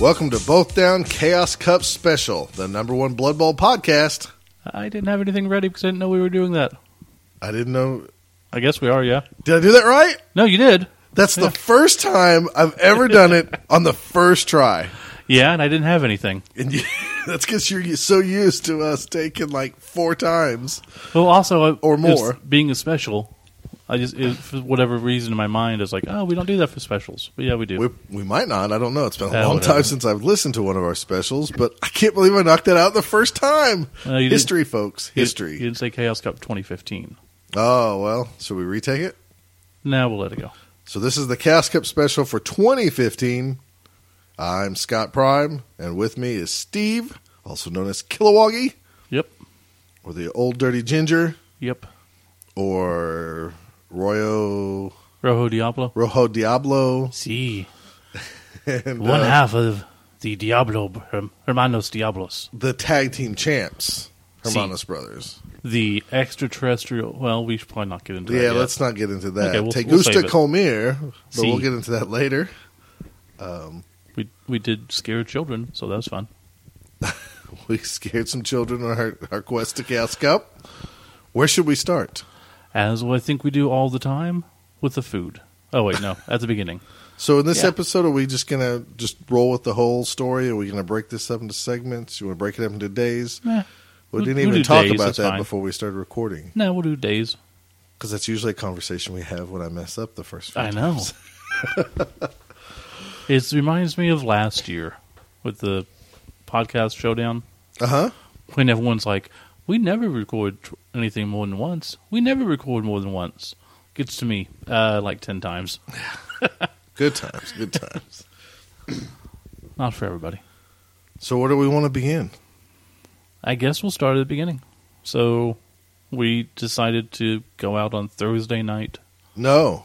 Welcome to Both Down Chaos Cup Special, the number one Blood Bowl podcast. I didn't have anything ready because I didn't know we were doing that. I didn't know. I guess we are, yeah. Did I do that right? No, you did. That's the first time I've ever done it on the first try. Yeah, and I didn't have anything. And that's because you're so used to us taking like four times. Well, also, or more. Being a special, for whatever reason in my mind, is like, oh, we don't do that for specials. But yeah, we do. We might not. I don't know. It's been a long time since I've listened to one of our specials, but I can't believe I knocked that out the first time. History, folks. History. You didn't say Chaos Cup 2015. Oh, well. Should we retake it? No, we'll let it go. So this is the Chaos Cup special for 2015. I'm Scott Prime, and with me is Steve, also known as Kilowoggy. Yep. Or the Old Dirty Ginger. Yep. Or... Rojo Diablo. Rojo Diablo. Si. And, one half of the Diablo, Hermanos Diablos. The tag team champs, Hermanos brothers. The extraterrestrial, well, we should probably not get into that. Yeah, let's not get into that. Okay, Tegusta Comer, but we'll get into that later. We did scare children, so that was fun. We scared some children on our quest to Chaos Cup. Where should we start? As I think we do all the time, with the food. Oh, wait, no, at the beginning. So in this episode, are we just going to just roll with the whole story? Are we going to break this up into segments? You want to break it up into days? We didn't even talk about that before we started recording. No, we'll do days. Because that's usually a conversation we have when I mess up the first few times. I know. It reminds me of last year with the podcast showdown. Uh-huh. When everyone's like, we never record anything more than once. We never record more than once. Gets to me like 10 times. Good times, good times. Not for everybody. So where do we want to begin? I guess we'll start at the beginning. So we decided to go out on Thursday night. No,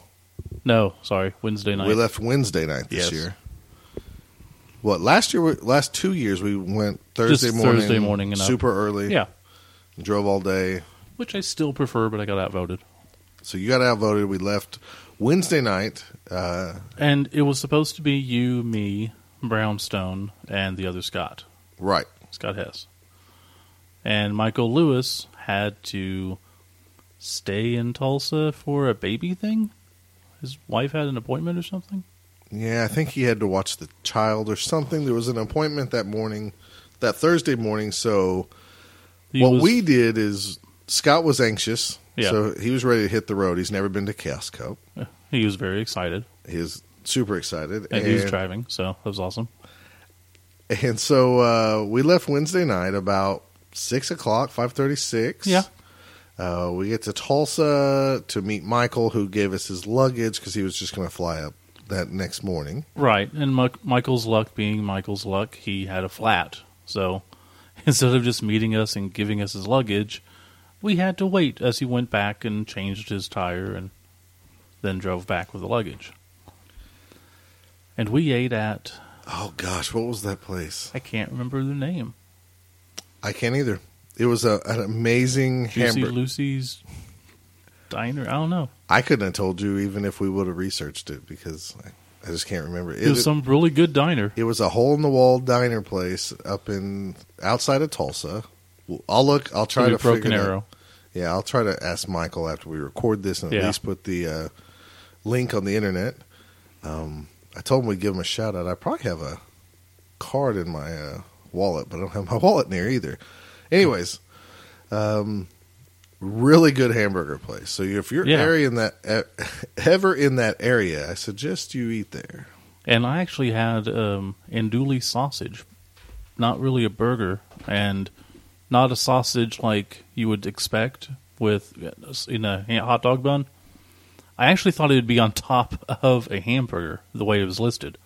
sorry, Wednesday night. We left Wednesday night this year. What, last 2 years we went Thursday morning and super early. Yeah. Drove all day. Which I still prefer, but I got outvoted. So you got outvoted. We left Wednesday night. And it was supposed to be you, me, Brownstone, and the other Scott. Right. Scott Hess. And Michael Lewis had to stay in Tulsa for a baby thing? His wife had an appointment or something? Yeah, I think he had to watch the child or something. There was an appointment that Thursday morning, so... What we did is Scott was anxious, so he was ready to hit the road. He's never been to Chaos Cup. He was very excited. He was super excited. And he was driving, so that was awesome. And so we left Wednesday night about 6 o'clock, 5:36. Yeah. We get to Tulsa to meet Michael, who gave us his luggage because he was just going to fly up that next morning. Right, and Michael's luck being Michael's luck, he had a flat, so... Instead of just meeting us and giving us his luggage, we had to wait as he went back and changed his tire and then drove back with the luggage. And we ate at... Oh, gosh, what was that place? I can't remember the name. I can't either. It was an amazing hamburger. Lucy's Diner? I don't know. I couldn't have told you even if we would have researched it because... I just can't remember. It was some really good diner. It was a hole-in-the-wall diner place outside of Tulsa. I'll look. I'll try to figure it out. Yeah, I'll try to ask Michael after we record this and at least put the link on the internet. I told him we'd give him a shout-out. I probably have a card in my wallet, but I don't have my wallet near either. Anyways, really good hamburger place. So if you're ever in that area, I suggest you eat there. And I actually had andouille sausage, not really a burger, and not a sausage like you would expect in a hot dog bun. I actually thought it would be on top of a hamburger the way it was listed,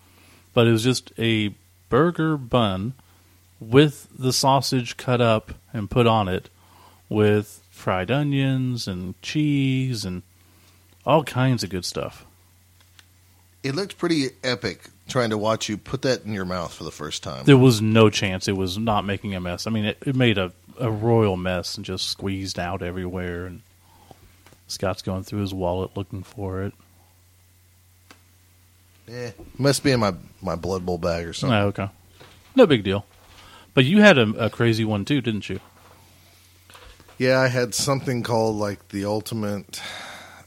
but it was just a burger bun with the sausage cut up and put on it with fried onions and cheese and all kinds of good stuff. It looked pretty epic trying to watch you put that in your mouth for the first time. There was no chance it was not making a mess. I mean, it made a royal mess and just squeezed out everywhere. And Scott's going through his wallet looking for it. Must be in my Blood Bowl bag or something. Oh, okay. No big deal. But you had a crazy one too, didn't you? Yeah, I had something called like the ultimate,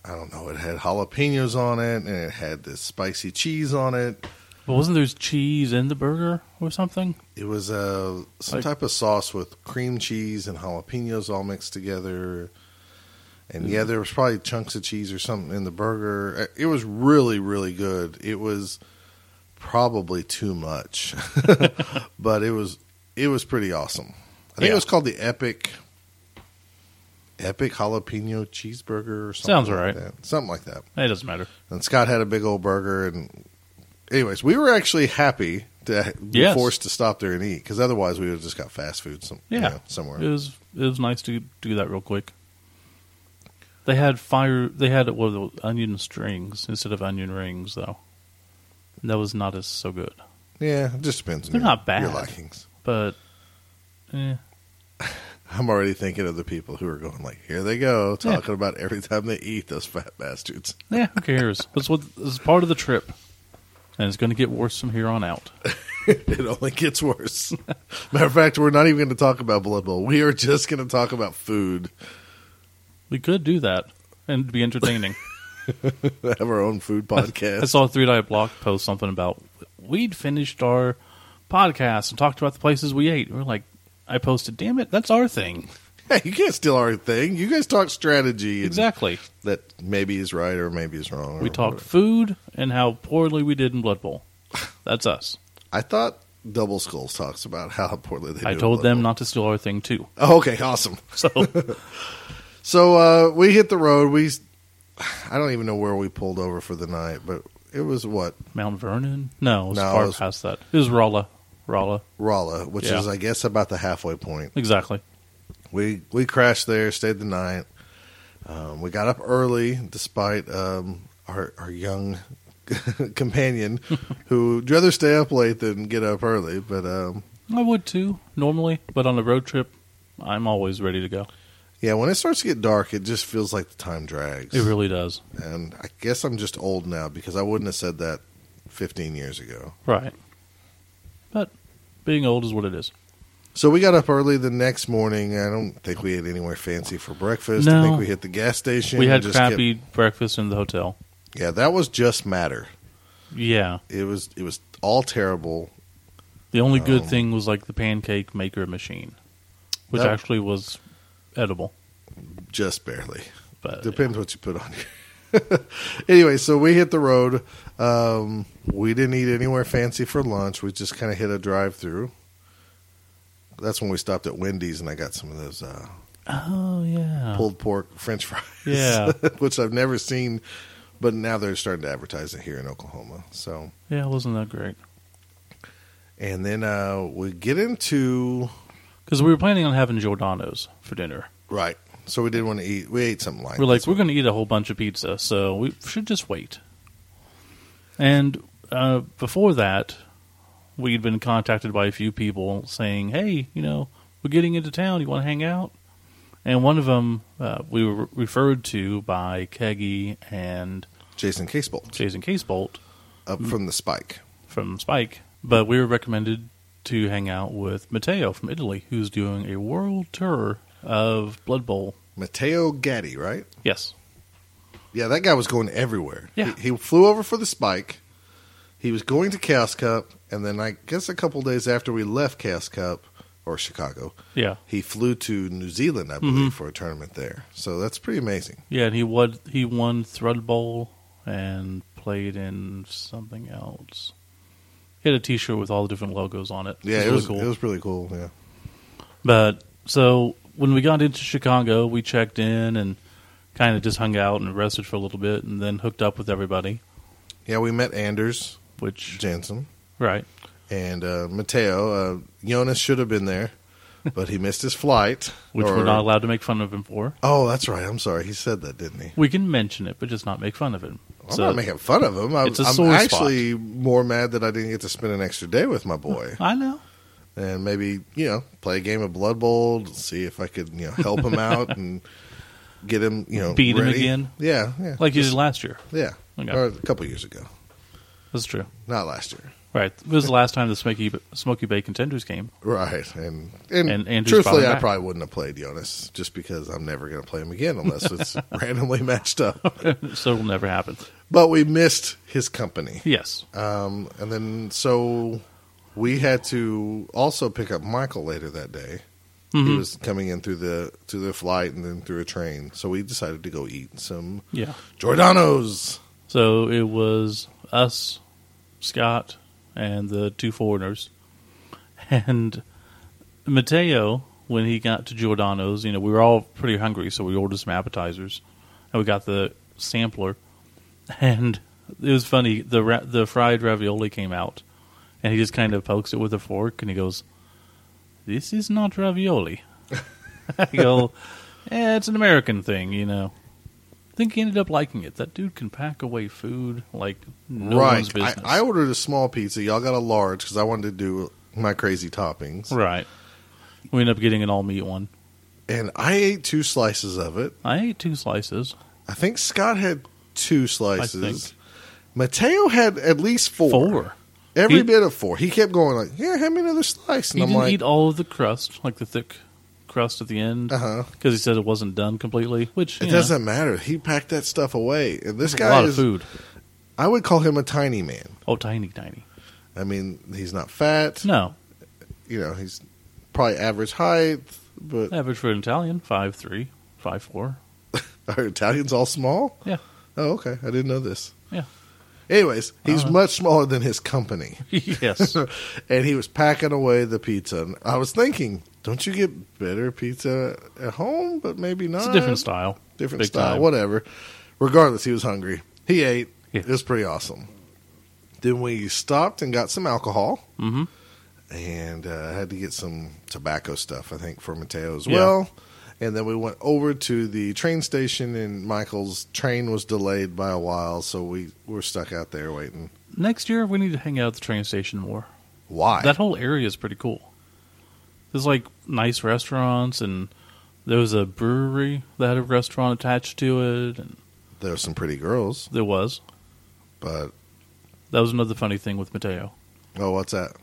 I don't know, it had jalapenos on it and it had this spicy cheese on it. But wasn't there cheese in the burger or something? It was some type of sauce with cream cheese and jalapenos all mixed together. And yeah, there was probably chunks of cheese or something in the burger. It was really, really good. It was probably too much, but it was pretty awesome. I think it was called the Epic Jalapeno Cheeseburger or something. Sounds right. Something like that. It doesn't matter. And Scott had a big old burger. And anyways, we were actually happy to be forced to stop there and eat, because otherwise we would have just got fast food somewhere. It was nice to do that real quick. They had onion strings instead of onion rings, though. And that was not as so good. Yeah, it just depends on your likings. But, I'm already thinking of the people who are going like, here they go, talking about every time they eat, those fat bastards. Yeah, who cares? It's part of the trip. And it's going to get worse from here on out. It only gets worse. Matter of fact, we're not even going to talk about Blood Bowl. We are just going to talk about food. We could do that and be entertaining. Have our own food podcast. I saw a 3-Day blog post something about we'd finished our podcast and talked about the places we ate. We're like, I posted, damn it, that's our thing. Hey, you can't steal our thing. You guys talk strategy. Exactly. That maybe is right or maybe is wrong. We talked food and how poorly we did in Blood Bowl. That's us. I thought Double Skulls talks about how poorly they did. I told them not to steal our thing, too. Oh, okay, awesome. So... So we hit the road. I don't even know where we pulled over for the night, but it was what? Mount Vernon? No, it was far past that. It was Rolla, which is, I guess, about the halfway point. Exactly. We crashed there, stayed the night. We got up early, despite our young companion, who would rather stay up late than get up early. But I would, too, normally. But on a road trip, I'm always ready to go. Yeah, when it starts to get dark, it just feels like the time drags. It really does. And I guess I'm just old now, because I wouldn't have said that 15 years ago. Right. But being old is what it is. So we got up early the next morning. I don't think we ate anywhere fancy for breakfast. No. I think we hit the gas station. We had crappy breakfast in the hotel. Yeah, that was just matter. Yeah. It was all terrible. The only good thing was like the pancake maker machine, which actually was... edible. Just barely. But depends what you put on here. Anyway, so we hit the road. We didn't eat anywhere fancy for lunch. We just kind of hit a drive-thru. That's when we stopped at Wendy's and I got some of those pulled pork french fries. Yeah. Which I've never seen, but now they're starting to advertise it here in Oklahoma. So yeah, it wasn't that great. And then we get into... because we were planning on having Giordano's for dinner. Right. So we didn't want to eat. We ate something like that. We're like, we're going to eat a whole bunch of pizza, so we should just wait. And before that, we'd been contacted by a few people saying, hey, we're getting into town. You want to hang out? And one of them we were referred to by Keggy and... Jason Casebolt. Up from the Spike. But we were recommended... to hang out with Mateo from Italy, who's doing a world tour of Blood Bowl. Mateo Gatti, right? Yes. Yeah, that guy was going everywhere. Yeah. He flew over for the Spike. He was going to Chaos Cup, and then I guess a couple days after we left Chaos Cup, or Chicago, he flew to New Zealand, I believe, for a tournament there. So that's pretty amazing. Yeah, and he won Thrud Bowl and played in something else. He had a T-shirt with all the different logos on it. Yeah, it was really cool, yeah. But, so, when we got into Chicago, we checked in and kind of just hung out and rested for a little bit and then hooked up with everybody. Yeah, we met Anders. Jansen. Right. And Mateo. Jonas should have been there, but he missed his flight. Which we're not allowed to make fun of him for. Oh, that's right. I'm sorry. He said that, didn't he? We can mention it, but just not make fun of him. I'm not making fun of him. I'm actually more mad that I didn't get to spend an extra day with my boy. I know. And maybe, play a game of Blood Bowl, see if I could, help him out and get him, beat ready. Him again? Yeah. Like you did last year? Yeah. Okay. Or a couple years ago. That's true. Not last year. Right. It was the last time the Smoky Bay Contenders came. Right. And truthfully, I probably wouldn't have played Jonas just because I'm never going to play him again unless it's randomly matched up. So it'll never happen. But we missed his company. Yes. And then so we had to also pick up Michael later that day. Mm-hmm. He was coming in through the flight and then through a train. So we decided to go eat some Giordano's. So it was us, Scott, and the two foreigners. And Mateo, when he got to Giordano's, we were all pretty hungry, so we ordered some appetizers. And we got the sampler. And it was funny, the fried ravioli came out. And he just kind of pokes it with a fork, and he goes, "This is not ravioli." I go, it's an American thing, I think he ended up liking it. That dude can pack away food like no one's business. I ordered a small pizza. Y'all got a large because I wanted to do my crazy toppings. Right. We ended up getting an all-meat one. And I ate two slices of it. I think Scott had two slices. Mateo had at least four. Every bit of four. He kept going like, "Yeah, hand me another slice." And he didn't eat all of the crust, like the thick crust at the end, because he said it wasn't done completely. Which it doesn't matter. He packed that stuff away. And this guy is a lot of food. I would call him a tiny man. Oh, tiny. I mean, he's not fat. No, he's probably average height, but average for an Italian, 5'3", 5'4". Are Italians all small? Yeah. Oh, okay. I didn't know this. Yeah. Anyways, he's much smaller than his company. Yes. And he was packing away the pizza. And I was thinking, don't you get better pizza at home? But maybe not. It's a different style. Whatever. Regardless, he was hungry. He ate. Yeah. It was pretty awesome. Then we stopped and got some alcohol. Mm-hmm. And I had to get some tobacco stuff, I think, for Mateo as well. And then we went over to the train station, and Michael's train was delayed by a while, so we were stuck out there waiting. Next year, we need to hang out at the train station more. Why? That whole area is pretty cool. There's, nice restaurants, and there was a brewery that had a restaurant attached to it. And there were some pretty girls. There was. But that was another funny thing with Mateo. Oh, what's that?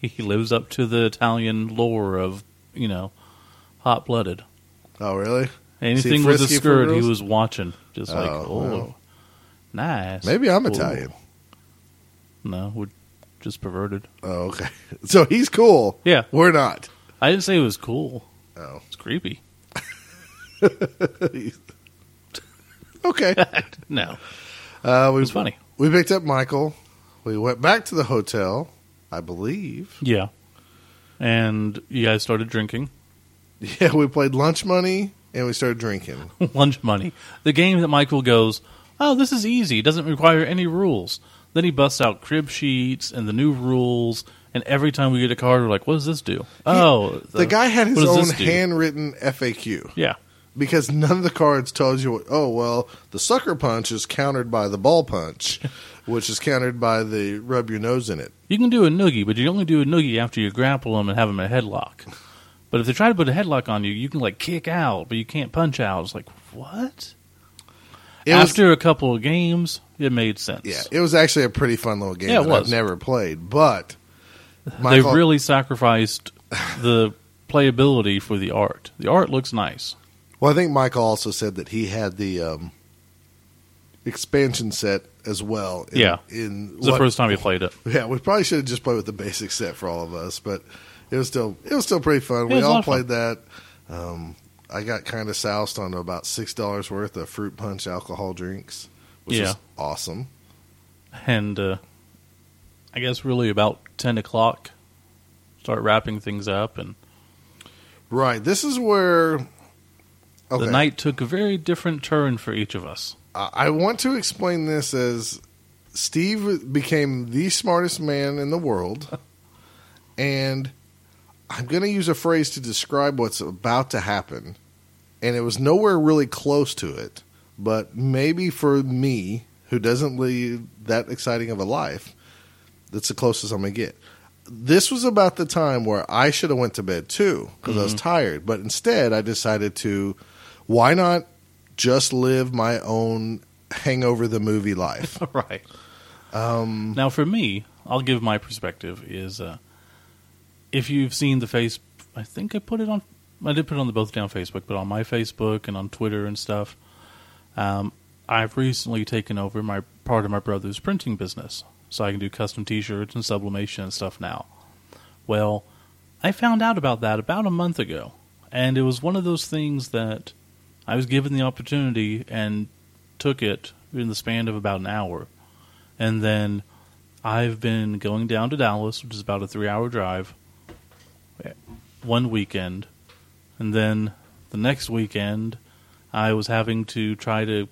He lives up to the Italian lore of, hot-blooded. Oh, really? Anything with a skirt he was watching. Just nice. Maybe I'm Italian. No, we're just perverted. Oh, okay. So he's cool. Yeah. We're not. I didn't say it was cool. Oh. It's creepy. Okay. No. It was funny. We picked up Michael. We went back to the hotel, I believe. Yeah. And you guys started drinking. Yeah, we played Lunch Money, and we started drinking. Lunch Money. The game that Michael goes, "Oh, this is easy. It doesn't require any rules." Then he busts out crib sheets and the new rules, and every time we get a card, we're like, what does this do? The guy had his own handwritten FAQ. Yeah. Because none of the cards tells you, the sucker punch is countered by the ball punch, which is countered by the rub your nose in it. You can do a noogie, but you only do a noogie after you grapple him and have him in a headlock. But if they try to put a headlock on you, you can, kick out, but you can't punch out. It's like, what? After a couple of games, it made sense. Yeah, it was actually a pretty fun little game that I've never played, but Michael, they really sacrificed the playability for the art. The art looks nice. Well, I think Michael also said that he had the expansion set as well. It was the first time he played it. Yeah, we probably should have just played with the basic set for all of us, but It was still pretty fun. We all played that. I got kind of soused on about $6 worth of fruit punch alcohol drinks, which is awesome. And I guess really about 10 o'clock, start wrapping things up and. Right, this is where the night took a very different turn for each of us. I want to explain this as Steve became the smartest man in the world, and. I'm going to use a phrase to describe what's about to happen, and it was nowhere really close to it, but maybe for me, who doesn't lead that exciting of a life, that's the closest I'm going to get. This was about the time where I should have went to bed too, because I was tired, but instead I decided to, why not just live my own hangover the movie life? Right. Now for me, I'll give my perspective is if you've seen the face, I think I put it on. I did put it on the Both Down Facebook, but on my Facebook and on Twitter and stuff. I've recently taken over my part of my brother's printing business, so I can do custom T-shirts and sublimation and stuff now. Well, I found out about that about a month ago, and it was one of those things that I was given the opportunity and took it in the span of about an hour. And then I've been going down to Dallas, which is about a 3-hour drive, one weekend. And then the next weekend, I was having to try to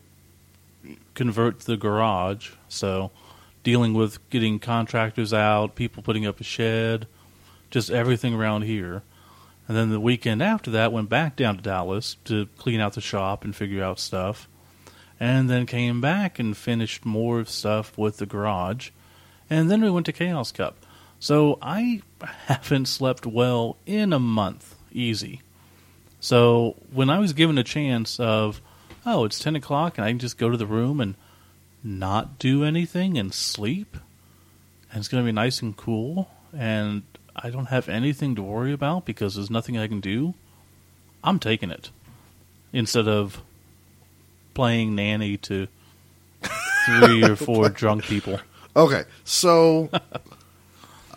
convert the garage. So dealing with getting contractors out, people putting up a shed, just everything around here. And then the weekend after that, went back down to Dallas to clean out the shop and figure out stuff. And then came back and finished more stuff with the garage. And then we went to Chaos Cup. So I haven't slept well in a month. Easy. So when I was given a chance of, oh, it's 10 o'clock and I can just go to the room and not do anything and sleep, and it's going to be nice and cool, and I don't have anything to worry about because there's nothing I can do, I'm taking it. Instead of playing nanny to 3 or 4 drunk people. Okay, so, like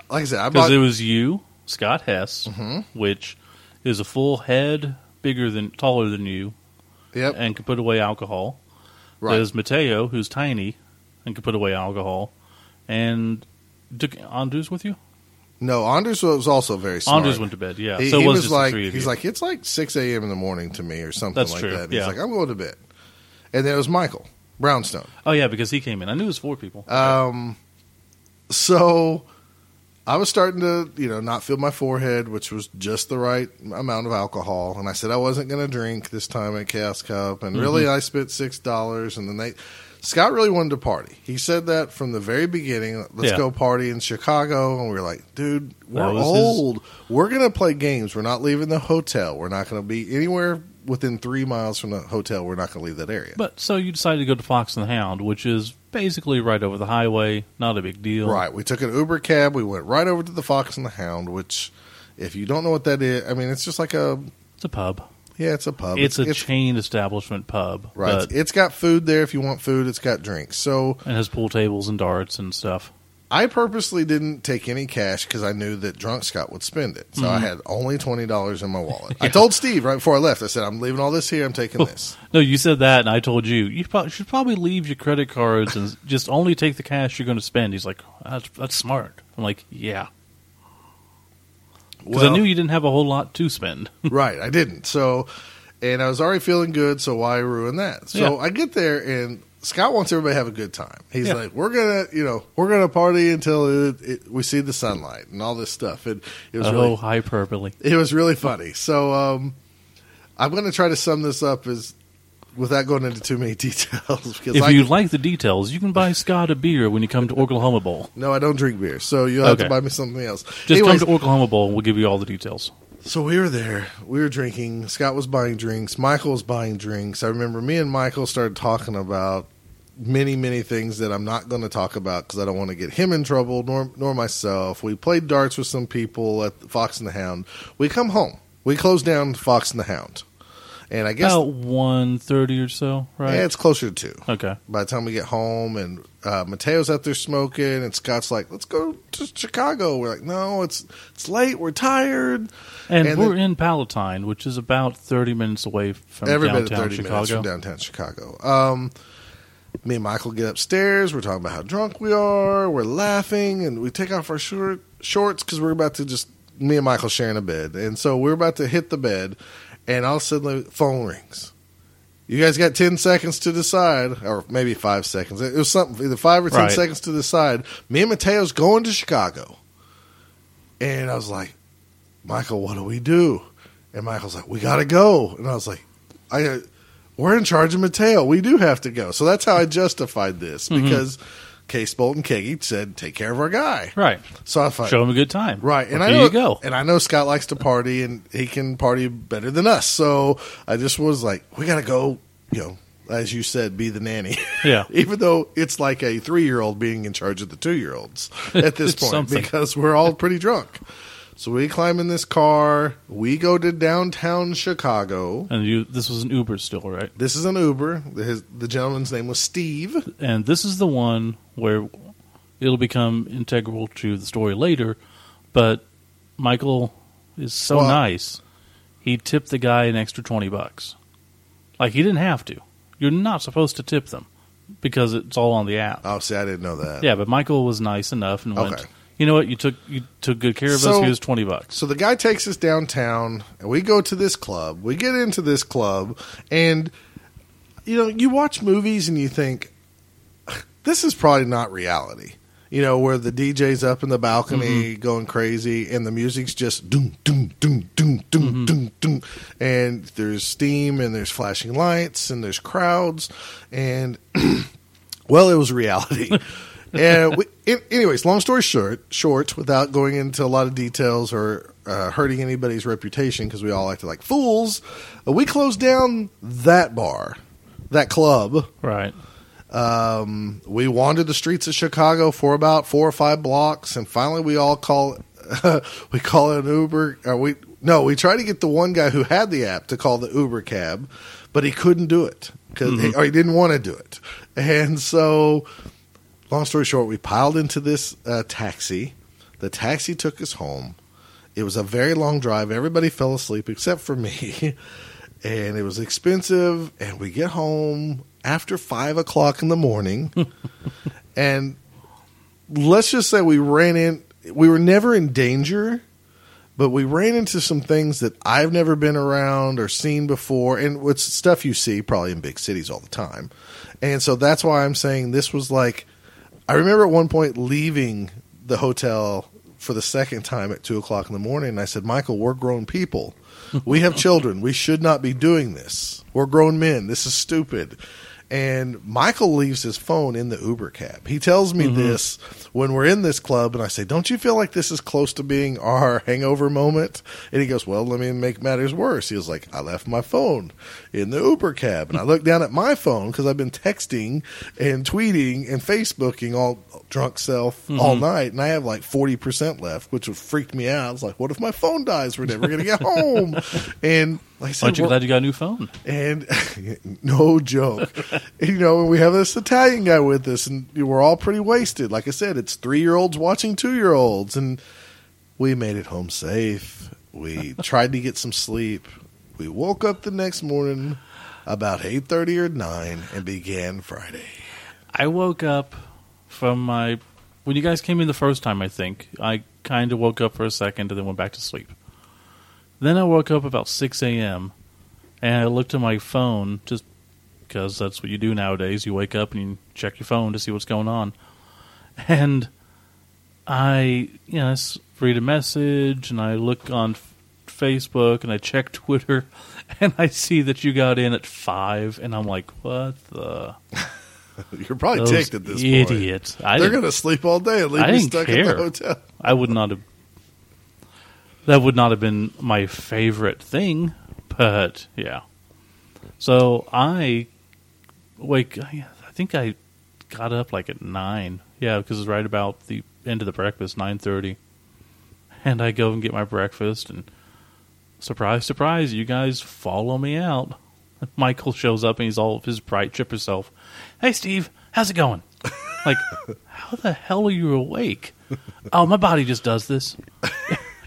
I said, I because it was you, Scott Hess, which is a full head taller than you, and can put away alcohol. Right. There's Mateo, who's tiny, and can put away alcohol. And took Anders with you? No, Anders was also very smart. Anders went to bed, yeah. He, so it was just like, he's like, it's like 6 a.m. in the morning to me or something. That's like true. That. Yeah. He's like, I'm going to bed. And then it was Michael, Brownstone. Oh, yeah, because he came in. I knew it was 4 people. So I was starting to, not feel my forehead, which was just the right amount of alcohol. And I said I wasn't going to drink this time at Chaos Cup. And really, I spent $6. And then Scott really wanted to party. He said that from the very beginning. Let's go party in Chicago. And we were like, dude, we're old. We're going to play games. We're not leaving the hotel. We're not going to be anywhere within 3 miles from the hotel. We're not going to leave that area. But so you decided to go to Fox and the Hound, which is basically right over the highway. Not a big deal. Right. We took an Uber cab. We went right over to the Fox and the Hound, which if you don't know what that is, I mean, it's just like a... It's a pub. Yeah, it's a pub. It's a chain establishment pub. Right. It's got food there if you want food. It's got drinks. So and has pool tables and darts and stuff. I purposely didn't take any cash because I knew that Drunk Scott would spend it. So I had only $20 in my wallet. I told Steve right before I left, I said, I'm leaving all this here. I'm taking this. No, you said that, and I told you, you should probably leave your credit cards and just only take the cash you're going to spend. He's like, that's smart. I'm like, yeah. Because I knew you didn't have a whole lot to spend. Right, I didn't. So, and I was already feeling good, so why ruin that? So I get there, and Scott wants everybody to have a good time. He's like, we're going to, we're going to party until we see the sunlight and all this stuff. And it was really hyperbole. It was really funny. So I'm going to try to sum this up as without going into too many details. Because if you like the details, you can buy Scott a beer when you come to Oklahoma Bowl. No, I don't drink beer, so you'll have to buy me something else. Anyways, come to Oklahoma Bowl, and we'll give you all the details. So we were there. We were drinking. Scott was buying drinks. Michael was buying drinks. I remember me and Michael started talking about many, many things that I'm not going to talk about because I don't want to get him in trouble, nor myself. We played darts with some people at Fox and the Hound. We come home. We close down Fox and the Hound. And I guess about 1:30 or so, right? Yeah, it's closer to 2. Okay. By the time we get home, and Mateo's out there smoking, and Scott's like, "Let's go to Chicago." We're like, "No, it's late. We're tired." And we're in Palatine, which is about 30 minutes away from downtown Chicago. From downtown Chicago. Me and Michael get upstairs. We're talking about how drunk we are. We're laughing, and we take off our shorts because we're about to just me and Michael sharing a bed, and so we're about to hit the bed. And all of a sudden, the phone rings. You guys got 10 seconds to decide, or maybe 5 seconds. It was something, either 5 or 10 seconds to decide. Me and Mateo's going to Chicago. And I was like, Michael, what do we do? And Michael's like, we got to go. And I was like, we're in charge of Mateo. We do have to go. So that's how I justified this because Case Bolt and Keggy said, take care of our guy. Right. So I thought, show him a good time. Right. And there you go. And I know Scott likes to party, and he can party better than us. So I just was like, we got to go, as you said, be the nanny. Yeah. Even though it's like a 3-year-old being in charge of the 2-year-olds at this point, something. Because we're all pretty drunk. So we climb in this car. We go to downtown Chicago. And this was an Uber still, right? This is an Uber. The gentleman's name was Steve. And this is the one where it'll become integral to the story later. But Michael is so nice. He tipped the guy an extra $20. Like, he didn't have to. You're not supposed to tip them because it's all on the app. Oh, see, I didn't know that. Yeah, but Michael was nice enough and went, you know what, you took good care of us, here's $20. So the guy takes us downtown, and we go to this club. We get into this club, and, you know, you watch movies and you think, this is probably not reality. You know, where the DJ's up in the balcony going crazy, and the music's just doom, doom, doom, doom, doom, doom, doom. And there's steam, and there's flashing lights, and there's crowds. And, well, it was reality. And anyways, long story short, without going into a lot of details or hurting anybody's reputation, because we all acted like fools, we closed down that bar, that club. Right. We wandered the streets of Chicago for about 4 or 5 blocks, and finally we all call an Uber. We tried to get the one guy who had the app to call the Uber cab, but he couldn't do it because he didn't want to do it. And so, long story short, we piled into this taxi. The taxi took us home. It was a very long drive. Everybody fell asleep except for me, and it was expensive. And we get home after 5 o'clock in the morning, and let's just say we were never in danger, but we ran into some things that I've never been around or seen before. And it's stuff you see probably in big cities all the time. And so that's why I'm saying this was like, I remember at one point leaving the hotel for the second time at 2 o'clock in the morning. And I said, Michael, we're grown people. We have children. We should not be doing this. We're grown men. This is stupid. And Michael leaves his phone in the Uber cab. He tells me this when we're in this club, and I say, don't you feel like this is close to being our hangover moment? And he goes, well, let me make matters worse. He was like, I left my phone in the Uber cab. And I look down at my phone because I've been texting and tweeting and Facebooking all drunk self all night, and I have like 40% left, which would freak me out. I was like, what if my phone dies? We're never going to get home. And like I said, aren't you glad you got a new phone? And no joke. You know, we have this Italian guy with us, and we're all pretty wasted. Like I said, it's 3-year-olds watching 2-year-olds, and we made it home safe. We tried to get some sleep. We woke up the next morning about 8:30 or 9 and began Friday. I woke up from when you guys came in the first time, I think, I kind of woke up for a second and then went back to sleep. Then I woke up about 6 a.m., and I looked at my phone, just because that's what you do nowadays. You wake up and you check your phone to see what's going on. And I read a message, and I look on Facebook, and I check Twitter, and I see that you got in at 5, and I'm like, what the... You're probably ticked at this point. Idiot. They're going to sleep all day and leave you stuck in the hotel. I would not have... That would not have been my favorite thing, but yeah. So I think I got up like at 9. Yeah, because it's right about the end of the breakfast, 9:30. And I go and get my breakfast, and surprise, surprise, you guys follow me out. Michael shows up, and he's all of his bright, chipper self. Hey, Steve, how's it going? Like, how the hell are you awake? Oh, my body just does this.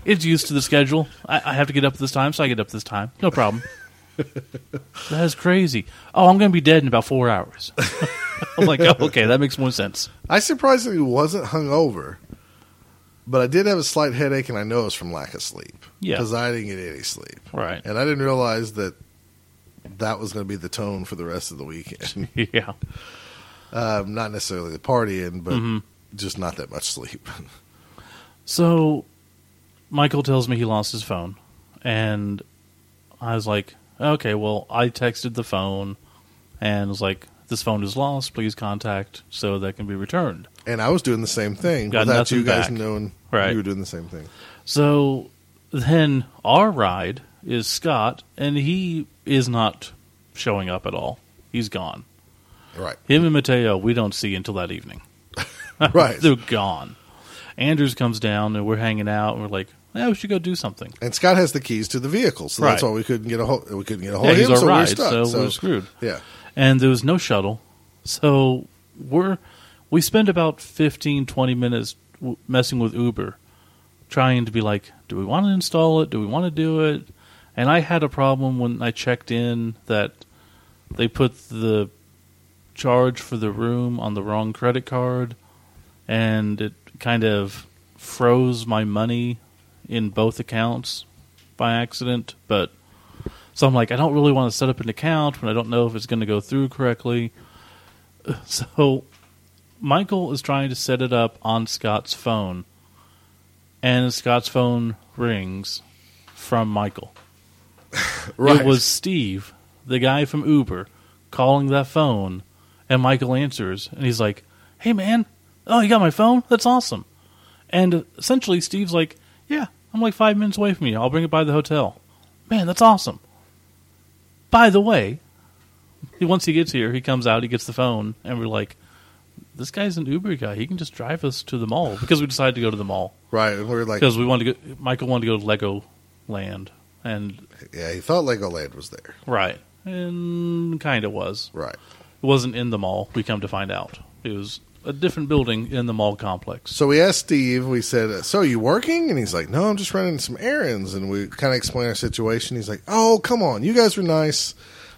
It's used to the schedule. I have to get up this time, so I get up this time. No problem. That is crazy. Oh, I'm going to be dead in about 4 hours. I'm like, oh, okay, that makes more sense. I surprisingly wasn't hungover, but I did have a slight headache, and I know it was from lack of sleep. Yeah. Because I didn't get any sleep. Right. And I didn't realize that was going to be the tone for the rest of the weekend. Yeah. Not necessarily the partying, but just not that much sleep. So... Michael tells me he lost his phone, and I was like, okay, well, I texted the phone, and was like, this phone is lost, please contact so that can be returned. And I was doing the same thing. Got without you guys back. Knowing right. You were doing the same thing. So then our ride is Scott, and he is not showing up at all. He's gone. Right. Him and Mateo, we don't see until that evening. Right. They're gone. Anders comes down, and we're hanging out, and we're like, yeah, we should go do something. And Scott has the keys to the vehicle, so that's why we couldn't get a hold. We couldn't get a hold of him, so we're stuck. So we're screwed. Yeah. And there was no shuttle, so we spend about 15, 20 minutes messing with Uber, trying to be like, do we want to install it? Do we want to do it? And I had a problem when I checked in that they put the charge for the room on the wrong credit card, and it kind of froze my money in both accounts by accident. But so I'm like, I don't really want to set up an account when I don't know if it's going to go through correctly. So Michael is trying to set it up on Scott's phone, and Scott's phone rings from Michael. Right. It was Steve, the guy from Uber, calling that phone, and Michael answers, and he's like, hey man, oh, you got my phone? That's awesome. And essentially Steve's like, yeah, I'm like 5 minutes away from you. I'll bring it by the hotel. Man, that's awesome. By the way, once he gets here, he comes out, he gets the phone, and we're like, this guy's an Uber guy. He can just drive us to the mall, because we decided to go to the mall. Right. And we're like, because we wanted to go, Michael wanted to go to Legoland. And yeah, he thought Legoland was there. Right. And kind of was. Right. It wasn't in the mall, we come to find out. It was a different building in the mall complex. So we asked Steve, we said, so are you working? And he's like, no, I'm just running some errands. And we kind of explained our situation. He's like, oh, come on. You guys were nice.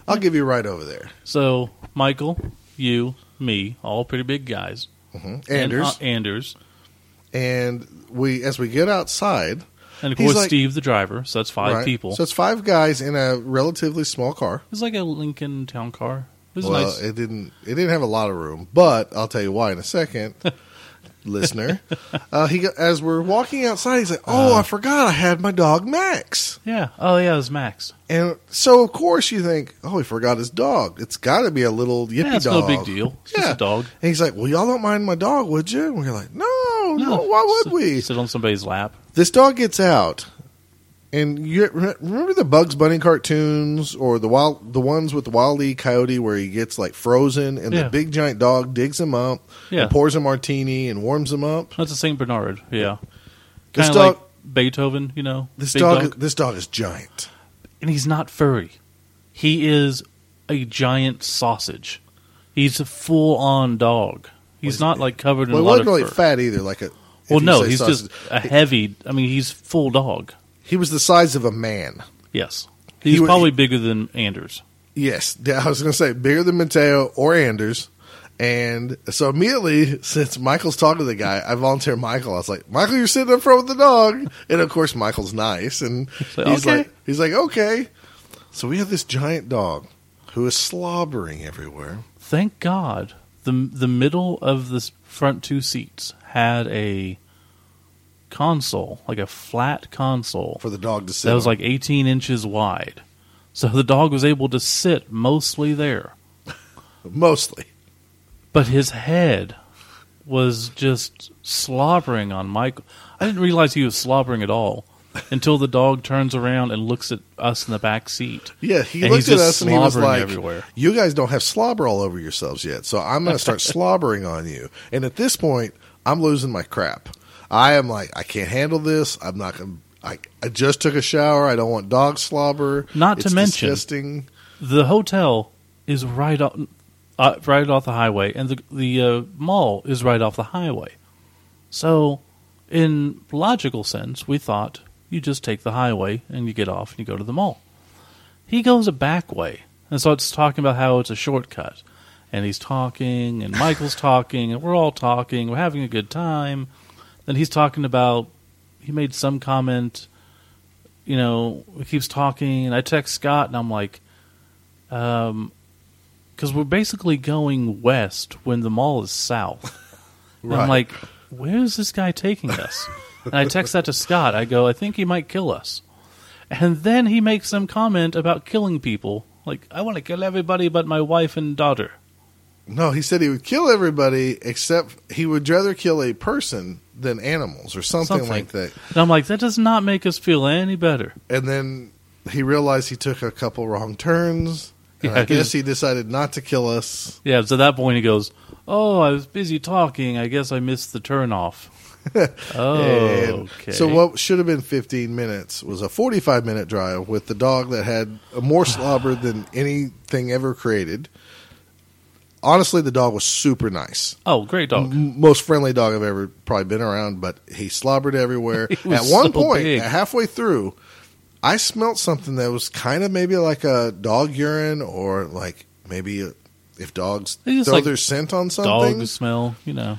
I'll give you a ride over there. So Michael, you, me, all pretty big guys. Mm-hmm. Anders. And, Anders. And we, as we get outside. And of course, like, Steve, the driver. So that's five people. So it's five guys in a relatively small car. It's like a Lincoln Town Car. It well, nice. It didn't have a lot of room, but I'll tell you why in a second, listener. As we're walking outside, he's like, "Oh, I forgot I had my dog Max." Yeah. Oh, yeah, it was Max. And so, of course, you think, "Oh, he forgot his dog. It's got to be a little yippy dog. It's no big deal. It's just a dog." And he's like, "Well, y'all don't mind my dog, would you?" And we're like, "No, why would we sit on somebody's lap?" This dog gets out. And you remember the Bugs Bunny cartoons or the ones with the Wile E. Coyote where he gets like frozen and the big giant dog digs him up and pours a martini and warms him up? That's a St. Bernard, yeah. Kind of like Beethoven, you know. This dog is giant. And he's not furry. He is a giant sausage. He's a full-on dog. He's not like covered in a lot of fur. Well, he wasn't really fat either. Well, no, he's sausage. Just a heavy, I mean, he's full dog. He was the size of a man. Yes. He's probably bigger than Anders. Yes. I was going to say bigger than Mateo or Anders. And so immediately, since Michael's talking to the guy, I volunteer Michael. I was like, Michael, you're sitting up front with the dog. And, of course, Michael's nice. And he's like, okay. So we have this giant dog who is slobbering everywhere. Thank God the middle of the front two seats had a console, like a flat console for the dog to sit that was like 18 inches wide, so the dog was able to sit mostly there but his head was just slobbering on Michael. I didn't realize he was slobbering at all until the dog turns around and looks at us in the back seat. Yeah, he looked at us and he was like, everywhere. You guys don't have slobber all over yourselves yet, so I'm gonna start slobbering on you. And at this point I'm losing my crap. I am like, I can't handle this. I'm not going to. I just took a shower. I don't want dog slobber. Not to mention, disgusting. The hotel is right off the highway, and the mall is right off the highway. So, in logical sense, we thought you just take the highway and you get off and you go to the mall. He goes a back way, and so it's talking about how it's a shortcut. And he's talking, and Michael's talking, and we're all talking. We're having a good time. Then he's talking about, he made some comment, you know, he keeps talking, and I text Scott, and I'm like, because we're basically going west when the mall is south. Right. I'm like, where's this guy taking us? And I text that to Scott. I go, I think he might kill us. And then he makes some comment about killing people. Like, I want to kill everybody but my wife and daughter. No, he said he would kill everybody, except he would rather kill a person than animals or something like that. And I'm like, that does not make us feel any better. And then he realized he took a couple wrong turns. Yeah, I guess he decided not to kill us. Yeah, so at that point he goes, oh, I was busy talking. I guess I missed the turnoff. Okay. So what should have been 15 minutes was a 45-minute drive with the dog that had more slobber than anything ever created. Honestly, the dog was super nice. Oh, great dog. Most friendly dog I've ever probably been around, but he slobbered everywhere. At one point, halfway through, I smelled something that was kind of maybe like a dog urine or like maybe if dogs throw like their scent on something. Dog smell, you know.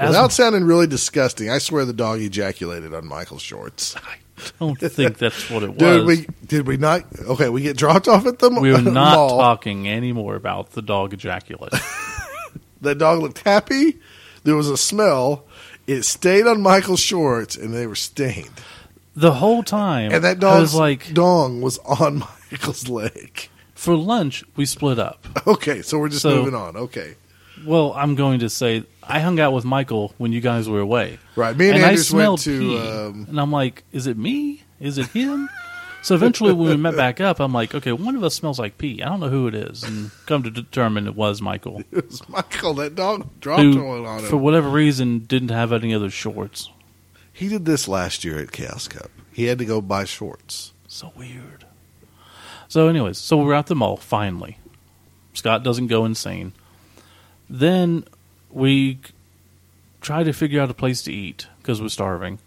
Without sounding really disgusting, I swear the dog ejaculated on Michael's shorts. I don't think that's what it was. Did we not? Okay, we get dropped off at the mall. We were not talking anymore about the dog ejaculating. The dog looked happy. There was a smell. It stayed on Michael's shorts, and they were stained. The whole time. And that dog's dong was on Michael's leg. For lunch, we split up. Okay, so we're just moving on. Okay. Well, I'm going to say I hung out with Michael when you guys were away. Right. Me and Anders went to pee, and I'm like, is it me? Is it him? So eventually when we met back up, I'm like, okay, one of us smells like pee. I don't know who it is. And come to determine it was Michael. It was Michael. That dog dropped one on him. For whatever reason, didn't have any other shorts. He did this last year at Chaos Cup. He had to go buy shorts. So weird. So anyways, we're at the mall finally. Scott doesn't go insane. Then we tried to figure out a place to eat because we're starving.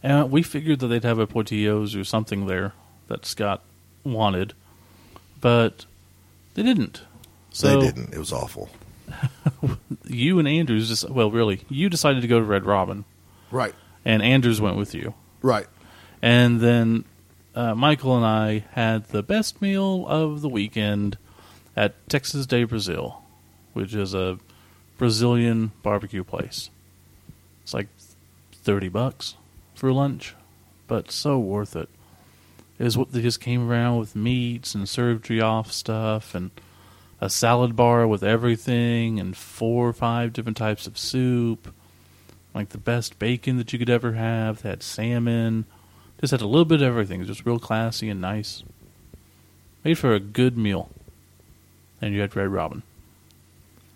And we figured that they'd have a Portillo's or something there that Scott wanted. But they didn't. It was awful. You and Anders you decided to go to Red Robin. Right. And Anders went with you. Right. And then Michael and I had the best meal of the weekend at Texas Day Brazil, which is a Brazilian barbecue place. It's like $30 for lunch, but so worth it. It was what they just came around with meats and served you off stuff and a salad bar with everything and 4 or 5 different types of soup, like the best bacon that you could ever have. They had salmon, just had a little bit of everything. It was just real classy and nice. Made for a good meal. And you had Red Robin.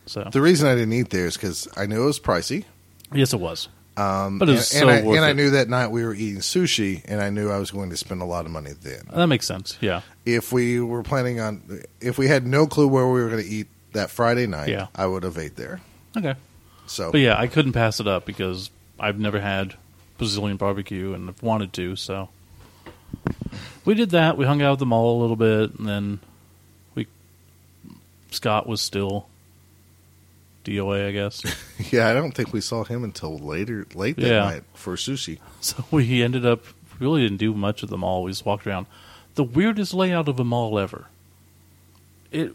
So. The reason I didn't eat there is because I knew it was pricey. Yes, it was. But it was worth it. And I knew that night we were eating sushi, and I knew I was going to spend a lot of money then. That makes sense, yeah. If we had no clue where we were going to eat that Friday night, yeah. I would have ate there. Okay. So, but yeah, I couldn't pass it up because I've never had Brazilian barbecue and I've wanted to, so. We did that. We hung out at the mall a little bit, and then Scott was still DOA, I guess. Yeah, I don't think we saw him until late that night for sushi. So we ended up, really didn't do much of the mall. We just walked around. The weirdest layout of a mall ever. It,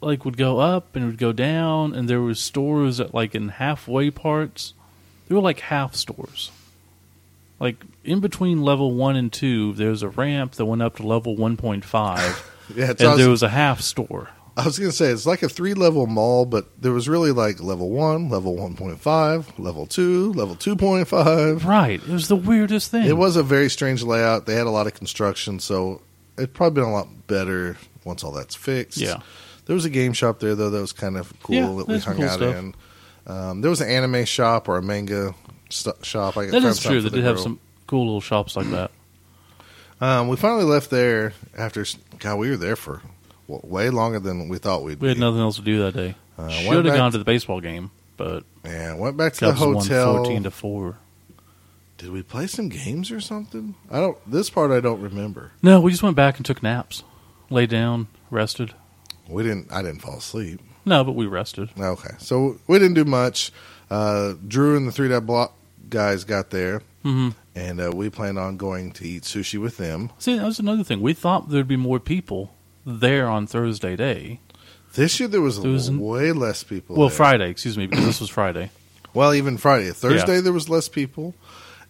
would go up and it would go down, and there were stores that, in halfway parts. They were, half stores. In between level 1 and 2, there was a ramp that went up to level 1.5, there was a half store. I was going to say, it's like a 3-level mall, but there was really level 1, level 1.5, level 2, level 2.5. Right. It was the weirdest thing. It was a very strange layout. They had a lot of construction, so it'd probably been a lot better once all that's fixed. Yeah. There was a game shop there, though, that was kind of cool that we hung out in. There was an anime shop or a manga shop. That is true. They did have some cool little shops like that. We finally left there after... God, we were there for... way longer than we thought we'd be. We had nothing else to do that day. Should have gone to the baseball game, but... Yeah, went back to the hotel. 14-4. Did we play some games or something? This part I don't remember. No, we just went back and took naps. Lay down, rested. I didn't fall asleep. No, but we rested. Okay, so we didn't do much. Drew and the 3-Dot Block guys got there. Mm-hmm. And we planned on going to eat sushi with them. See, that was another thing. We thought there'd be more people there on Thursday day. This year there was way less people. Well, there. Friday, excuse me, because this was Friday. Well, even Friday. Thursday there was less people,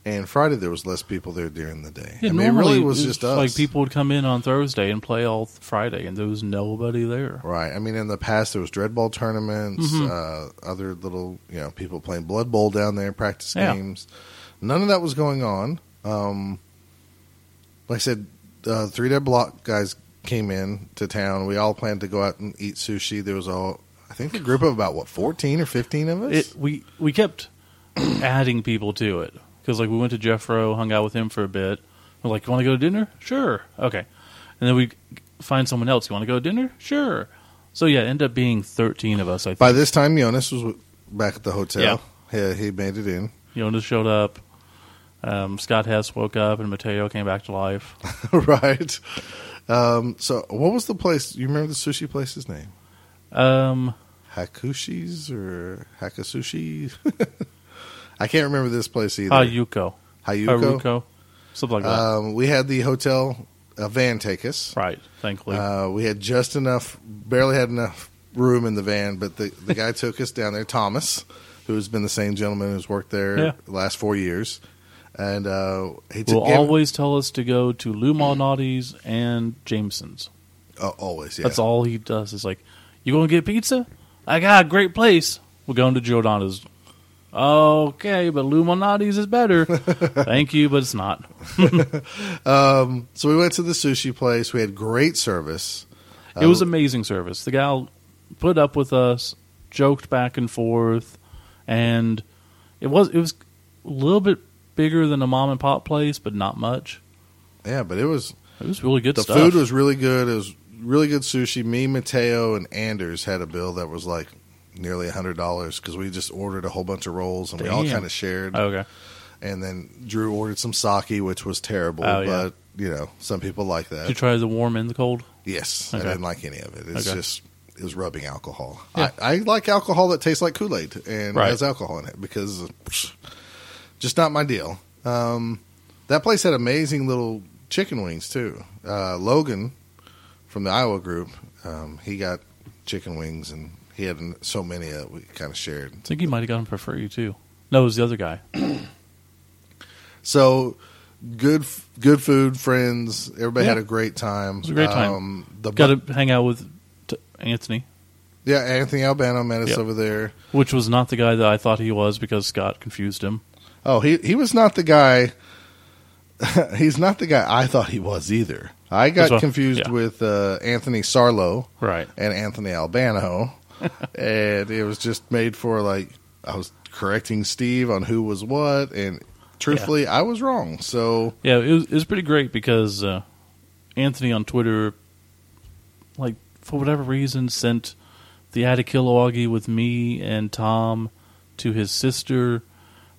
and Friday there was less people there during the day. Yeah, it really was just us. People would come in on Thursday and play all Friday, and there was nobody there. Right. I mean, in the past there was dreadball tournaments, other little people playing Blood Bowl down there, practice games. None of that was going on. Like I said. Three Dead Block guys came in to town. We all planned to go out and eat sushi. There was all, I think, a group of about, what, 14 or 15 of us? We kept adding people to it. Because, like, we went to Jeffro, hung out with him for a bit. We're like, you want to go to dinner? Sure. Okay. And then we find someone else. You want to go to dinner? Sure. So, yeah, it ended up being 13 of us, I think. By this time, Jonas was back at the hotel. Yeah. He made it in. Jonas showed up. Scott Hess woke up, and Mateo came back to life. Right. So, what was the place? You remember the sushi place's name? Hakushi's or Hakasushi? I can't remember this place either. Hayuko. Something like that. We had the hotel van take us. Right, thankfully. We had just enough, barely had enough room in the van, but the guy took us down there, Thomas, who has been the same gentleman who's worked there the last 4 years. And he will always tell us to go to Lou Malnati's and Jameson's. Oh, always, yeah. That's all he does. It's like, you going to get pizza? I got a great place. We're going to Giordano's. Okay, but Lou Malnati's is better. Thank you, but it's not. So we went to the sushi place. We had great service. It was amazing service. The gal put up with us, joked back and forth, and it was a little bit bigger than a mom and pop place, but not much. Yeah, but it was really good stuff. The food was really good. It was really good sushi. Me, Mateo, and Anders had a bill that was like nearly $100 because we just ordered a whole bunch of rolls and we all kind of shared. Okay. And then Drew ordered some sake, which was terrible, but you know, some people like that. Did you try the warm and the cold? Yes. Okay. I didn't like any of it. It's just, it was rubbing alcohol. Yeah. I like alcohol that tastes like Kool-Aid and has alcohol in it because just not my deal. That place had amazing little chicken wings too. Logan from the Iowa group, he got chicken wings and he had so many that we kind of shared. I think he might have gotten for free, too. No, it was the other guy. So, good food, friends. Everybody had a great time. It was a great time. Got to hang out with Anthony. Yeah, Anthony Albano met us over there. Which was not the guy that I thought he was because Scott confused him. Oh, he was not the guy. He's not the guy I thought he was either. I got confused with Anthony Sarlo and Anthony Albano. And it was just made for, like, I was correcting Steve on who was what, and truthfully, I was wrong. So it was pretty great because Anthony on Twitter, like, for whatever reason, sent the Attikilawagi with me and Tom to his sister,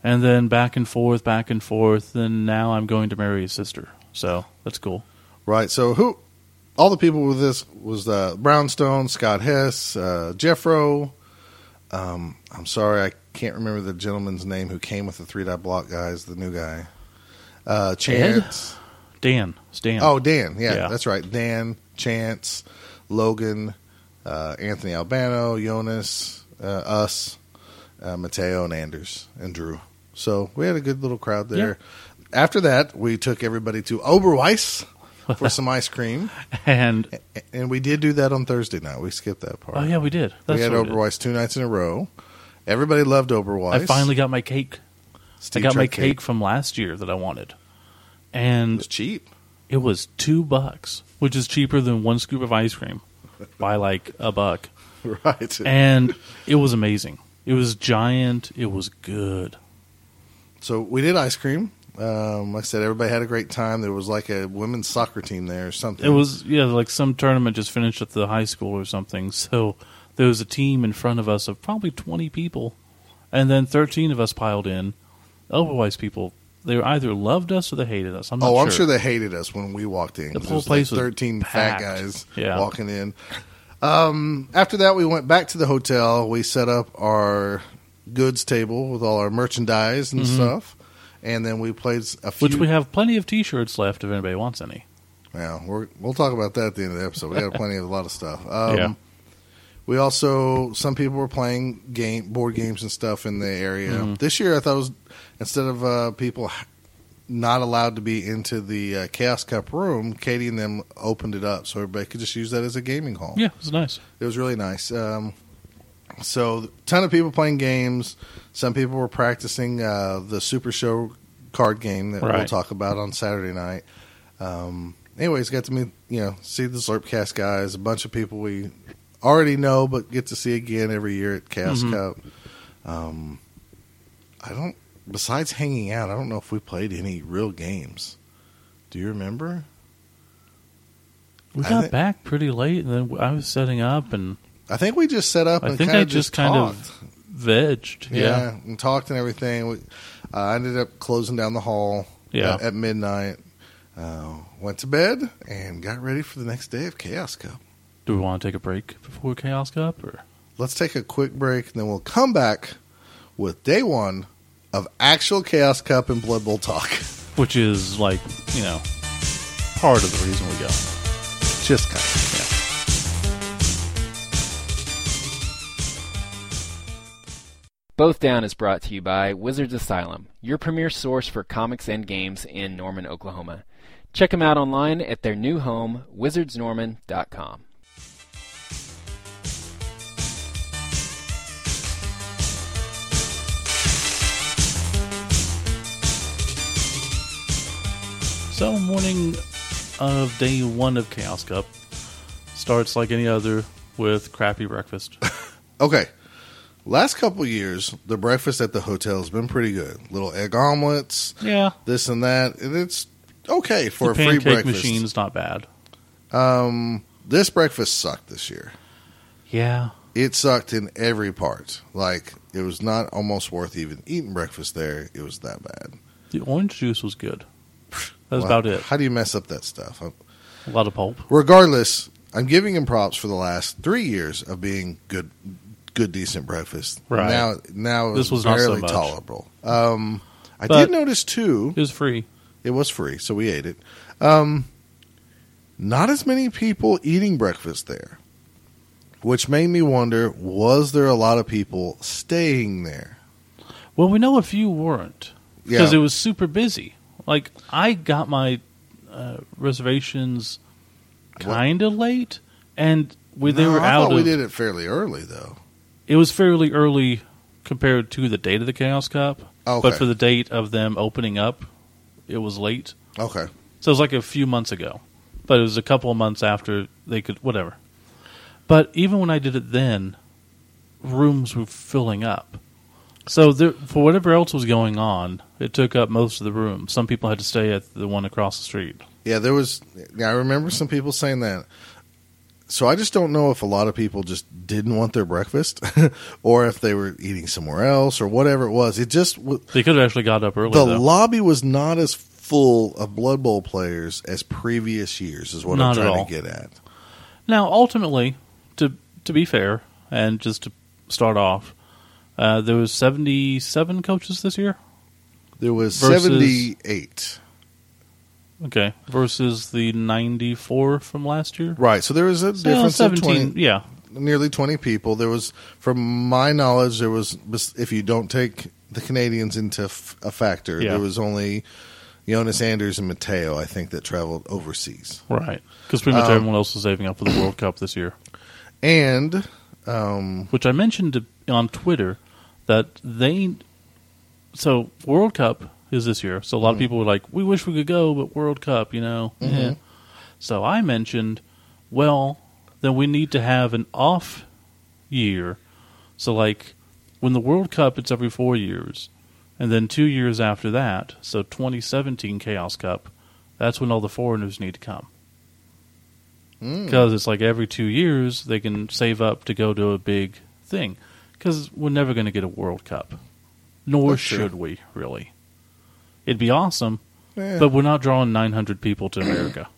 and then back and forth, and now I'm going to marry his sister. So that's cool. Right, so all the people with this was Brownstone, Scott Hess, Jeffro. I'm sorry, I can't remember the gentleman's name who came with the 3 Dot Block guys, the new guy. Chance. Ed? Dan. It's Dan. Oh, Dan. Yeah, that's right. Dan, Chance, Logan, Anthony Albano, Jonas, us, Mateo and Anders and Drew. So we had a good little crowd there. Yeah. After that, we took everybody to Oberweis for some ice cream. And we did do that on Thursday night. We skipped that part. Oh, yeah, we did. That's we had Oberweis 2 nights in a row. Everybody loved Oberweis. I finally got my cake. Steve I got my cake from last year that I wanted. And it was cheap. It was $2, which is cheaper than one scoop of ice cream by like $1. Right. And it was amazing. It was giant. It was good. So we did ice cream. Like I said, everybody had a great time. There was like a women's soccer team there or something. It was, like some tournament just finished at the high school or something. So there was a team in front of us of probably 20 people, and then 13 of us piled in. Otherwise, people, they either loved us or they hated us. I'm not sure. I'm sure they hated us when we walked in. The whole place was 13 packed. Fat guys walking in. After that, we went back to the hotel. We set up our goods table with all our merchandise and stuff. And then we played a few. Which we have plenty of T-shirts left if anybody wants any. Yeah, we'll talk about that at the end of the episode. We got a lot of stuff. We also, some people were playing board games and stuff in the area. This year I thought it was, instead of people not allowed to be into the Chaos Cup room, Katie and them opened it up so everybody could just use that as a gaming hall. Yeah, it was nice. It was really nice. So, a ton of people playing games. Some people were practicing the Super Show card game that we'll talk about on Saturday night. anyways, got to meet, see the Slurpcast guys, a bunch of people we already know, but get to see again every year at Cast Cup. Besides hanging out, I don't know if we played any real games. Do you remember? We got back pretty late, and then I was setting up, and I think we just set up. I think I just kind of vegged, yeah, and talked and everything. I ended up closing down the hall, at midnight. Went to bed and got ready for the next day of Chaos Cup. Do we want to take a break before Chaos Cup, or let's take a quick break, and then we'll come back with day one of actual Chaos Cup and Blood Bowl talk, which is part of the reason we go. Just kind of. Yeah. Both Down is brought to you by Wizards Asylum, your premier source for comics and games in Norman, Oklahoma. Check them out online at their new home, wizardsnorman.com. So, morning of day one of Chaos Cup starts like any other with crappy breakfast. Okay. Last couple years, the breakfast at the hotel has been pretty good. Little egg omelets, this and that, and it's okay for a free breakfast. The pancake machine's not bad. This breakfast sucked this year. Yeah. It sucked in every part. It was not almost worth even eating breakfast there. It was that bad. The orange juice was good. That's about it. How do you mess up that stuff? A lot of pulp. Regardless, I'm giving him props for the last 3 years of being good, decent breakfast. Right. Now this was barely not so tolerable. I did notice, too. It was free. It was free, so we ate it. Not as many people eating breakfast there, which made me wonder, was there a lot of people staying there? Well, we know a few weren't, because it was super busy. I got my reservations kind of late, and I thought we did it fairly early, though. It was fairly early compared to the date of the Chaos Cup, but for the date of them opening up, it was late. Okay. So it was a few months ago, but it was a couple of months after they could, whatever. But even when I did it then, rooms were filling up. So for whatever else was going on, it took up most of the room. Some people had to stay at the one across the street. Yeah, there was. I remember some people saying that. So I just don't know if a lot of people just didn't want their breakfast, or if they were eating somewhere else, or whatever it was. It just they could have actually got up early. The lobby was not as full of Blood Bowl players as previous years. Is what I'm trying to get at. Now, ultimately, to be fair, and just to start off. There was 77 coaches this year? There was 78. Okay. Versus the 94 from last year? Right. So there was a difference of 20, nearly 20 people. There was, from my knowledge, there was, if you don't take the Canadians into a factor, there was only Jonas, Anders, and Mateo, I think, that traveled overseas. Right. Because pretty much everyone else was saving up for the World Cup this year. And, which I mentioned on Twitter, that World Cup is this year, so a lot of people were like, we wish we could go, but World Cup, Yeah. So I mentioned, then we need to have an off year. So when the World Cup, it's every 4 years, and then 2 years after that, so 2017 Chaos Cup, that's when all the foreigners need to come. Because it's every 2 years, they can save up to go to a big thing. Because we're never going to get a World Cup. Nor should we, really. It'd be awesome, but we're not drawing 900 people to America.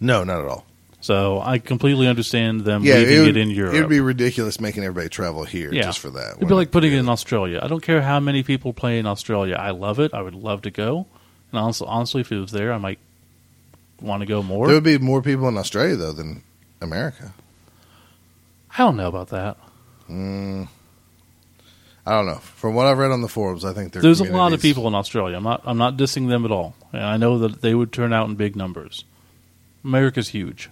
No, not at all. So I completely understand them leaving it in Europe. It would be ridiculous making everybody travel here just for that. It would be like putting it in Australia. I don't care how many people play in Australia. I love it. I would love to go. And honestly, if it was there, I might want to go more. There would be more people in Australia, though, than America. I don't know about that. I don't know. From what I've read on the forums, I think there's a lot of people in Australia. I'm not dissing them at all. And I know that they would turn out in big numbers. America's huge.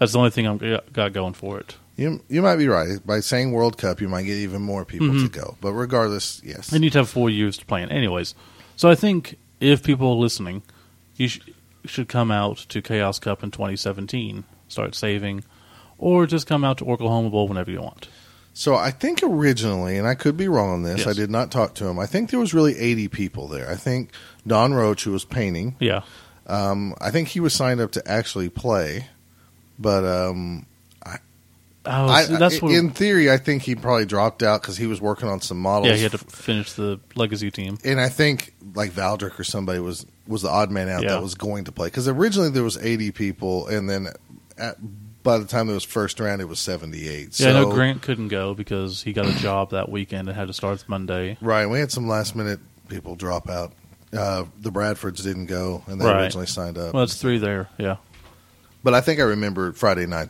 That's the only thing I've got going for it. You might be right. By saying World Cup, you might get even more people to go. But regardless, yes. They need to have 4 years to plan. Anyways, so I think if people are listening, should come out to Chaos Cup in 2017. Start saving, or just come out to Oklahoma Bowl whenever you want. So I think originally, and I could be wrong on this, yes. I did not talk to him. I think there was really 80 people there. I think Don Roach, who was painting, yeah. I think he was signed up to actually play, but in theory, I think he probably dropped out because he was working on some models. Yeah, he had to finish the legacy team. And I think like Valdrick or somebody was the odd man out that was going to play, because originally there was 80 people, and then by the time it was first round, it was 78. Yeah, so, I know Grant couldn't go because he got a job that weekend and had to start Monday. Right, we had some last-minute people drop out. The Bradfords didn't go, and they originally signed up. Well, it's 3 there, yeah. But I think I remember Friday night,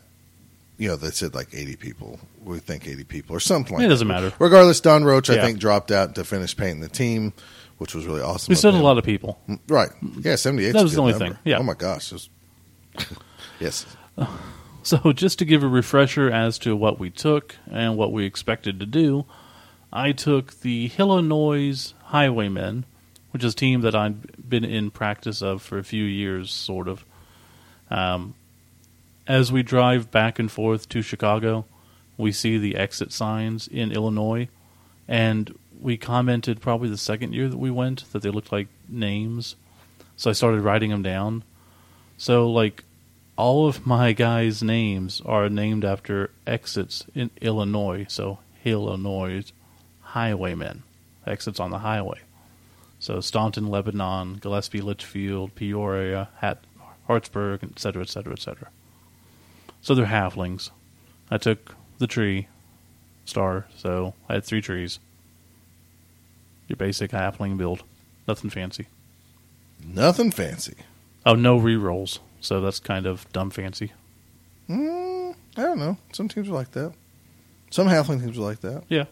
they said like 80 people. We think 80 people or something like that. It doesn't matter. Regardless, Don Roach, I think, dropped out to finish painting the team, which was really awesome. He said a lot of people. Right. Yeah, 78. That was the only thing. Yeah. Oh, my gosh. Yes. So just to give a refresher as to what we took and what we expected to do, I took the Illinois Highwaymen, which is a team that I'd been in practice of for a few years, sort of. As we drive back and forth to Chicago, we see the exit signs in Illinois, and we commented probably the second year that we went that they looked like names, so I started writing them down. So, like, all of my guys' names are named after exits in Illinois, so Illinois Highwaymen, exits on the highway. So Staunton, Lebanon, Gillespie, Litchfield, Peoria, Hartsburg, et cetera, et cetera, et cetera. So they're halflings. I took the tree star, so I had 3 trees. Your basic halfling build. Nothing fancy. Nothing fancy. Oh, no re-rolls. So that's kind of dumb fancy. I don't know. Some teams are like that. Some halfling teams are like that. Yeah.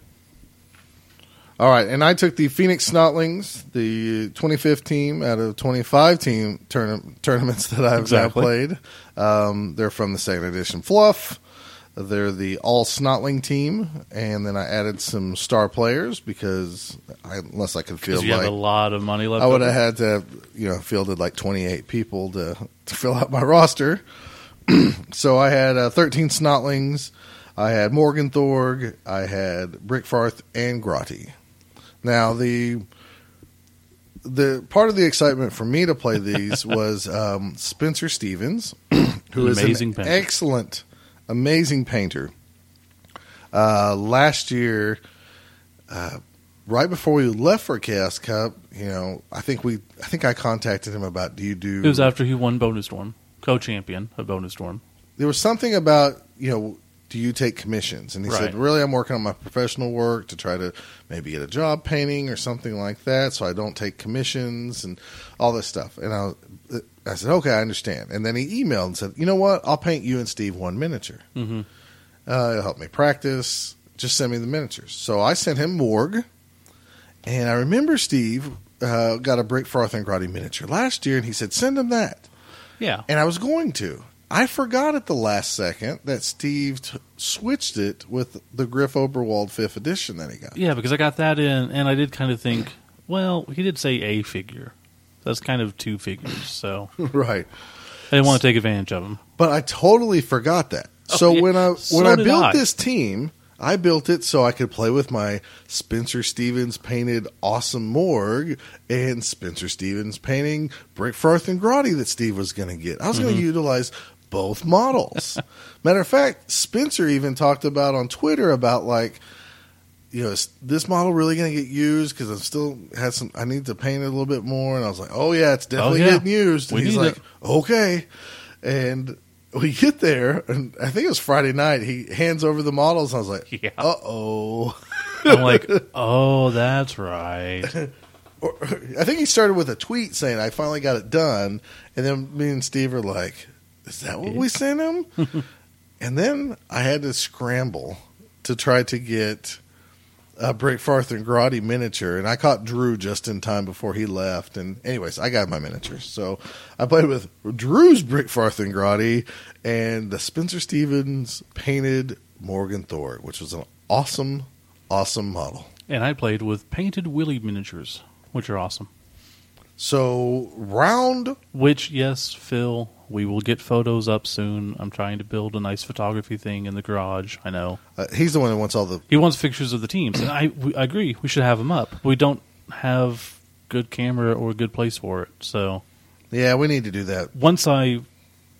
All right, and I took the Phoenix Snotlings, the 25th team out of 25 team tournaments that I've now played. They're from the second edition Fluff. They're the all Snotling team, and then I added some star players because unless I could field, you have a lot of money left. I would have had to have, fielded like 28 people to fill out my roster. So I had 13 Snotlings. I had Morg 'n' Thorg. I had Brick Farth and Grotty. Now the part of the excitement for me to play these was Spencer Stevens, who is an excellent. Amazing painter. Last year, right before we left for Chaos Cup, I think I contacted him about, It was after he won Bonus Storm, co-champion of Bonus Storm. There was something about, do you take commissions? And he said, really, I'm working on my professional work to try to maybe get a job painting or something like that, so I don't take commissions and all this stuff. And I said, okay, I understand. And then he emailed and said, you know what? I'll paint you and Steve one miniature. Mm-hmm. It'll help me practice. Just send me the miniatures. So I sent him Morg. And I remember Steve got a Brick Farth and Grotty miniature last year, and he said, send him that. Yeah. And I was going to. I forgot at the last second that Steve switched it with the Griff Oberwald 5th edition that he got. Yeah, because I got that in, and I did kind of think, well, he did say a figure. That's kind of 2 figures, so right. I didn't want to take advantage of them, but I totally forgot that. So when I built this team, I built it so I could play with my Spencer Stevens painted awesome Morg and Spencer Stevens painting Brick Farth and Grotty that Steve was going to get. I was going to utilize both models. Matter of fact, Spencer even talked about on Twitter about like. Is this model really going to get used? Because I need to paint it a little bit more. And I was like, oh, yeah, it's definitely getting used. And he's like, okay. And we get there, and I think it was Friday night. He hands over the models. And I was like, uh-oh. I'm like, oh, that's right. I think he started with a tweet saying, I finally got it done. And then me and Steve are like, is that what we sent him? And then I had to scramble to try to get a Brick Farth and Grotty miniature, and I caught Drew just in time before he left. And anyways, I got my miniatures, so I played with Drew's Brick Farth and Grotty and the Spencer Stevens painted Morg 'n' Thorg, which was an awesome, awesome model. And I played with painted Willie miniatures, which are awesome. So, round... Which, yes, Phil, we will get photos up soon. I'm trying to build a nice photography thing in the garage. I know. He's the one that wants all the... He wants pictures of the teams. And I agree. We should have them up. We don't have good camera or a good place for it, so... Yeah, we need to do that. Once I...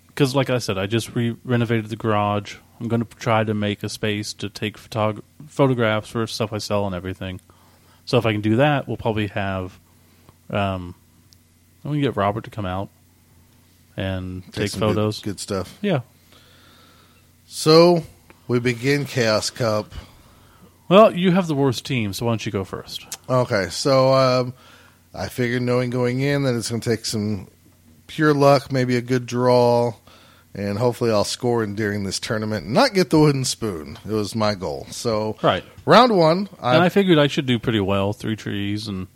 Because, like I said, I just renovated the garage. I'm going to try to make a space to take photographs for stuff I sell and everything. So if I can do that, we'll probably have... we can get Robert to come out and take photos. Good stuff. Yeah. So we begin Chaos Cup. Well, you have the worst team, so why don't you go first? Okay. So I figured, knowing going in that it's going to take some pure luck, maybe a good draw, and hopefully I'll score during this tournament and not get the wooden spoon. It was my goal. So right. Round one. And I figured I should do pretty well. 3 trees and,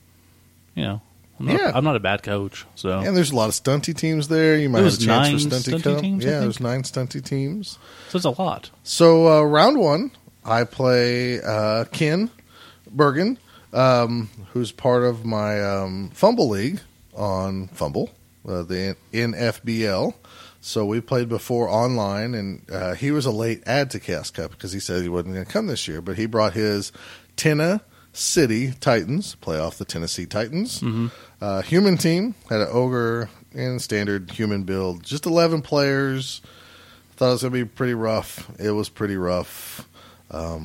you know. I'm not a bad coach. So. And there's a lot of stunty teams there. You might have a chance for stunty cup. Teams, yeah, there's 9 stunty teams. So it's a lot. So round one, I play Ken Bergen, who's part of my Fumble League on Fumble, the NFBL. So we played before online, and he was a late add to Chaos Cup because he said he wasn't going to come this year, but he brought his Tenna City Titans, play off the Tennessee Titans. Mm-hmm. Human team, had an ogre and standard human build. Just 11 players. Thought it was going to be pretty rough. It was pretty rough. I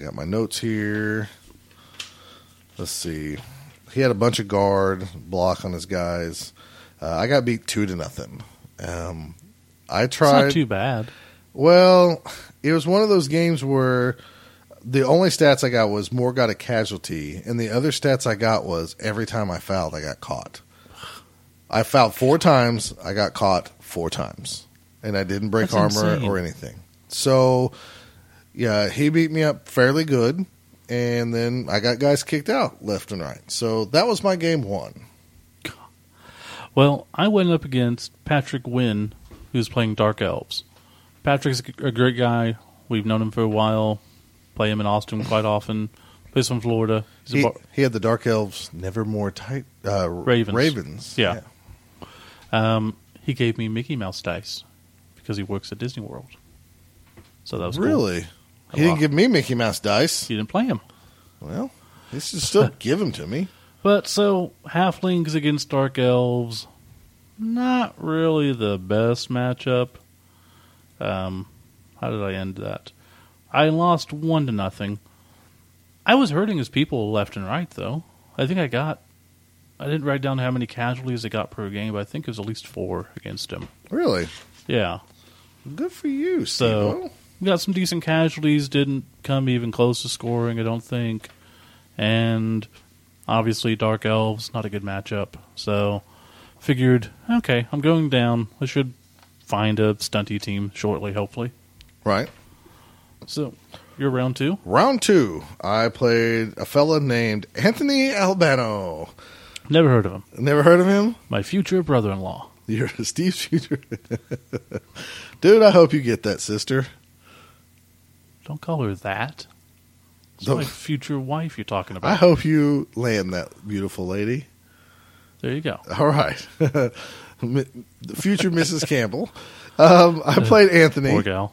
got my notes here. Let's see. He had a bunch of guard block on his guys. I got beat 2-0. I tried. It's not too bad. Well, it was one of those games where... The only stats I got was Morg got a casualty, and the other stats I got was every time I fouled, I got caught. I fouled 4 times, I got caught 4 times, and I didn't break armor or anything. So, yeah, he beat me up fairly good, and then I got guys kicked out left and right. So that was my game one. Well, I went up against Patrick Wynn, who's playing Dark Elves. Patrick's a great guy. We've known him for a while. Play him in Austin quite often. Plays from Florida. He had the Dark Elves Nevermore Ravens. Yeah. He gave me Mickey Mouse dice because he works at Disney World. So that was really cool. He didn't give me Mickey Mouse dice. You didn't play him. Well, this is still give him to me. But so halflings against Dark Elves, not really the best matchup. How did I end that? I lost 1-0. I was hurting his people left and right, though. I think I didn't write down how many casualties I got per game, but I think it was at least 4 against him. Really? Yeah. Good for you, Steve-o. So got some decent casualties, didn't come even close to scoring, I don't think. And obviously Dark Elves, not a good matchup. So figured, okay, I'm going down. I should find a stunty team shortly, hopefully. Right. So, you're round two? Round two. I played a fella named Anthony Albano. Never heard of him. Never heard of him? My future brother-in-law. You're Steve's future. Dude, I hope you get that, sister. Don't call her that. It's my future wife you're talking about. I hope you land that beautiful lady. There you go. All right. The future Mrs. Campbell. I played Anthony. Poor gal.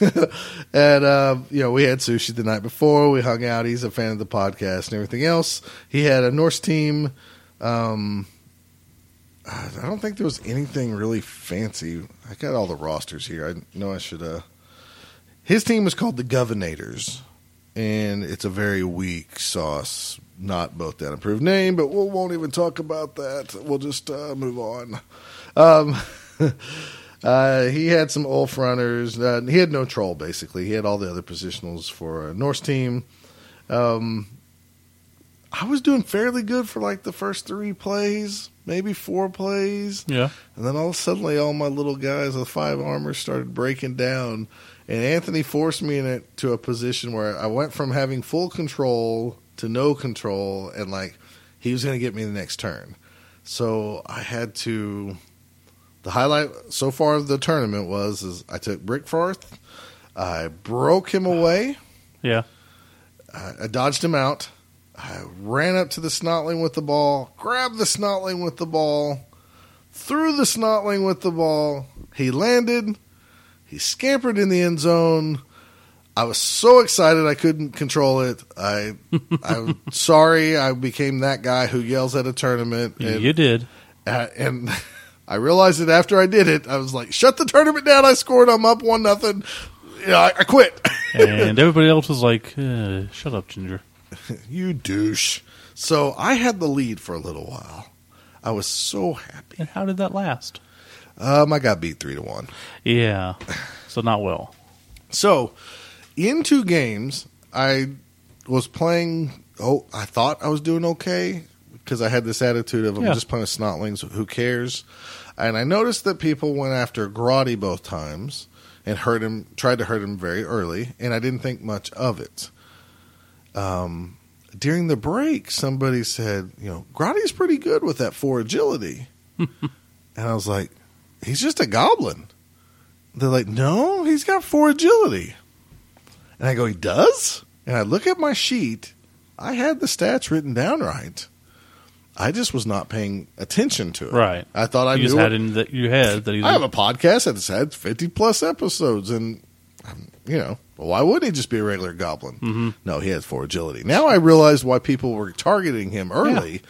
And, we had sushi the night before. We hung out. He's a fan of the podcast and everything else. He had a Norse team. I don't think there was anything really fancy. I got all the rosters here. I know I should. His team was called the Governators, and it's a very weak sauce. Not both that approved name, but we won't even talk about that. We'll just move on. He had some Ulf runners. He had no troll, basically. He had all the other positionals for a Norse team. I was doing fairly good for like the first 3 plays, maybe 4 plays. Yeah. And then all my little guys with 5 armor started breaking down. And Anthony forced me to a position where I went from having full control to no control. And like, he was going to get me the next turn. So I had to... The highlight so far of the tournament was I took Brick Farth, I broke him away, I dodged him out, I ran up to the Snotling with the ball, grabbed the Snotling with the ball, threw the Snotling with the ball. He landed. He scampered in the end zone. I was so excited I couldn't control it. I'm sorry I became that guy who yells at a tournament. And, you did. And I realized it after I did it. I was like, shut the tournament down. I scored. I'm up 1-0. You know, I quit. And everybody else was like, shut up, Ginger. You douche. So I had the lead for a little while. I was so happy. And how did that last? I got beat 3-1. Yeah. So not well. So in two games, I was playing. Oh, I thought I was doing okay because I had this attitude of I'm just playing with Snotlings. Who cares? And I noticed that people went after Grotty both times and hurt him, tried to hurt him very early. And I didn't think much of it. During the break, somebody said, you know, Grotty's pretty good with that 4 agility. And I was like, he's just a goblin. They're like, no, he's got 4 agility. And I go, he does? And I look at my sheet. I had the stats written down right. I just was not paying attention to it. Right. I thought I knew. You just had in that you had that. I have a podcast that's had 50+ episodes, and you know. Well, why wouldn't he just be a regular goblin? Mm-hmm. No, he has 4 agility. Now I realize why people were targeting him early,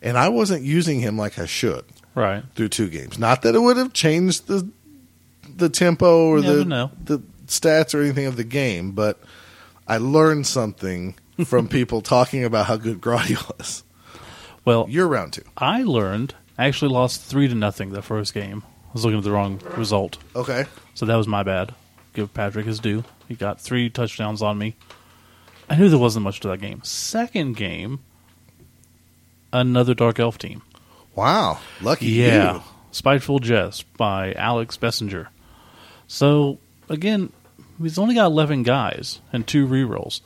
and I wasn't using him like I should. Right. Through 2 games. Not that it would have changed the tempo or the stats or anything of the game, but I learned something from people talking about how good Grotty was. Well, you're round 2. I learned. I actually lost 3-0 the first game. I was looking at the wrong result. Okay. So that was my bad. Give Patrick his due. He got 3 touchdowns on me. I knew there wasn't much to that game. Second game, another Dark Elf team. Wow. Lucky you. Spiteful Jest by Alex Bessinger. So, again, he's only got 11 guys and 2 rerolls.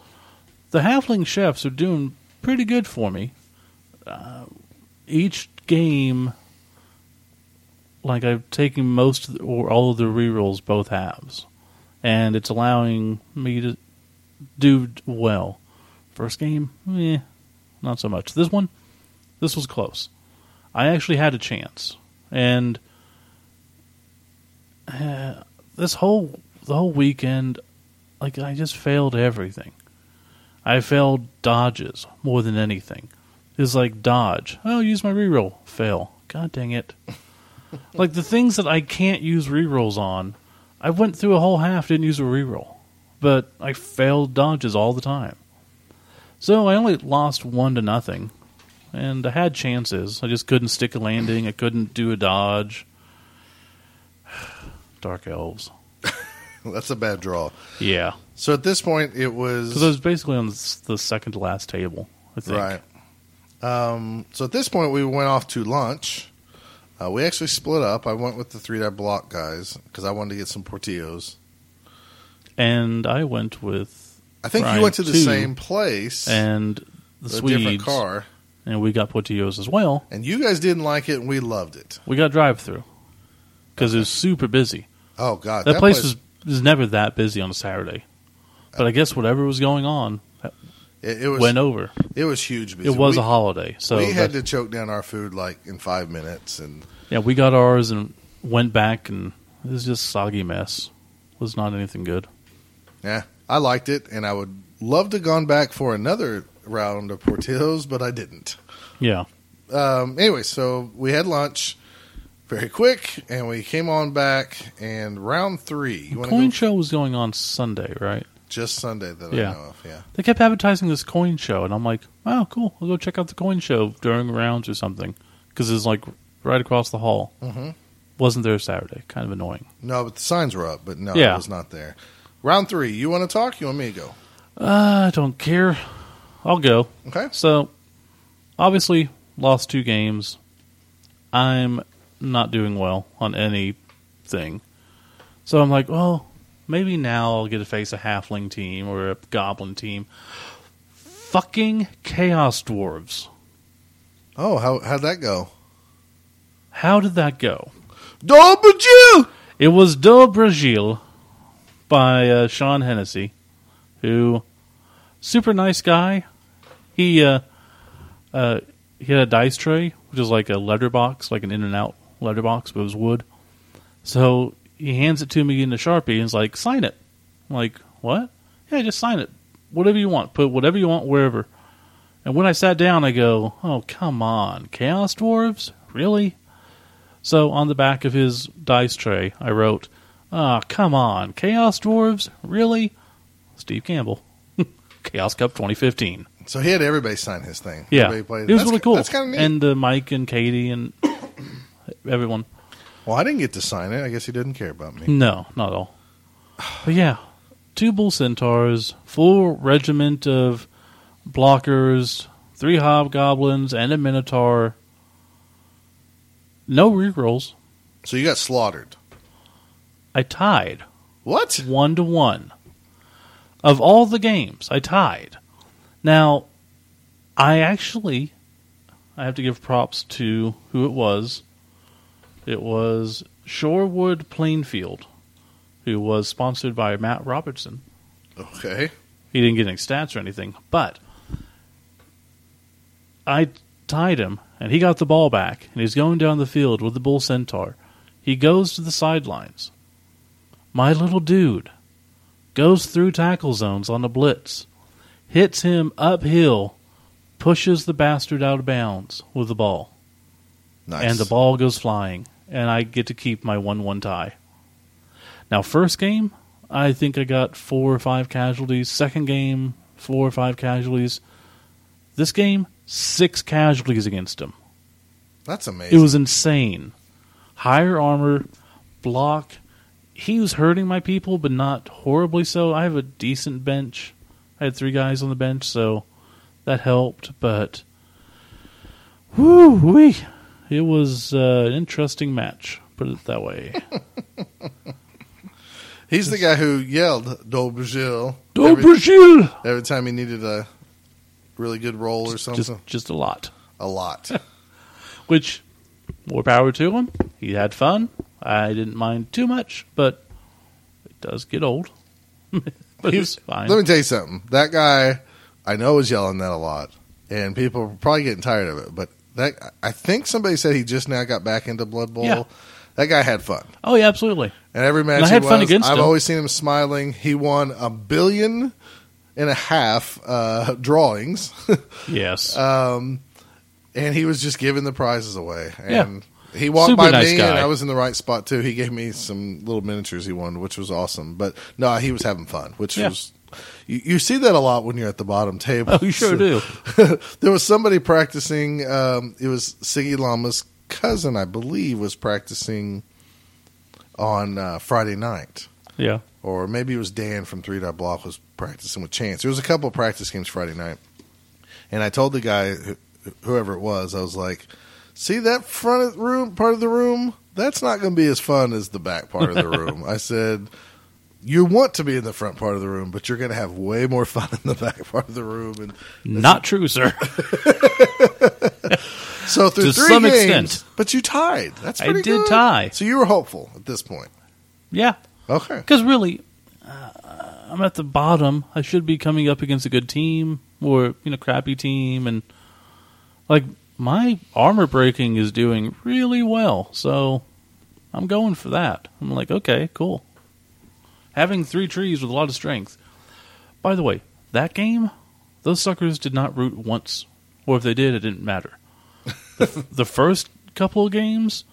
The Halfling Chefs are doing pretty good for me. Each game, like I've taken most or all of the rerolls both halves. And it's allowing me to do well. First game, not so much. This one, this was close. I actually had a chance. And the whole weekend, like I just failed everything. I failed dodges more than anything. It's like dodge. Oh, use my reroll. Fail. God dang it. Like the things that I can't use rerolls on, I went through a whole half, didn't use a reroll, but I failed dodges all the time. So I only lost 1-0, and I had chances. I just couldn't stick a landing. I couldn't do a dodge. Dark Elves. That's a bad draw. Yeah. So at this point, it was... Because I was basically on the second to last table, I think. Right. So at this point, we went off to lunch. We actually split up. I went with the 3-die block guys because I wanted to get some Portillo's. And I went with... I think Brian you went to the same place. And the Swedes. A different car. And we got Portillo's as well. And you guys didn't like it, and we loved it. We got drive-through because it was super busy. Oh, God. That place was never that busy on a Saturday. But I guess whatever was going on... It went over. It was huge. Busy. It was a holiday. So we had to choke down our food like in 5 minutes. And yeah, we got ours and went back, and it was just a soggy mess. It was not anything good. Yeah, I liked it, and I would love to have gone back for another round of Portillo's, but I didn't. Yeah. Anyway, so we had lunch very quick, and we came on back, and round 3. The coin show was going on Sunday, right? Just Sunday that I know of, yeah. They kept advertising this coin show, and I'm like, oh, cool. I'll go check out the coin show during rounds or something. Because it's like right across the hall. Mm-hmm. Wasn't there Saturday. Kind of annoying. No, but the signs were up, but no, it was not there. Round 3, you want to talk? You want me to go? I don't care. I'll go. Okay. So, obviously, lost 2 games. I'm not doing well on anything. So I'm like, well... Maybe now I'll get to face a halfling team or a goblin team. Fucking Chaos Dwarves. Oh, how'd that go? How did that go? Dol Brazil! It was Dol Brazil by Sean Hennessy, who, super nice guy, He had a dice tray, which is like a letterbox, like an in-and-out letterbox, but it was wood. So he hands it to me in the Sharpie and is like, sign it. I'm like, what? Yeah, just sign it. Whatever you want. Put whatever you want wherever. And when I sat down, I go, oh, come on. Chaos Dwarves? Really? So on the back of his dice tray, I wrote, ah, oh, come on. Chaos Dwarves? Really? Steve Campbell. Chaos Cup 2015. So he had everybody sign his thing. Yeah. It was really cool. That's kind of neat. And Mike and Katie and everyone. Well, I didn't get to sign it. I guess he didn't care about me. No, not at all. But yeah, 2 bull centaurs, 4 regiment of blockers, 3 hobgoblins, and a minotaur. No rerolls. So you got slaughtered. I tied. What? 1-1. Of all the games, I tied. Now, I have to give props to who it was. It was Shorewood Plainfield, who was sponsored by Matt Robertson. Okay. He didn't get any stats or anything, but I tied him, and he got the ball back, and he's going down the field with the bull centaur. He goes to the sidelines. My little dude goes through tackle zones on a blitz, hits him uphill, pushes the bastard out of bounds with the ball. Nice. And the ball goes flying, and I get to keep my 1-1 tie. Now, first game, I think I got 4 or 5 casualties. Second game, 4 or 5 casualties. This game, 6 casualties against him. That's amazing. It was insane. Higher armor, block. He was hurting my people, but not horribly so. I have a decent bench. I had 3 guys on the bench, so that helped. But, whoo-wee. It was an interesting match, put it that way. He's the guy who yelled, Dol Brazil. Dol Brazil! Every time he needed a really good roll or something. Just a lot. A lot. Which, more power to him. He had fun. I didn't mind too much, but it does get old. But he was fine. Let me tell you something. That guy, I know, was yelling that a lot, and people were probably getting tired of it, but that, I think somebody said he just now got back into Blood Bowl. Yeah. That guy had fun. Oh, yeah, absolutely. And every match I've always seen him smiling. He won 1.5 billion drawings. Yes. And he was just giving the prizes away. And yeah. He walked super by nice me, guy. And I was in the right spot, too. He gave me some little miniatures he won, which was awesome. But, no, he was having fun, which was... You see that a lot when you're at the bottom table. Oh, you sure do. There was somebody practicing. It was Siggy Lama's cousin, I believe, was practicing on Friday night. Yeah. Or maybe it was Dan from 3. Block was practicing with Chance. There was a couple of practice games Friday night. And I told the guy, whoever it was, I was like, see that part of the room? That's not going to be as fun as the back part of the room. I said... You want to be in the front part of the room, but you're going to have way more fun in the back part of the room. And not true, sir. So through to 3 some games, extent. But you tied. That's pretty good. I did tie. So you were hopeful at this point. Yeah. Okay. Because really, I'm at the bottom. I should be coming up against a good team or crappy team, and like my armor breaking is doing really well. So I'm going for that. I'm like, okay, cool. Having 3 trees with a lot of strength. By the way, that game, those suckers did not root once. Or if they did, it didn't matter. The first couple of games,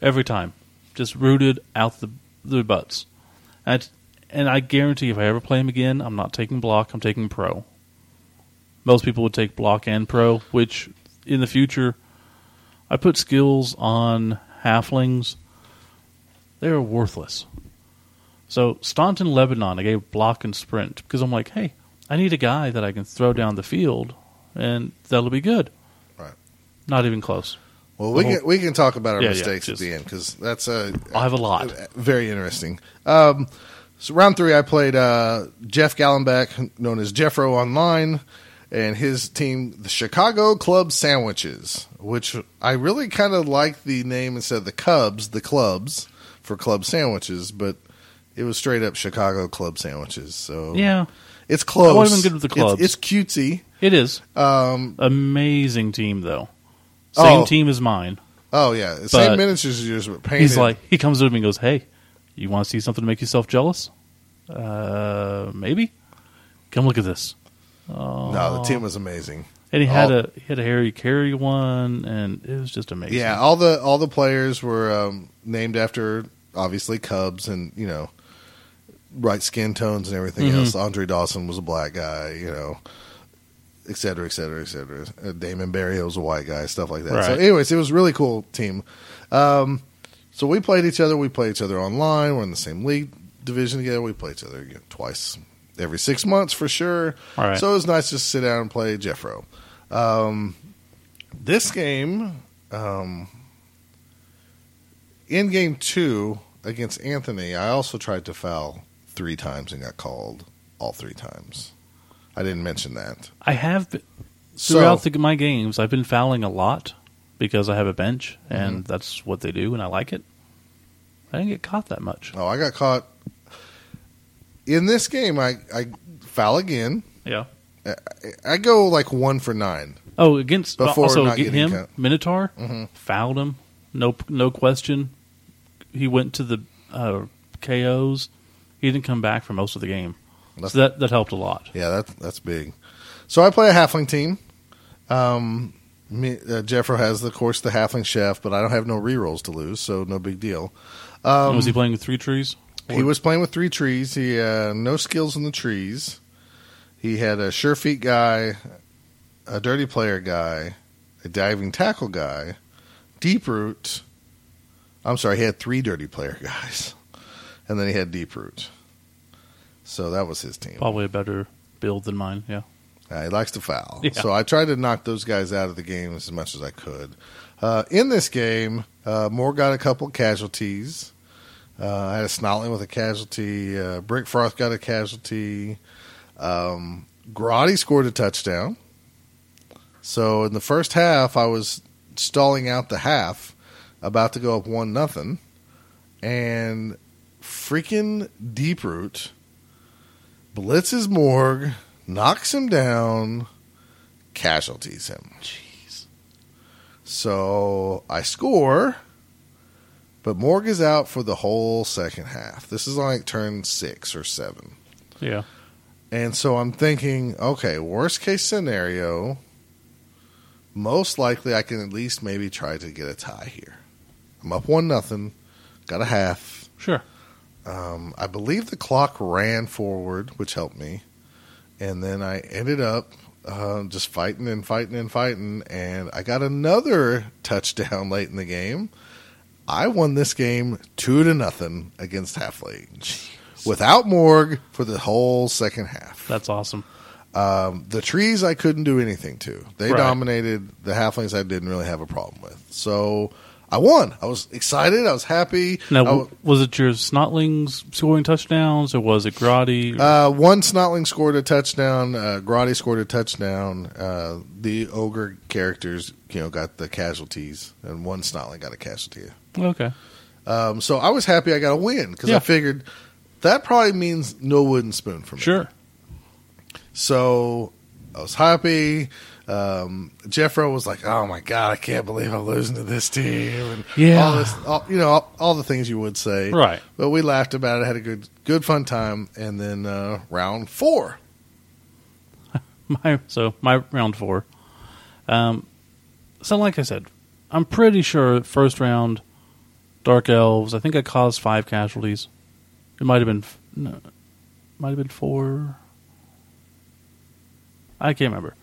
every time, just rooted out the butts. And I guarantee if I ever play them again, I'm not taking block, I'm taking pro. Most people would take block and pro, which in the future, I put skills on halflings. They're worthless. So, Staunton, Lebanon, I gave block and sprint because I'm like, hey, I need a guy that I can throw down the field, and that'll be good. Right. Not even close. Well, we can talk about our mistakes at the end because that's I have a lot. Very interesting. So, round 3, I played Jeff Gallenbeck, known as Jeffro online, and his team, the Chicago Club Sandwiches, which I really kind of like the name instead of the Cubs, the clubs, for club sandwiches, but... It was straight up Chicago Club Sandwiches. So yeah, It's close. I wasn't even good with the clubs. It's cutesy. It is. Amazing team, though. Same team as mine. Oh, yeah. Same miniatures as yours, but painted. He's like, he comes to me and goes, hey, you want to see something to make yourself jealous? Maybe? Come look at this. No, the team was amazing. And he had a Harry Carey one, and it was just amazing. Yeah, all the players were named after, obviously, Cubs and, you know, right skin tones and everything else. Andre Dawson was a black guy, you know, et cetera, et cetera, et cetera. Damon Barrio was a white guy, stuff like that. Right. So anyways, it was a really cool team. So we played each other. We play each other online. We're in the same league division together. We play each other twice every 6 months for sure. All right. So it was nice just to sit down and play Jeffro. This game, in game 2 against Anthony, I also tried to foul 3 times and got called all 3 times. I didn't mention that. I have been, throughout my games, I've been fouling a lot because I have a bench, and that's what they do, and I like it. I didn't get caught that much. Oh, I got caught. In this game, I foul again. Yeah. I go like 1 for 9. Oh, against him, Minotaur, fouled him, no question. He went to the KOs. He didn't come back for most of the game. So that helped a lot. Yeah, that's big. So I play a halfling team. Jeffro has, of course, the halfling chef, but I don't have no rerolls to lose, so no big deal. Was he playing with 3 trees? He was playing with 3 trees. He no skills in the trees. He had a sure feet guy, a dirty player guy, a diving tackle guy, Deep Root. I'm sorry, he had 3 dirty player guys, and then he had Deep Root. So that was his team. Probably a better build than mine, yeah. He likes to foul. Yeah. So I tried to knock those guys out of the game as much as I could. In this game, Moore got a couple casualties. I had a Snotling with a casualty. Brick Farth got a casualty. Grotty scored a touchdown. So in the first half, I was stalling out the half, about to go up 1-0, and freaking Deep Root blitzes Morg, knocks him down, casualties him. Jeez. So I score, but Morg is out for the whole second half. This is like turn 6 or 7. Yeah. And so I'm thinking, okay, worst case scenario, most likely I can at least maybe try to get a tie here. I'm up 1-0, got a half. Sure. I believe the clock ran forward, which helped me. And then I ended up just fighting. And I got another touchdown late in the game. I won this game 2-0 against Halflings without Morg for the whole second half. That's awesome. The trees I couldn't do anything to. They dominated. The Halflings I didn't really have a problem with. So I won. I was excited. I was happy. Now, was it your Snotlings scoring touchdowns, or was it Grotty? One Snotling scored a touchdown. Grotty scored a touchdown. The ogre characters, got the casualties, and one Snotling got a casualty. Okay. So I was happy I got a win because I figured that probably means no wooden spoon for me. Sure. So I was happy. Jeffro was like, oh my God, I can't believe I'm losing to this team. And all the things you would say. Right. But we laughed about it, had a good fun time. And then, round 4. My round 4. So like I said, I'm pretty sure first round dark elves, I think I caused 5 casualties. It might have been 4. I can't remember.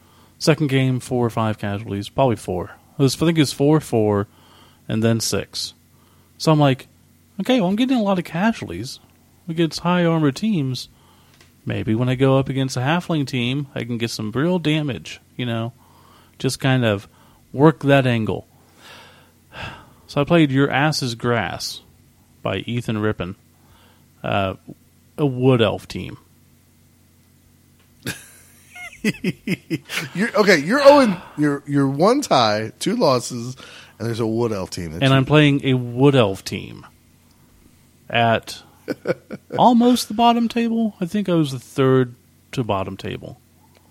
Second game, 4 or 5 casualties. Probably 4. I think it was 4, and then 6. So I'm like, okay, well, I'm getting a lot of casualties against high armor teams. Maybe when I go up against a halfling team, I can get some real damage, Just kind of work that angle. So I played Your Ass is Grass by Ethan Rippon. A wood elf team. You're owing your one tie, 2 losses, and there's a wood elf team. And I'm playing a wood elf team at almost the bottom table. I think I was the third to bottom table.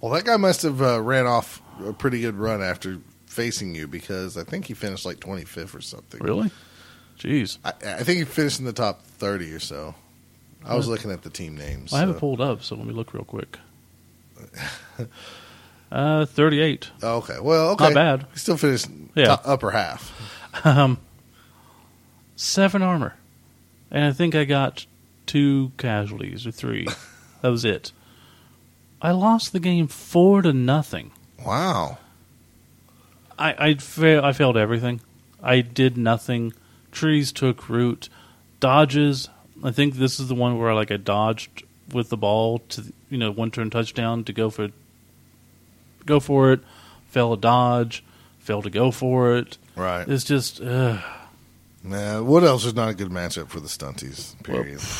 Well, that guy must have ran off a pretty good run after facing you, because I think he finished like 25th or something. Really? Jeez. I think he finished in the top 30 or so. I was looking at the team names. Well, I have it pulled up, so let me look real quick. 38. Okay. Well, okay. Not bad. He still finished top upper half. 7 armor. And I think I got 2 casualties or 3. That was it. I lost the game 4-0. Wow. I failed everything. I did nothing. Trees took root. Dodges. I think this is the one where I dodged with the ball to one turn touchdown to go for it. Fail a dodge. Fail to go for it. Right. It's just. What else is not a good matchup for the stunties? Period. Well,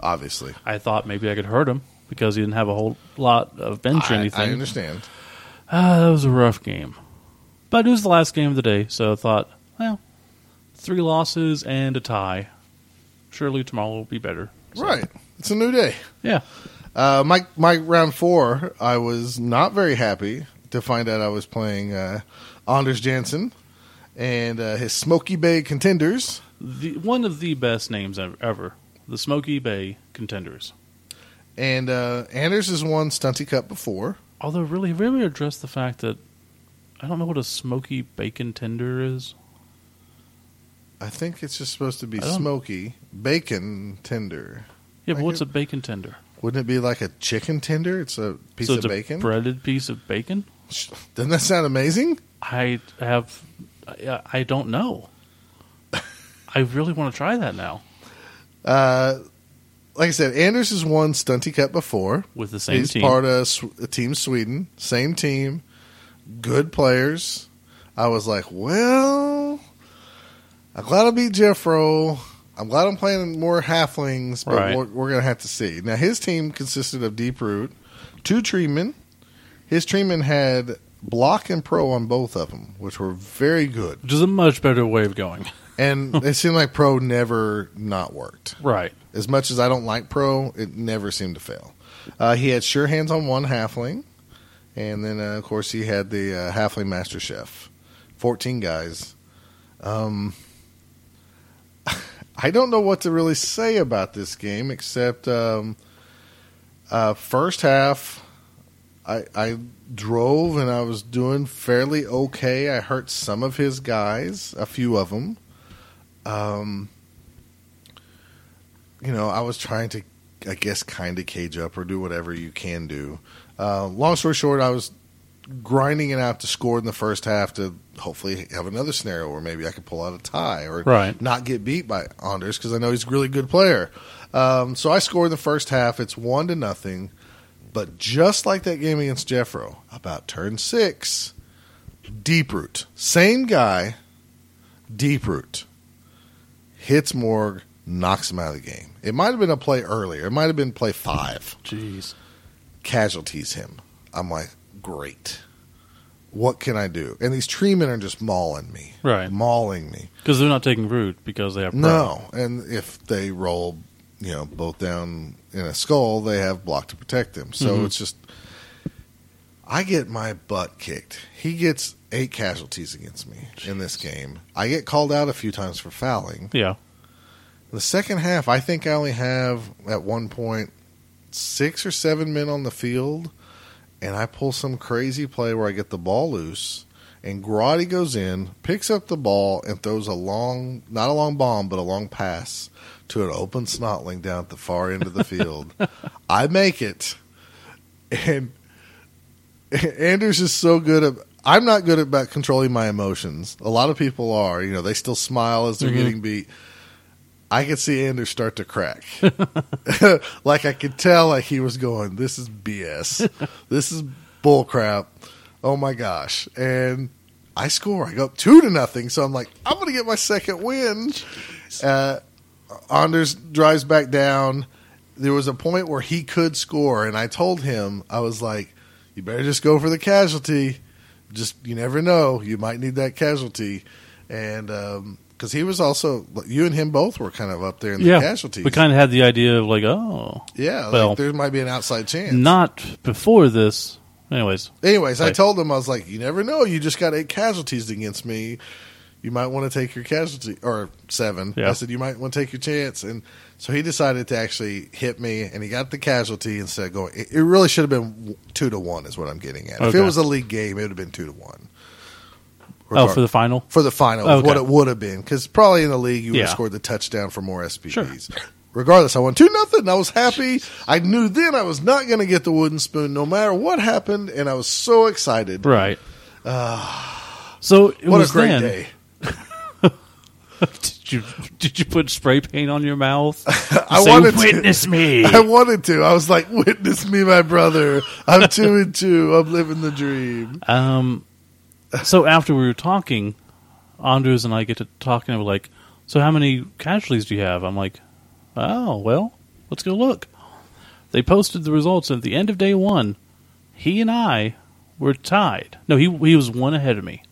obviously. I thought maybe I could hurt him because he didn't have a whole lot of bench or anything. I understand. That was a rough game. But it was the last game of the day, so I thought, 3 losses and a tie. Surely tomorrow will be better. So. Right. It's a new day. Yeah. My round 4, I was not very happy to find out I was playing Anders Jansen and his Smoky Bay Contenders. One of the best names ever. The Smoky Bay Contenders. And Anders has won Stunty Cup before. Although, really, have we ever addressed the fact that I don't know what a smoky bacon tender is? I think it's just supposed to be smoky bacon tender. Yeah, but what's a bacon tender? Wouldn't it be like a chicken tender? It's a piece of bacon? A breaded piece of bacon? Doesn't that sound amazing? I don't know. I really want to try that now. Like I said, Anders has won Stunty Cup before. With the same team. He's part of Team Sweden. Same team. Good players. I was like, well, I'm glad I beat Jeffro. I'm glad I'm playing more halflings, but we're going to have to see. Now, his team consisted of Deep Root, 2 treemen. His treemen had block and pro on both of them, which were very good. Which is a much better way of going. And it seemed like pro never not worked. Right. As much as I don't like pro, it never seemed to fail. He had sure hands on one halfling. And then, of course, he had the Halfling Master Chef. 14 guys. I don't know what to really say about this game, except first half, I drove and I was doing fairly okay. I hurt some of his guys, a few of them. I was trying to, I guess, kind of cage up or do whatever you can do. Long story short, I was grinding it out to score in the first half to hopefully have another scenario where maybe I could pull out a tie or not get beat by Anders because I know he's a really good player. So I scored in the first half. It's 1-0. But just like that game against Jeffro, about turn 6, Deep Root. Same guy, Deep Root. Hits Morg, knocks him out of the game. It might have been a play earlier. It might have been play 5. Jeez. Casualties him. I'm like, great. What can I do? And these tree men are just mauling me. Right. Mauling me. Because they're not taking root because they have pro. No. And if they roll, both down in a skull, they have block to protect them. So It's just, I get my butt kicked. He gets 8 casualties against me in this game. I get called out a few times for fouling. Yeah. The second half, I think I only have, at one point, 6 or 7 men on the field, and I pull some crazy play where I get the ball loose, and Grotty goes in, picks up the ball, and throws not a long bomb, but a long pass to an open snotling down at the far end of the field. I make it, and Anders is so good at... I'm not good about controlling my emotions. A lot of people are. They still smile as they're getting beat. I could see Anders start to crack. I could tell he was going, this is BS. This is bullcrap. Oh, my gosh. And I score. I go up 2-0. So I'm like, I'm going to get my second win. Anders drives back down. There was a point where he could score. And I told him, I was like, you better just go for the casualty. Just, you never know. You might need that casualty. And Because he was also, you and him both were kind of up there in the casualties. We kind of had the idea of like, oh. Yeah, well, like there might be an outside chance. Not before this. Anyways, I told him, I was like, you never know. You just got 8 casualties against me. You might want to take your casualty, or 7. Yeah. I said, you might want to take your chance. And so he decided to actually hit me, and he got the casualty instead of going. It really should have been 2-1 is what I'm getting at. Okay. If it was a league game, it would have been 2-1. Oh, for the final? For the final, okay. What it would have been. Because probably in the league, you would have scored the touchdown for more SPPs. Sure. Regardless, I won 2-0. I was happy. I knew then I was not going to get the wooden spoon no matter what happened, and I was so excited. Right. So it what was a great then. Day. Did you put spray paint on your mouth? I say, wanted witness to. Me. I wanted to. I was like, witness me, my brother. I'm 2-2. I'm living the dream. So after we were talking, Anders and I get to talking, and we're like, so how many casualties do you have? I'm like, oh, well, let's go look. They posted the results, and at the end of day one, he and I were tied. No, he was one ahead of me.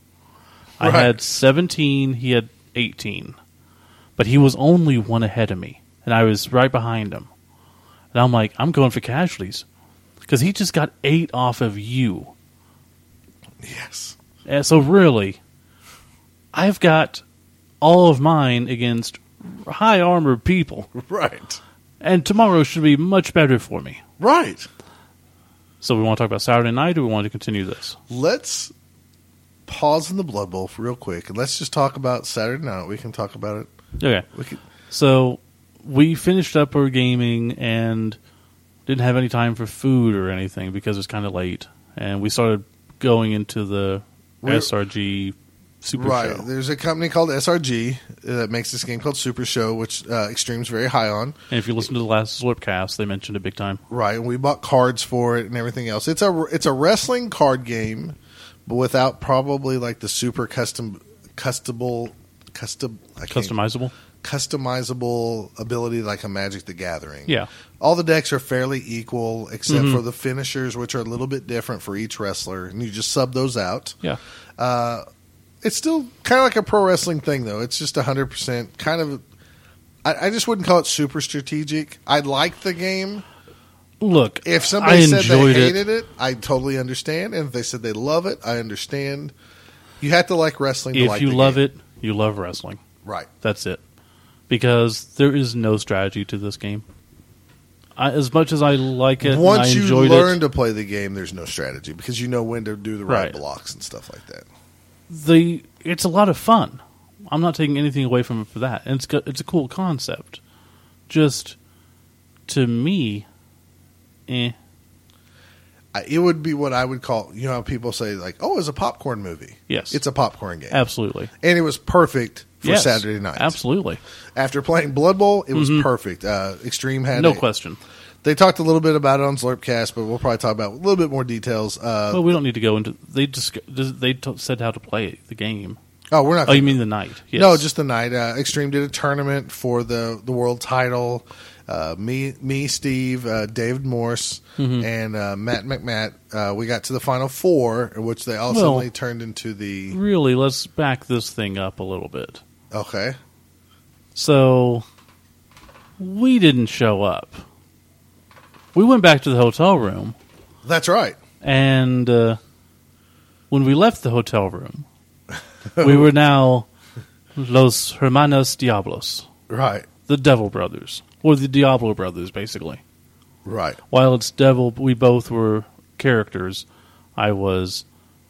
Right. I had 17, he had 18. But he was only one ahead of me, and I was right behind him. And I'm like, I'm going for casualties, because he just got 8 off of you. Yes. And so really, I've got all of mine against high armored people. Right. And tomorrow should be much better for me. Right. So we want to talk about Saturday night, or we want to continue this? Let's pause in the Blood Bowl for real quick, and let's just talk about Saturday night. We can talk about it. Okay. So we finished up our gaming and didn't have any time for food or anything because it was kind of late. And we started going into the SRG Super Show. Right. There's a company called SRG that makes this game called Super Show, which Extreme's very high on. And if you listen to the last Slurpcast, they mentioned it big time. Right. And we bought cards for it and everything else. It's a wrestling card game, but without probably like the super customizable ability like a Magic the Gathering. Yeah. All the decks are fairly equal except for the finishers, which are a little bit different for each wrestler, and you just sub those out. Yeah. It's still kind of like a pro wrestling thing, though. It's just 100% kind of – I just wouldn't call it super strategic. I like the game. Look, if somebody said they hated it, I totally understand. And if they said they love it, I understand. You have to like wrestling to like the game. If you love it, you love wrestling. Right. That's it. Because there is no strategy to this game. As much as I like it, once and I enjoyed you learn to play the game, there's no strategy because you know when to do the right blocks and stuff like that. It's a lot of fun. I'm not taking anything away from it for that, and it's a cool concept. Just to me, it would be what I would call. You know, how people say like, "Oh, it's a popcorn movie." Yes, it's a popcorn game. Absolutely, and it was perfect for Saturday night. Absolutely. After playing Blood Bowl, it was perfect. Extreme had no question. They talked a little bit about it on Slurpcast, but we'll probably talk about a little bit more details. Well, we don't need to go into they said how to play the game. Oh, we're not. Oh, you mean the night? Yes. No, just the night. Extreme did a tournament for the world title. Me, Steve, David Morse, and Matt McMatt. We got to the final 4, which they also turned into the. Really, let's back this thing up a little bit. Okay. So we didn't show up. We went back to the hotel room. That's right. And when we left the hotel room, we were now Los Hermanos Diablos. Right. The Devil Brothers. Or the Diablo Brothers, basically. Right. While it's Devil, we both were characters. I was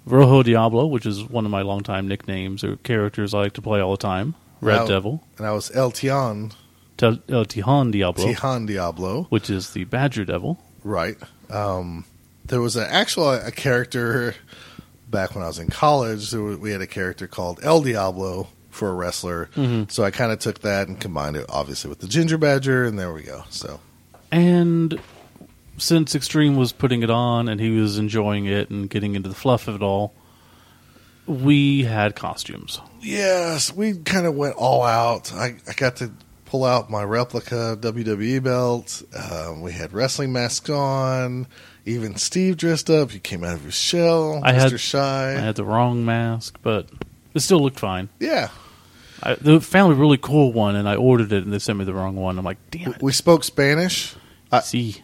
Rojo Diablo, which is one of my longtime nicknames or characters I like to play all the time. Devil. And I was El Tijon. Tijon Diablo. Tijon Diablo. Which is the Badger Devil. Right. There was a character back when I was in college. We had a character called El Diablo for a wrestler. Mm-hmm. So I kind of took that and combined it, obviously, with the Ginger Badger, and there we go. So, and since Extreme was putting it on and he was enjoying it and getting into the fluff of it all, we had costumes. Yes, we kind of went all out. I got to pull out my replica WWE belt. We had wrestling masks on. Even Steve dressed up. He came out of his shell. I had the wrong mask, but it still looked fine. Yeah. They found a really cool one, and I ordered it, and they sent me the wrong one. I'm like, damn it. We spoke Spanish. Sí.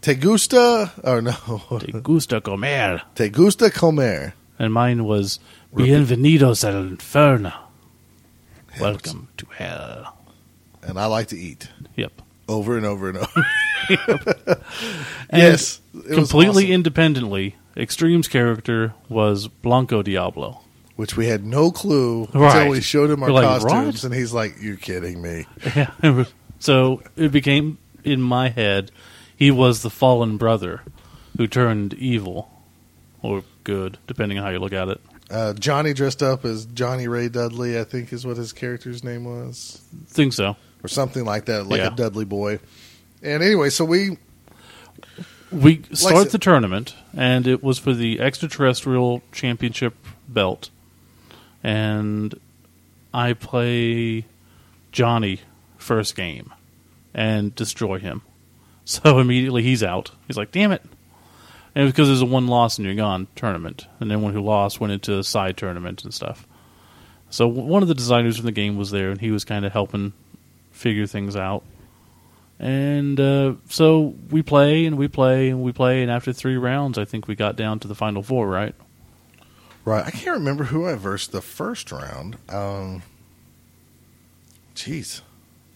Te gusta? Or no. Te gusta comer. Te gusta comer. And mine was, bienvenidos al inferno. Welcome to hell. And I like to eat. Yep. Over and over and over. Yep. And yes. Completely awesome. Independently, Extreme's character was Blanco Diablo. Which we had no clue until we showed him our costumes. What? And he's like, you're kidding me. Yeah. So it became, in my head, he was the fallen brother who turned evil. Or good, depending on how you look at it. Johnny dressed up as Johnny Ray Dudley, I think is what his character's name was. I think so. Or something like that, like a Dudley boy. And anyway, so we start the tournament, and it was for the Extraterrestrial Championship belt. And I play Johnny first game and destroy him. So immediately he's out. He's like, damn it. And it was because it was a one-loss and you're gone tournament. And anyone who lost went into a side tournament and stuff. So one of the designers from the game was there, and he was kind of helping figure things out. And so we play, and we play, and we play. And after 3 rounds, I think we got down to the final 4, right? Right. I can't remember who I versed the first round. Jeez.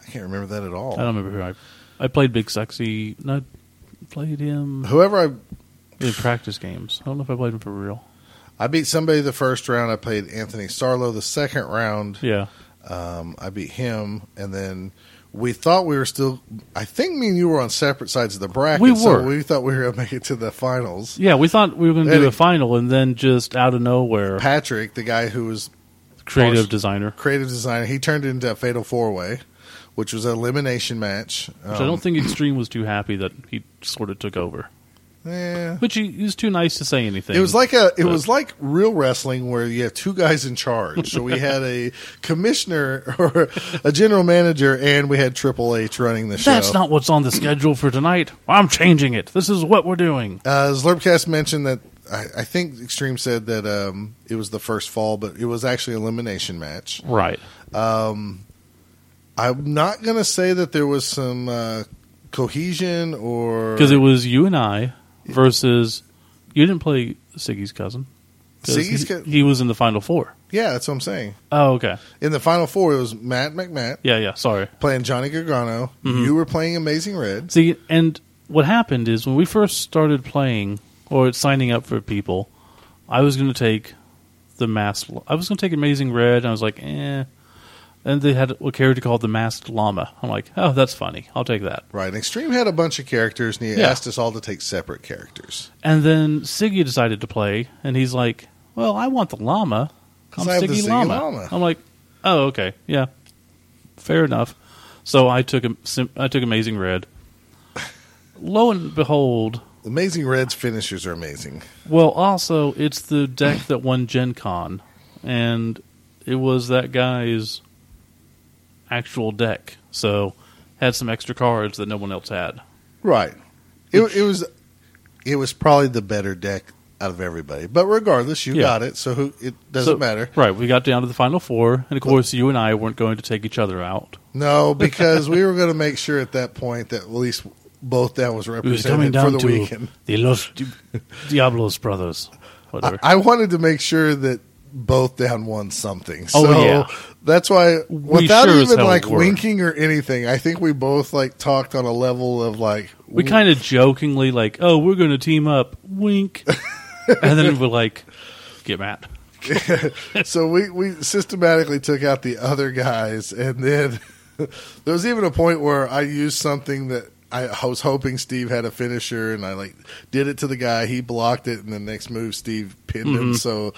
I can't remember that at all. I don't remember who I played Big Sexy. And I played him. Whoever I... In practice games. I don't know if I played him for real. I beat somebody the first round. I played Anthony Sarlo the second round. Yeah. I beat him. And then we thought we were still... I think me and you were on separate sides of the bracket. We were. So we thought we were going to make it to the finals. Yeah, we thought we were going to do the final. And then just out of nowhere... Patrick, the guy who was... Creative designer. He turned it into a Fatal 4-Way, which was an elimination match. Which I don't think Extreme was too happy that he sort of took over. Yeah. But he was too nice to say anything. It was like it was like real wrestling where you have 2 guys in charge. So we had a commissioner or a general manager, and we had Triple H running the show. That's not what's on the schedule for tonight. I'm changing it. This is what we're doing. Zlurbcast mentioned that I think Extreme said that it was the first fall, but it was actually an elimination match. Right. I'm not going to say that there was some cohesion or... Because it was you and I... Versus, you didn't play Siggy's cousin. He was in the final 4. Yeah, that's what I'm saying. Oh, okay. In the final 4, it was Matt McMatt. Yeah, sorry. Playing Johnny Gargano. Mm-hmm. You were playing Amazing Red. See, and what happened is when we first started playing or signing up for people, I was going to take the Masked... I was going to take Amazing Red, and I was like, eh... And they had a character called the Masked Llama. I'm like, oh, that's funny. I'll take that. Right. And Extreme had a bunch of characters, and he asked us all to take separate characters. And then Siggy decided to play, and he's like, well, I want the llama. I'm Siggy Lama. I'm like, oh, okay. Yeah. Fair enough. So I took Amazing Red. Lo and behold... Amazing Red's finishers are amazing. Well, also, it's the deck that won Gen Con, and it was that guy's... actual deck, so had some extra cards that no one else had. Right. It was probably the better deck out of everybody, but regardless, you got it, so it doesn't matter. Right. We got down to the final 4, and of course, you and I weren't going to take each other out. No, because we were going to make sure at that point that at least both that was represented for the weekend. The Los Diablos brothers. Whatever. I wanted to make sure that. Both down won something. So that's why without even like winking or anything, I think we both like talked on a level of like we kind of jokingly like, oh, we're gonna team up, wink. And then we're like, get mad. So we systematically took out the other guys, and then there was even a point where I used something that I was hoping Steve had a finisher, and I like did it to the guy, he blocked it, and the next move Steve pinned him, so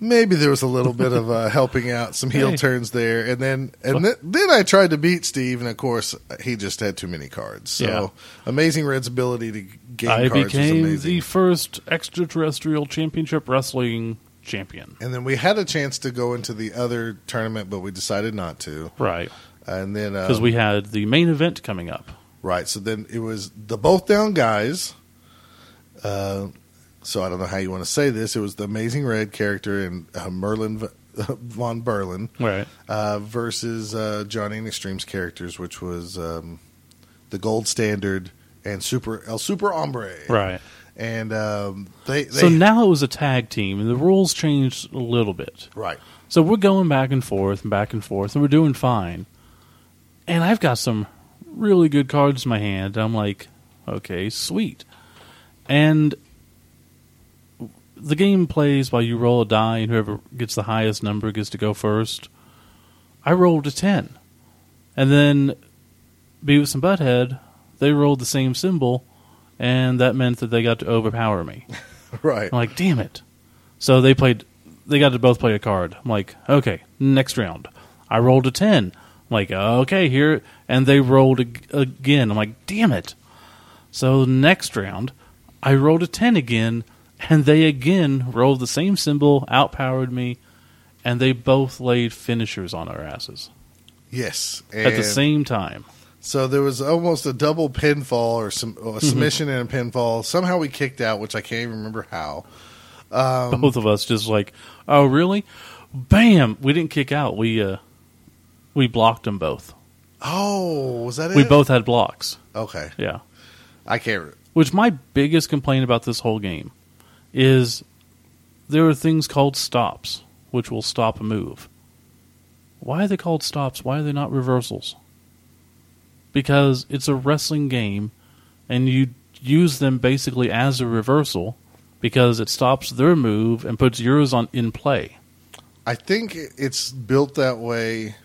maybe there was a little bit of helping out, some heel turns there, and then I tried to beat Steve, and of course he just had too many cards. So Amazing Red's ability to gain cards was amazing. I became the first Extraterrestrial Championship Wrestling champion, and then we had a chance to go into the other tournament, but we decided not to. Right, and then because we had the main event coming up. Right, so then it was the both down guys. So I don't know how you want to say this. It was the Amazing Red character and Merlin Von Berlin, right? Versus Johnny and Extreme's characters, which was the Gold Standard and El Super Hombre, right? And so now it was a tag team, and the rules changed a little bit, right? So we're going back and forth, and we're doing fine. And I've got some really good cards in my hand. I'm like, okay, sweet. And the game plays while you roll a die, and whoever gets the highest number gets to go first. I rolled a 10. And then Beavis and Butthead, they rolled the same symbol, and that meant that they got to overpower me. Right. I'm like, damn it. So they got to both play a card. I'm like, okay, next round. I rolled a 10. I'm like, okay, here. And they rolled again. I'm like, damn it. So next round, I rolled a 10 again, and they again rolled the same symbol, outpowered me, and they both laid finishers on our asses. Yes. At the same time. So there was almost a double pinfall or a submission and a pinfall. Somehow we kicked out, which I can't even remember how. Both of us just like, oh, really? Bam! We didn't kick out. We blocked them both. Oh, was that it? We both had blocks. Okay. Yeah. I can't. Which my biggest complaint about this whole game is there are things called stops, which will stop a move. Why are they called stops? Why are they not reversals? Because it's a wrestling game, and you use them basically as a reversal because it stops their move and puts yours in play. I think it's built that way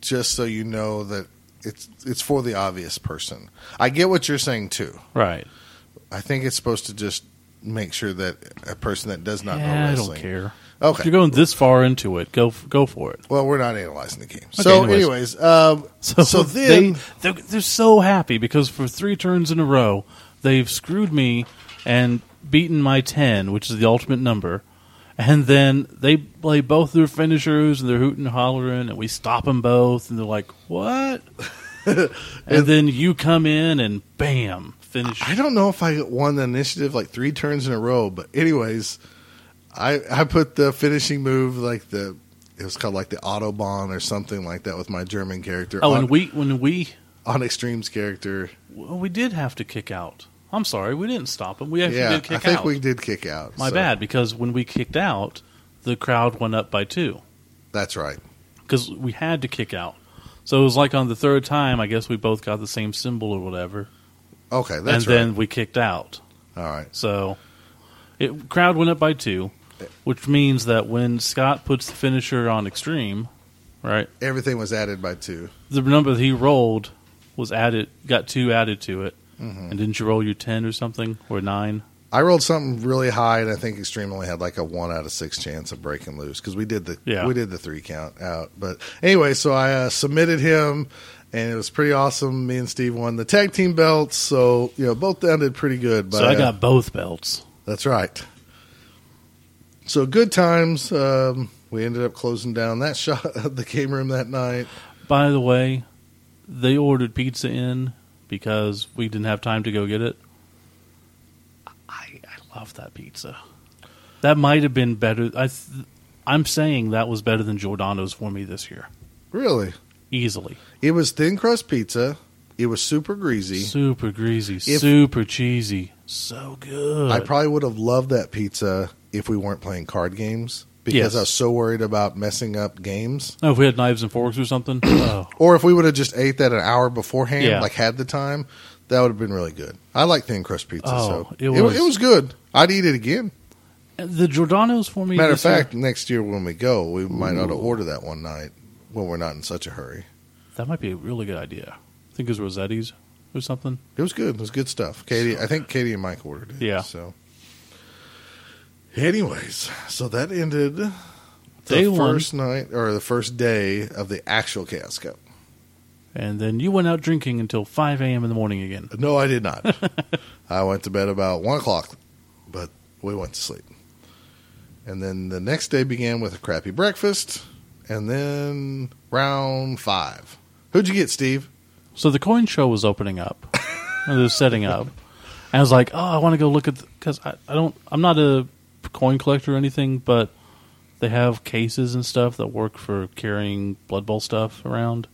just so you know that it's for the obvious person. I get what you're saying, too. Right. I think it's supposed to just make sure that a person that does not know wrestling... I don't care. Okay. If you're going this far into it, go for it. Well, we're not analyzing the game. Okay, so anyways so then... They're so happy because for 3 turns in a row, they've screwed me and beaten my 10, which is the ultimate number, and then they play both their finishers, and they're hooting and hollering, and we stop them both, and they're like, what? And then you come in, and bam, finish. I don't know if I won the initiative like 3 turns in a row, but anyways... I put the finishing move it was called like the Autobahn or something like that with my German character. Oh, on Extreme's character. Well, we did have to kick out. I'm sorry, we didn't stop him. We actually did kick out. I think we did kick out. My bad, because when we kicked out, the crowd went up by 2. That's right. Because we had to kick out. So it was like on the 3rd time, I guess we both got the same symbol or whatever. Okay, that's right. And then we kicked out. All right. So crowd went up by 2. Which means that when Scott puts the finisher on Extreme, right? Everything was added by 2. The number that he rolled was added, got 2 added to it. Mm-hmm. And didn't you roll your 10 or something? Or 9? I rolled something really high, and I think Extreme only had like a 1 out of 6 chance of breaking loose because we did the 3 count out. But anyway, so I submitted him, and it was pretty awesome. Me and Steve won the tag team belts, so both ended pretty good. But, so I got both belts. That's right. So good times. We ended up closing down that shot at the game room that night. By the way, they ordered pizza in because we didn't have time to go get it. I love that pizza. That might have been better. I'm saying that was better than Giordano's for me this year. Really? Easily. It was thin crust pizza. It was super greasy. Super greasy. Super cheesy. So good. I probably would have loved that pizza if we weren't playing card games, because I was so worried about messing up games. Oh, if we had knives and forks or something? Oh. Or if we would have just ate that an hour beforehand, had the time, that would have been really good. I like thin crust pizza, it was good. I'd eat it again. The Giordano's for me... Matter of fact, next year when we go, we might ought to order that one night when we're not in such a hurry. That might be a really good idea. I think it was Rosetti's or something. It was good. It was good stuff. I think Katie and Mike ordered it. Yeah. So... Anyways, so that ended the first day of the actual Chaos Cup. And then you went out drinking until 5 a.m. in the morning again. No, I did not. I went to bed about 1 o'clock, but we went to sleep. And then the next day began with a crappy breakfast, and then round 5. Who'd you get, Steve? So the coin show was opening up. It was setting up. And I was like, oh, I want to go look at... because I'm not a coin collector or anything, but They have cases and stuff that work for carrying Blood Bowl stuff around.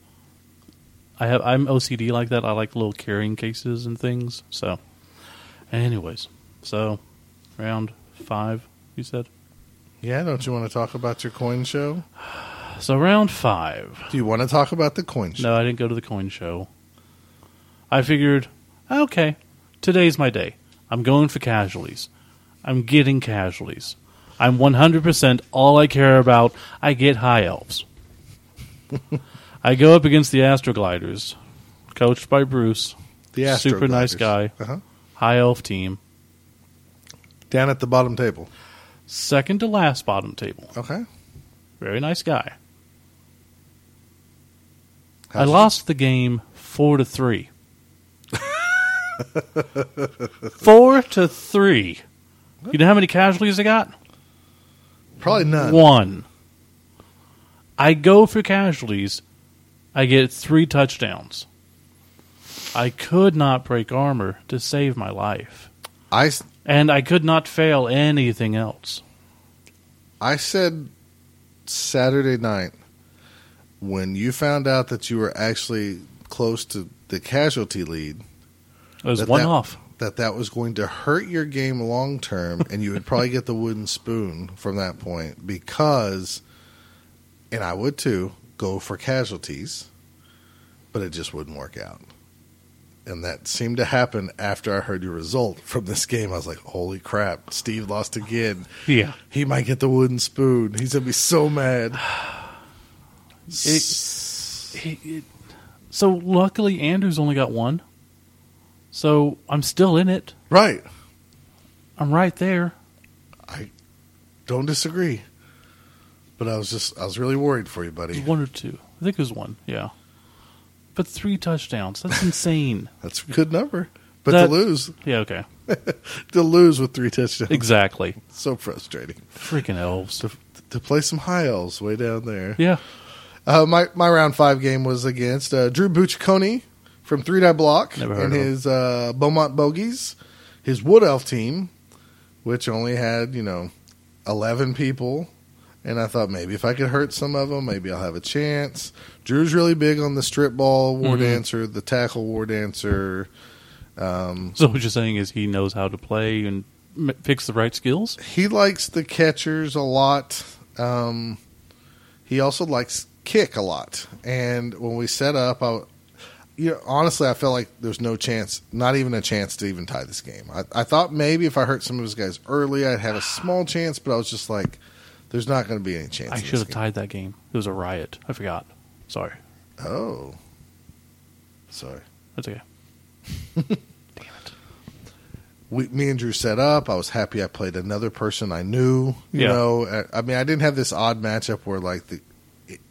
I'm OCD like that. I like little carrying cases and things. So, anyways, so round 5, you said? Yeah, don't you want to talk about your coin show? So round 5. Do you want to talk about the coin show? No, I didn't go to the coin show. I figured, okay, today's my day. I'm going for casualties. I'm getting casualties. I'm 100% all I care about. I get high elves. I go up against the Astrogliders, coached by Bruce. The Astrogliders. Super nice guy. Uh-huh. High elf team. Down at the bottom table. Second to last bottom table. Okay. Very nice guy. I lost the game 4-3. 4-3. You know how many casualties I got? Probably none. 1. I go for casualties. I get 3 touchdowns. I could not break armor to save my life. And I could not fail anything else. I said Saturday night, when you found out that you were actually close to the casualty lead, it was one off. That was going to hurt your game long term, and you would probably get the wooden spoon from that point because, and I would too, go for casualties, but it just wouldn't work out. And that seemed to happen after I heard your result from this game. I was like, holy crap, Steve lost again. Yeah. He might get the wooden spoon. He's going to be so mad. So luckily, Anders only got 1. So I'm still in it. Right. I'm right there. I don't disagree. But I was really worried for you, buddy. 1 or 2. I think it was 1, yeah. But 3 touchdowns. That's insane. That's a good number. But to lose. Yeah, okay. To lose with 3 touchdowns. Exactly. So frustrating. Freaking elves. To play some high elves way down there. Yeah. My round 5 game was against Drew Buccicone from 3-Die Block and his Beaumont Bogies, his Wood Elf team, which only had, 11 people. And I thought maybe if I could hurt some of them, maybe I'll have a chance. Drew's really big on the strip ball war dancer, the tackle war dancer. So what you're saying is he knows how to play and picks the right skills? He likes the catchers a lot. He also likes kick a lot. And when we set up, honestly, I felt like there's no chance, not even a chance to even tie this game. I thought maybe if I hurt some of his guys early, I'd have a small chance, but I was just like, there's not going to be any chance. I should have tied that game. It was a riot. I forgot. Sorry. Oh. Sorry. That's okay. Damn it. Me and Drew set up. I was happy I played another person I knew. You know, I mean, I didn't have this odd matchup where,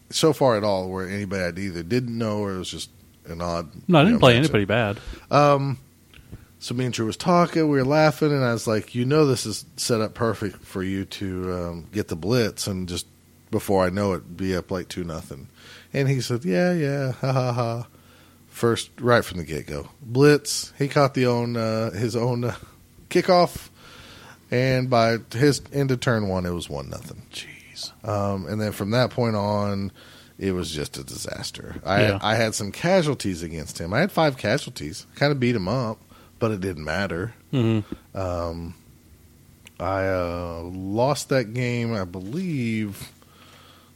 so far at all, where anybody I either didn't know or it was just an odd. No, I didn't play matchup. Anybody bad. So me and Drew was talking, we were laughing, and I was like, this is set up perfect for you to get the blitz and just before I know it, be up like 2-0. And he said, yeah, ha, ha, ha. First, right from the get-go. Blitz, he caught his own kickoff, and by his end of turn 1, it was 1-0. Jeez. And then from that point on, it was just a disaster. I had some casualties against him. I had 5 casualties. Kind of beat him up. But it didn't matter. Mm-hmm. I lost that game, I believe,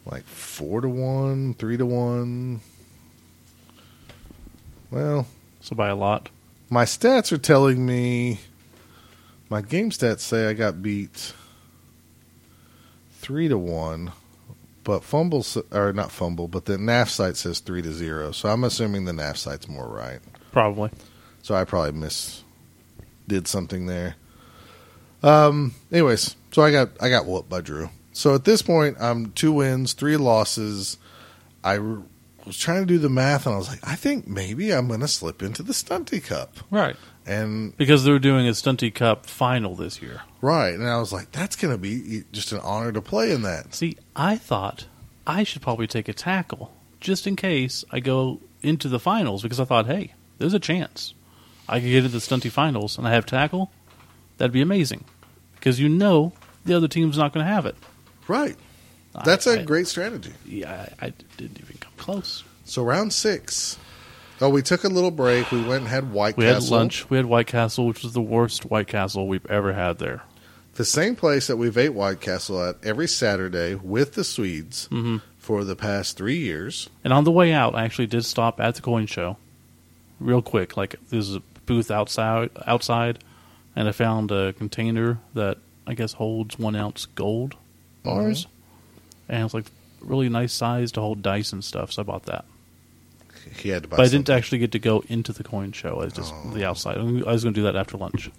4-1, 3-1. Well, so by a lot. My stats are telling me. My game stats say I got beat 3-1, but the NAF site says 3-0. So I'm assuming the NAF site's more right. Probably. So I probably did something there. Anyways, so I got whooped by Drew. So at this point, I'm 2 wins, 3 losses. I was trying to do the math, and I was like, I think maybe I'm going to slip into the Stunty Cup. Right. And because they're doing a Stunty Cup final this year. Right. And I was like, that's going to be just an honor to play in that. See, I thought I should probably take a tackle just in case I go into the finals because I thought, hey, there's a chance I could get to the Stunty Finals and I have tackle, that'd be amazing. Because the other team's not going to have it. Right. That's a great strategy. Yeah, I didn't even come close. So round six. Oh, we took a little break. We went and had White Castle. We had lunch. We had White Castle, which was the worst White Castle we've ever had there. The same place that we've ate White Castle at every Saturday with the Swedes for the past 3 years. And on the way out, I actually did stop at the coin show real quick. Like, there's a booth outside, and I found a container that I guess holds 1 ounce gold bars. And it's like really nice size to hold dice and stuff, so I bought that. He had to buy. But I didn't actually get to go into the coin show. I was just the outside. I was going to do that after lunch.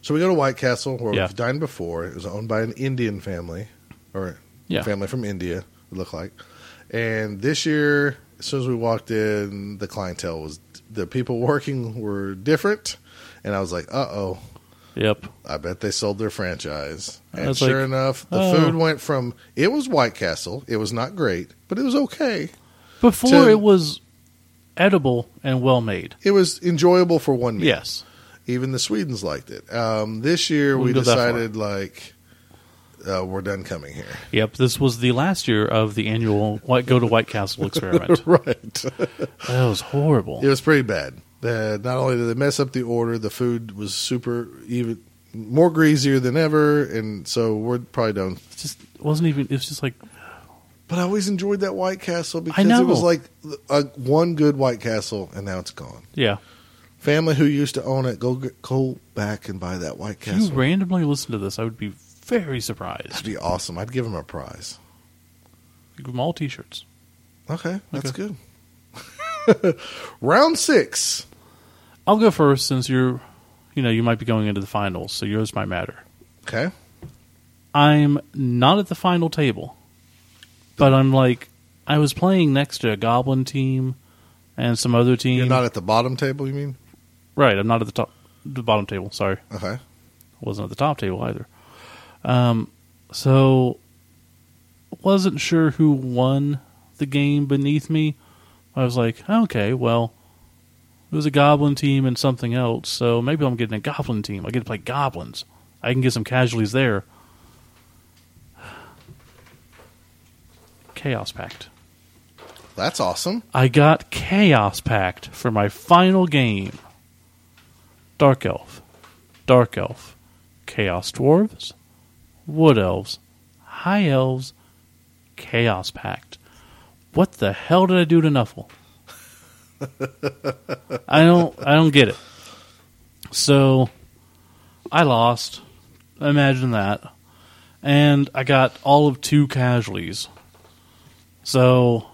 So we go to White Castle, where we've dined before. It was owned by an Indian family, or family from India, it looked like. And this year, as soon as we walked in, the clientele was, the people working were different. And I was like, uh-oh. Yep. I bet they sold their franchise. And sure enough, the food went from, it was White Castle. It was not great, but it was okay. Before it was edible and well made. It was enjoyable for one meal. Yes. Even the Swedes liked it. This year we decided we're done coming here. Yep. This was the last year of the annual go to White Castle experiment. Right. That was horrible. It was pretty bad. Not only did they mess up the order, the food was even more greasier than ever, and so we're probably done. It just wasn't even. It's just like. But I always enjoyed that White Castle because it was like one good White Castle, and now it's gone. Yeah, family who used to own it, go back and buy that White Castle. If you randomly listen to this, I would be very surprised. That'd be awesome. I'd give them a prize. Give them all T-shirts. Okay, that's good. Round six. I'll go first since you might be going into the finals, so yours might matter. Okay. I'm not at the final table, but I'm like, I was playing next to a goblin team and some other team. You're not at the bottom table, you mean? Right, I'm not at the bottom table, sorry. Okay. I wasn't at the top table either. So, wasn't sure who won the game beneath me. I was like, okay, well, it was a goblin team and something else, so maybe I'm getting a goblin team. I get to play goblins. I can get some casualties there. Chaos Pact. That's awesome. I got Chaos Pact for my final game. Dark Elf. Chaos Dwarves. Wood Elves. High Elves. Chaos Pact. What the hell did I do to Nuffle? I don't get it. So I lost. Imagine that. And I got all of 2 casualties. So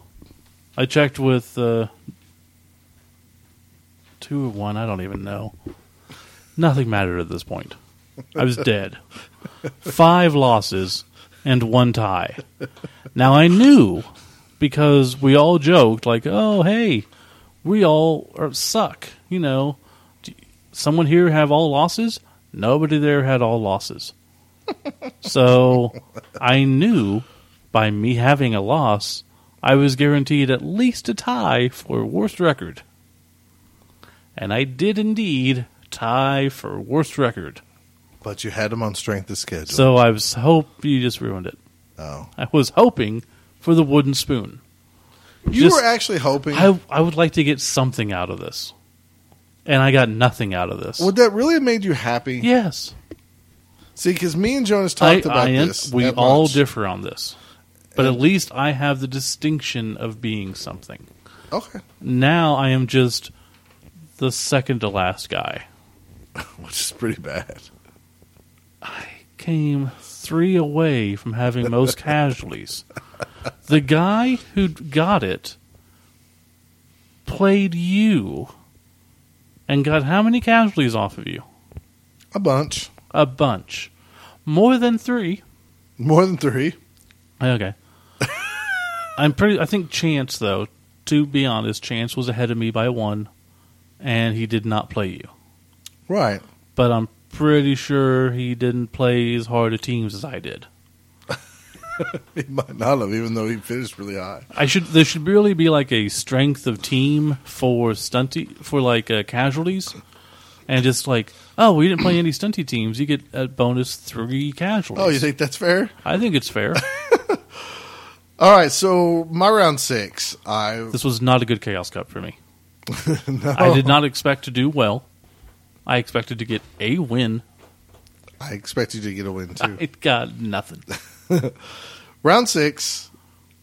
I checked with 2 or 1, I don't even know. Nothing mattered at this point. I was dead. 5 losses and 1 tie. Now I knew, because we all joked like, oh hey, we all suck, someone here have all losses? Nobody there had all losses. So I knew by me having a loss, I was guaranteed at least a tie for worst record. And I did indeed tie for worst record. But you had him on strength of schedule. So I was you just ruined it. Oh. I was hoping for the wooden spoon. You were actually hoping? I would like to get something out of this. And I got nothing out of this. Would that really have made you happy? Yes. See, because me and Jonas talked about this. We all differ on this. But at least I have the distinction of being something. Okay. Now I am just the second to last guy. Which is pretty bad. I came 3 away from having most casualties. The guy who got it played you and got how many casualties off of you? A bunch. More than 3. Okay. I think Chance, though, to be honest, Chance was ahead of me by 1, and he did not play you. Right. But I'm pretty sure he didn't play as hard at teams as I did. He might not have, even though he finished really high. There should really be like a strength of team for casualties, and just like, oh, we didn't play any stunty teams. You get a bonus 3 casualties. Oh, you think that's fair? I think it's fair. All right, so my round six. This was not a good Chaos Cup for me. No. I did not expect to do well. I expected to get a win. I expected to get a win, too. I got nothing. Round six,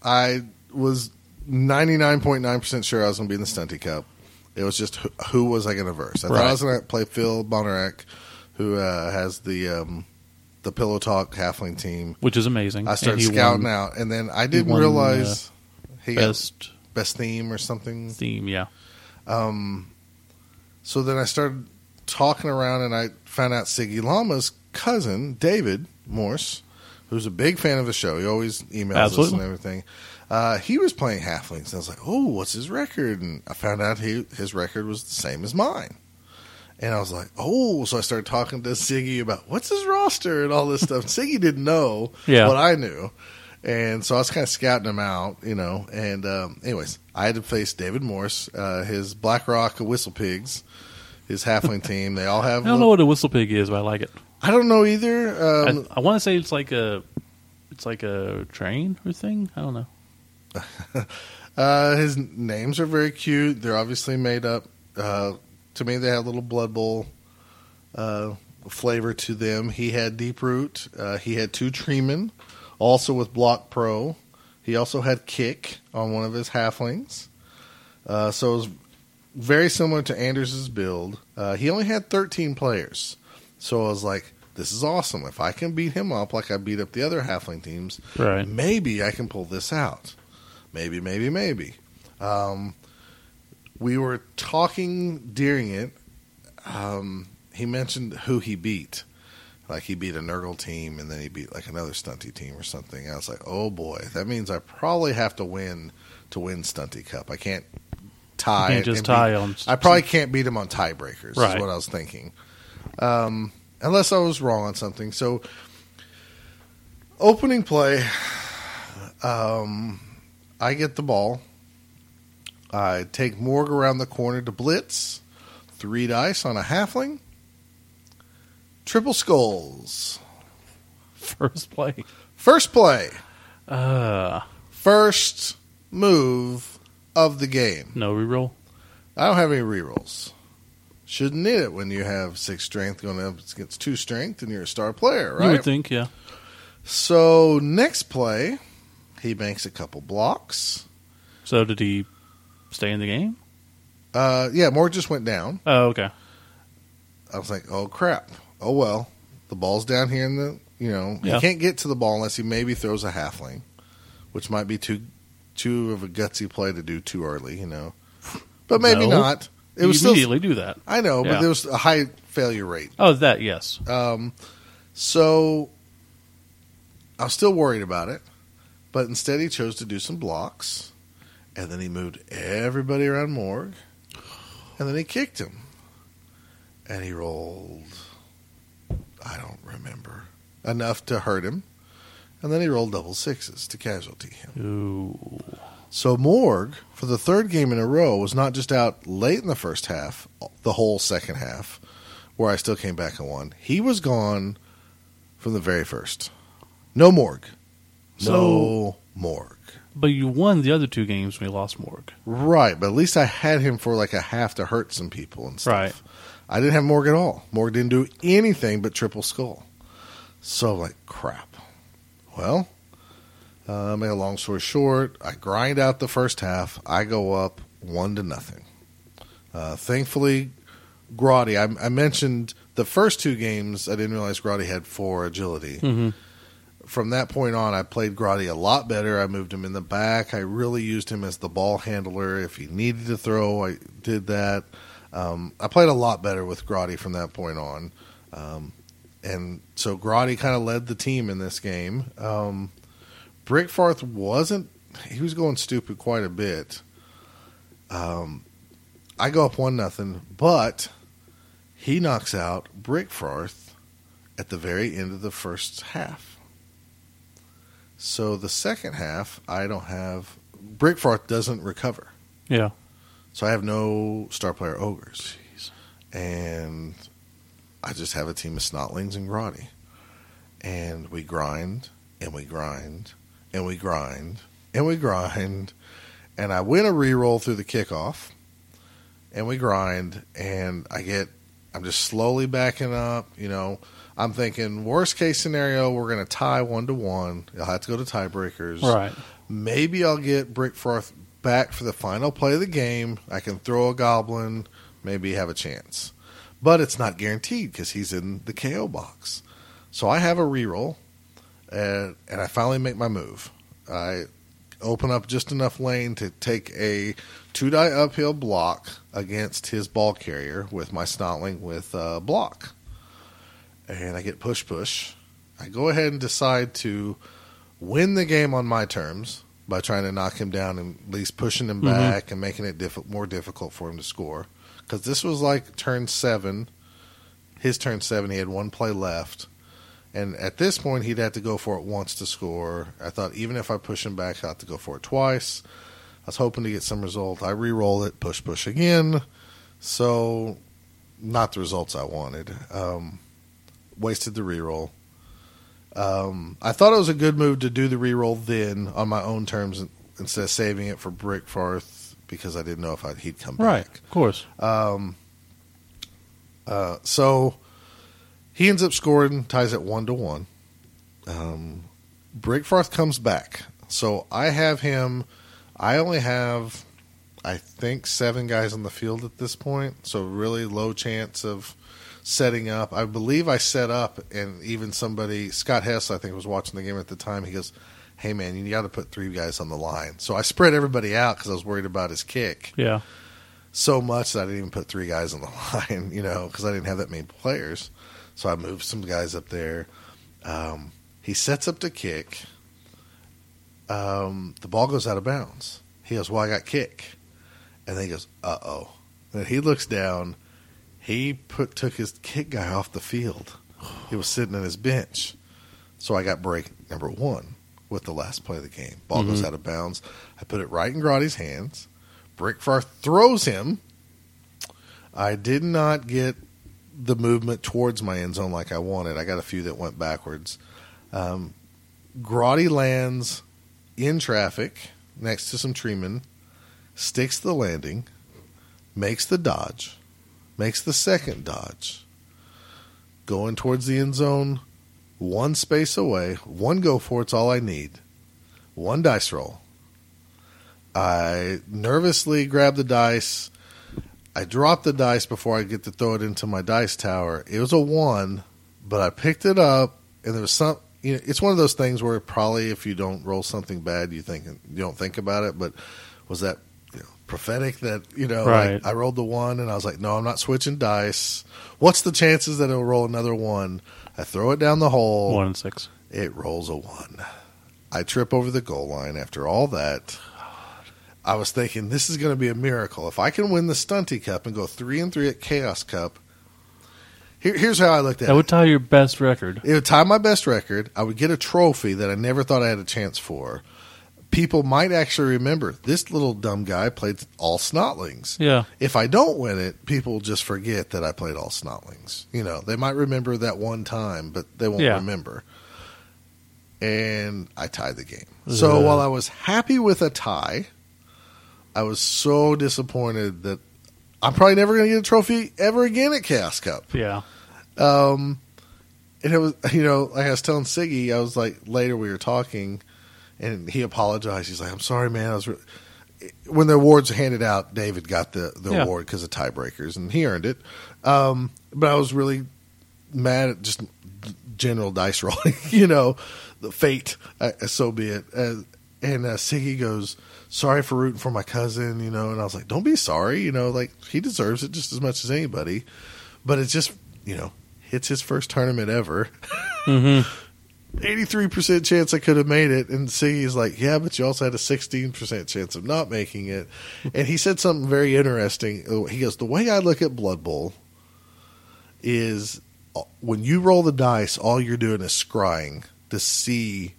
I was 99.9% sure I was going to be in the Stunty Cup. It was just who was I going to verse. I thought I was going to play Phil Bonarak, who has the Pillow Talk Halfling team. Which is amazing. I started scouting out, and then I didn't realize he got best theme or something. Theme, yeah. So then I started talking around, and I found out Siggy Lama's cousin, David Morse, who's a big fan of the show. He always emails us and everything. He was playing Halflings. And I was like, oh, what's his record? And I found out his record was the same as mine. And I was like, oh, so I started talking to Siggy about what's his roster and all this stuff. Siggy didn't know what I knew. And so I was kind of scouting him out, you know. And anyways, I had to face David Morse, his Blackrock Whistle Pigs, his Halfling team. They all have... I don't know what a Whistle Pig is, but I like it. I don't know either. I want to say it's like a train or thing. I don't know. His names are very cute. They're obviously made up. To me, they had a little Blood Bowl flavor to them. He had Deep Root. He had two Treemen, also with Block Pro. He also had Kick on one of his Halflings. So it was very similar to Anders' build. He only had 13 players. So I was like, this is awesome. If I can beat him up like I beat up the other Halfling teams, maybe I can pull this out. Maybe. We were talking during it. He mentioned who he beat. Like, he beat a Nurgle team, and then he beat, like, another Stunty team or something. I was like, oh, boy. That means I probably have to win Stunty Cup. I can't tie. You can't just tie on. I probably can't beat him on tiebreakers is what I was thinking. Unless I was wrong on something. So, opening play, I get the ball. I take Morg around the corner to blitz. 3 dice on a halfling. Triple skulls. First play. First move of the game. No reroll? I don't have any rerolls. Shouldn't need it when you have 6 strength going up against 2 strength and you're a star player, right? You would think, yeah. So, next play, he banks a couple blocks. So, did he... stay in the game? Yeah, Morg just went down. Oh, okay. I was like, oh, crap. Oh, well. The ball's down here in the, he can't get to the ball unless he maybe throws a halfling, which might be too of a gutsy play to do too early, But maybe not. It was immediately do that. I know, but there was a high failure rate. Oh, that, yes. So I was still worried about it, but instead he chose to do some blocks. And then he moved everybody around Morg. And then he kicked him. And he rolled, I don't remember, enough to hurt him. And then he rolled double sixes to casualty him. Ooh. So Morg, for the third game in a row, was not just out late in the first half, the whole second half, where I still came back and won. He was gone from the very first. No Morg. No Morg. But you won the other 2 games when you lost Morg. Right, but at least I had him for like a half to hurt some people and stuff. Right. I didn't have Morg at all. Morg didn't do anything but triple skull. So, like, crap. Well, make a long story short, I grind out the first half. I go up 1-0. Thankfully, Grotty, I mentioned the first 2 games, I didn't realize Grotty had 4 agility. Mm-hmm. From that point on, I played Grotty a lot better. I moved him in the back. I really used him as the ball handler. If he needed to throw, I did that. I played a lot better with Grotty from that point on. And so Grotty kind of led the team in this game. Brick Farth he was going stupid quite a bit. I go up 1-0, but he knocks out Brick Farth at the very end of the first half. So the second half, I don't have... Brick Farth doesn't recover. Yeah. So I have no star player ogres. Jeez. And I just have a team of Snotlings and Grotty. And we grind, and we grind, and we grind, and we grind, and I win a reroll through the kickoff, and we grind, and I'm just slowly backing up, you know. I'm thinking, worst case scenario, we're going to tie 1-1. I'll have to go to tiebreakers. Right. Maybe I'll get Brick Farth back for the final play of the game. I can throw a goblin, maybe have a chance. But it's not guaranteed because he's in the KO box. So I have a reroll, and I finally make my move. I open up just enough lane to take a 2-die uphill block against his ball carrier with my Snotling with a block. And I get push. I go ahead and decide to win the game on my terms by trying to knock him down and at least pushing him back and making it more difficult for him to score. Because this was like his turn seven, he had one play left. And at this point, he'd have to go for it once to score. I thought even if I push him back, I'd have to go for it twice. I was hoping to get some result. I re-roll it, push again. So not the results I wanted. Wasted the reroll. I thought it was a good move to do the reroll then on my own terms instead of saving it for Brick Farth because I didn't know if he'd come back. Right, of course. So he ends up scoring, ties it 1-1. Brick Farth comes back. So I have him. I only have, I think, 7 guys on the field at this point. So really low chance of setting up. I believe I set up, and even somebody, Scott Hess, I think, was watching the game at the time. He goes, "Hey, man, you got to put 3 guys on the line." So I spread everybody out because I was worried about his kick. Yeah. So much that I didn't even put 3 guys on the line, you know, because I didn't have that many players. So I moved some guys up there. He sets up to kick. The ball goes out of bounds. He goes, "Well, I got kick." And then he goes, "Uh-oh." Then he looks down. He took his kick guy off the field. He was sitting on his bench. So I got break number 1 with the last play of the game. Ball goes out of bounds. I put it right in Grotty's hands. Brick Farth throws him. I did not get the movement towards my end zone like I wanted. I got a few that went backwards. Grotty lands in traffic next to some treemen. Sticks the landing. Makes the dodge. Makes the second dodge. Going towards the end zone, 1 space away, 1 go for it's all I need. 1 dice roll. I nervously grab the dice. I drop the dice before I get to throw it into my dice tower. It was a 1, but I picked it up, and there was some. You know, it's one of those things where probably if you don't roll something bad, you don't think about it. But was that prophetic that, right. Like I rolled the 1 and I was like, no, I'm not switching dice. What's the chances that it'll roll another 1? I throw it down the hole. 1 and 6. It rolls a 1. I trip over the goal line after all that. I was thinking this is going to be a miracle. If I can win the Stunty Cup and go 3-3 at Chaos Cup, here's how I looked at it. That would tie your best record. It would tie my best record. I would get a trophy that I never thought I had a chance for. People might actually remember this little dumb guy played all Snotlings. Yeah. If I don't win it, people just forget that I played all Snotlings. They might remember that one time, but they won't remember. And I tied the game. So while I was happy with a tie, I was so disappointed that I'm probably never going to get a trophy ever again at Chaos Cup. Yeah. And it was, like I was telling Siggy, I was like, later we were talking. And he apologized. He's like, "I'm sorry, man. When the awards were handed out, David got the award because of tiebreakers, and he earned it. But I was really mad at just general dice rolling, the fate. So be it." And Siggy goes, "Sorry for rooting for my cousin, And I was like, "Don't be sorry, Like he deserves it just as much as anybody." But it's just, it's his first tournament ever. 83% chance I could have made it, and Siggy's like, "Yeah, but you also had a 16% chance of not making it." And he said something very interesting. He goes, "The way I look at Blood Bowl is when you roll the dice, all you're doing is scrying to see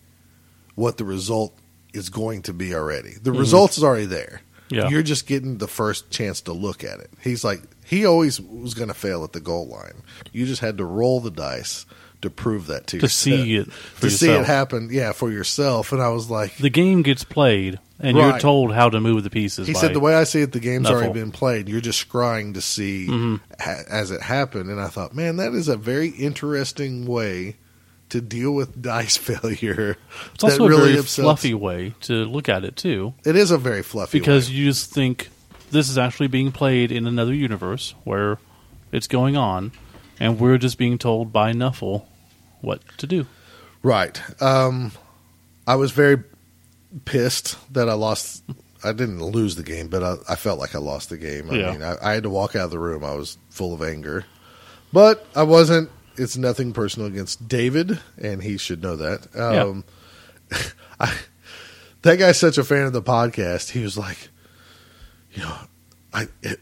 what the result is going to be already. The results is already there. Yeah. You're just getting the first chance to look at it." He's like, He always was going to fail at the goal line. You just had to roll the dice to prove that to yourself. To see it for yourself. To see it happen, yeah, for yourself. And I was like... The game gets played, and you're told how to move the pieces. He said, the way I see it, the game's already been played. You're just scrying to see as it happened. And I thought, man, that is a very interesting way to deal with dice failure. It's also a really very fluffy way to look at it, too. It is a very fluffy way. Because you just think... This is actually being played in another universe where it's going on, and we're just being told by Nuffle what to do. Right. I was very pissed that I lost. I didn't lose the game, but I felt like I lost the game. I mean, I had to walk out of the room. I was full of anger. But I wasn't. It's nothing personal against David, and he should know that. That guy's such a fan of the podcast. He was like, you know,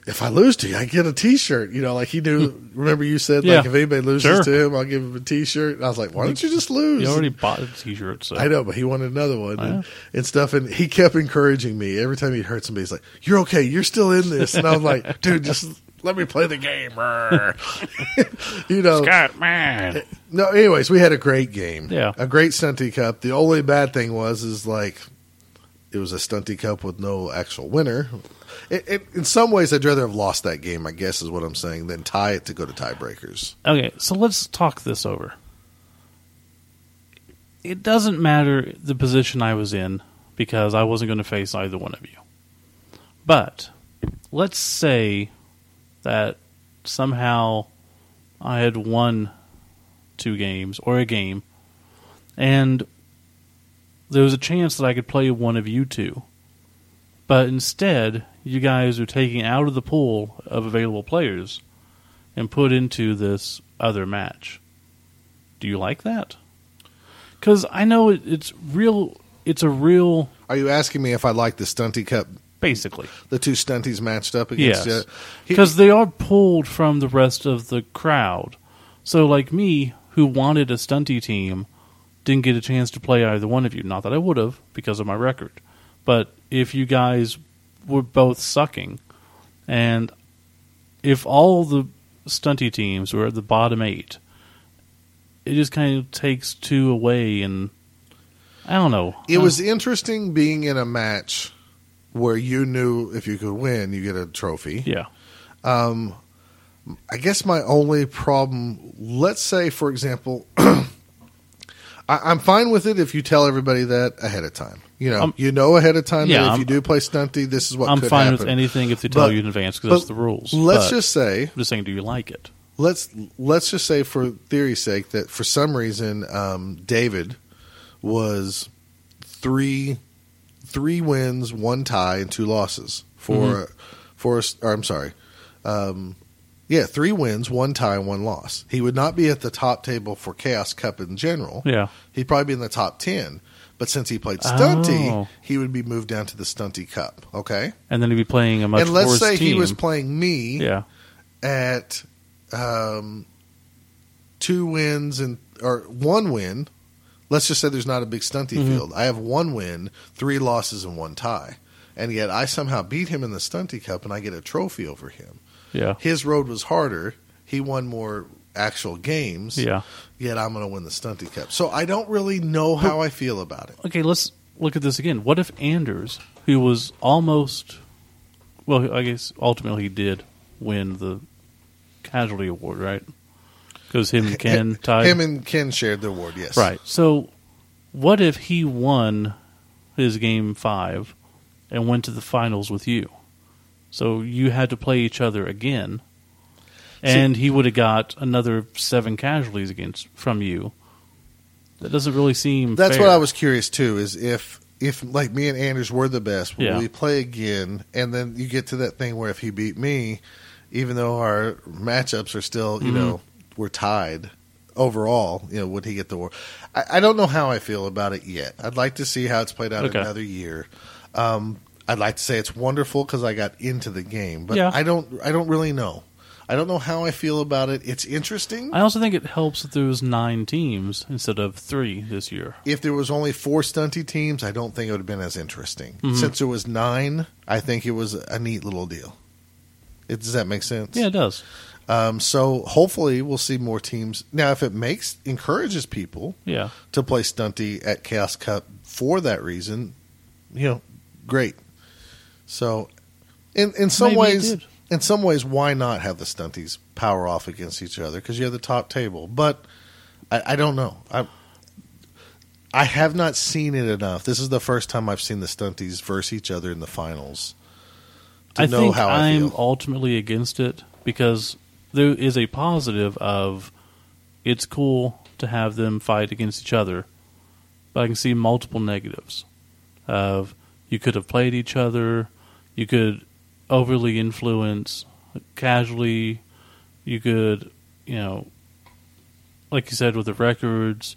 if I lose to you, I get a T-shirt. You know, like he knew. Remember, you said like if anybody loses to him, I'll give him a T-shirt. And I was like, why don't you just lose? You already bought a T-shirt. So. I know, but he wanted another one and stuff. And he kept encouraging me every time he heard somebody. He's like, "You're okay. You're still in this." And I was like, "Dude, just let me play the game." You know, Scott, man. No, anyways, we had a great game. Yeah, a great Stunty Cup. The only bad thing was like it was a Stunty Cup with no actual winner. In some ways, I'd rather have lost that game, I guess is what I'm saying, than tie it to go to tiebreakers. Okay, so let's talk this over. It doesn't matter the position I was in because I wasn't going to face either one of you. But let's say that somehow I had won 2 games or a game, and there was a chance that I could play one of you two. But instead, you guys are taking out of the pool of available players and put into this other match. Do you like that? Because I know it's real. It's a real. Are you asking me if I like the Stunty Cup? Basically, the 2 Stunties matched up against. Yes, because they are pulled from the rest of the crowd. So, like me, who wanted a Stunty team, didn't get a chance to play either one of you. Not that I would have, because of my record. But if you guys were both sucking, and if all the Stunty teams were at the bottom 8, it just kind of takes 2 away, and I don't know. It was interesting being in a match where you knew if you could win, you get a trophy. Yeah. I guess my only problem, let's say, for example... I'm fine with it if you tell everybody that ahead of time. You know ahead of time that if you do play Stunty, this is what could happen. I'm fine with anything if they tell you in advance because that's the rules. I'm just saying, do you like it? Let's just say, for theory's sake, that for some reason David was 3 wins, 1 tie, and 2 losses yeah, 3 wins, 1 tie, 1 loss. He would not be at the top table for Chaos Cup in general. Yeah. He'd probably be in the top 10. But since he played Stunty, he would be moved down to the Stunty Cup. Okay? And then he'd be playing a much worse team. And let's say he was playing me at 2 wins or 1 win. Let's just say there's not a big Stunty field. I have 1 win, 3 losses, and 1 tie. And yet I somehow beat him in the Stunty Cup, and I get a trophy over him. Yeah. His road was harder. He won more actual games. Yeah. Yet I'm going to win the Stunty Cup. So I don't really know how I feel about it. Okay, let's look at this again. What if Anders, who was almost... Well, I guess ultimately he did win the casualty award, right? Because him and Ken tied. Him and Ken shared the award, yes. Right. So what if he won his game 5 and went to the finals with you? So you had to play each other again, and he would have got another 7 casualties from you. That doesn't really seem fair. What I was curious, too, is if like me and Anders were the best, will we play again? And then you get to that thing where if he beat me, even though our matchups are still, you know, we're tied overall, you know, would he get the war? I don't know how I feel about it yet. I'd like to see how it's played out another year. I'd like to say it's wonderful because I got into the game, but I don't really know. I don't know how I feel about it. It's interesting. I also think it helps that there was 9 teams instead of 3 this year. If there was only 4 Stunty teams, I don't think it would have been as interesting. Since there was 9, I think it was a neat little deal. Does that make sense? Yeah, it does. So hopefully we'll see more teams. Now, if it encourages people to play Stunty at Chaos Cup for that reason, great. So in some ways, why not have the Stunties power off against each other? Because you're the top table. But I don't know. I have not seen it enough. This is the first time I've seen the Stunties verse each other in the finals. I think I'm ultimately against it because there is a positive of it's cool to have them fight against each other, but I can see multiple negatives of you could have played each other, you could overly influence casually, you could, like you said with the records.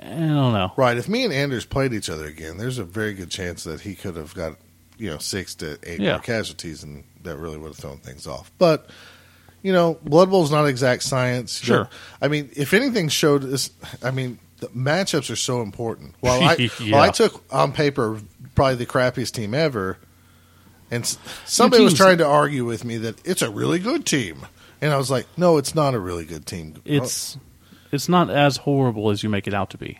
I don't know. Right. If me and Anders played each other again, there's a very good chance that he could have got 6 to 8 more casualties, and that really would have thrown things off. But, Blood Bowl's not exact science. Sure. I mean, if anything showed this, the matchups are so important. While I took on paper probably the crappiest team ever, and somebody was trying to argue with me that it's a really good team. And I was like, no, it's not a really good team. It's not as horrible as you make it out to be.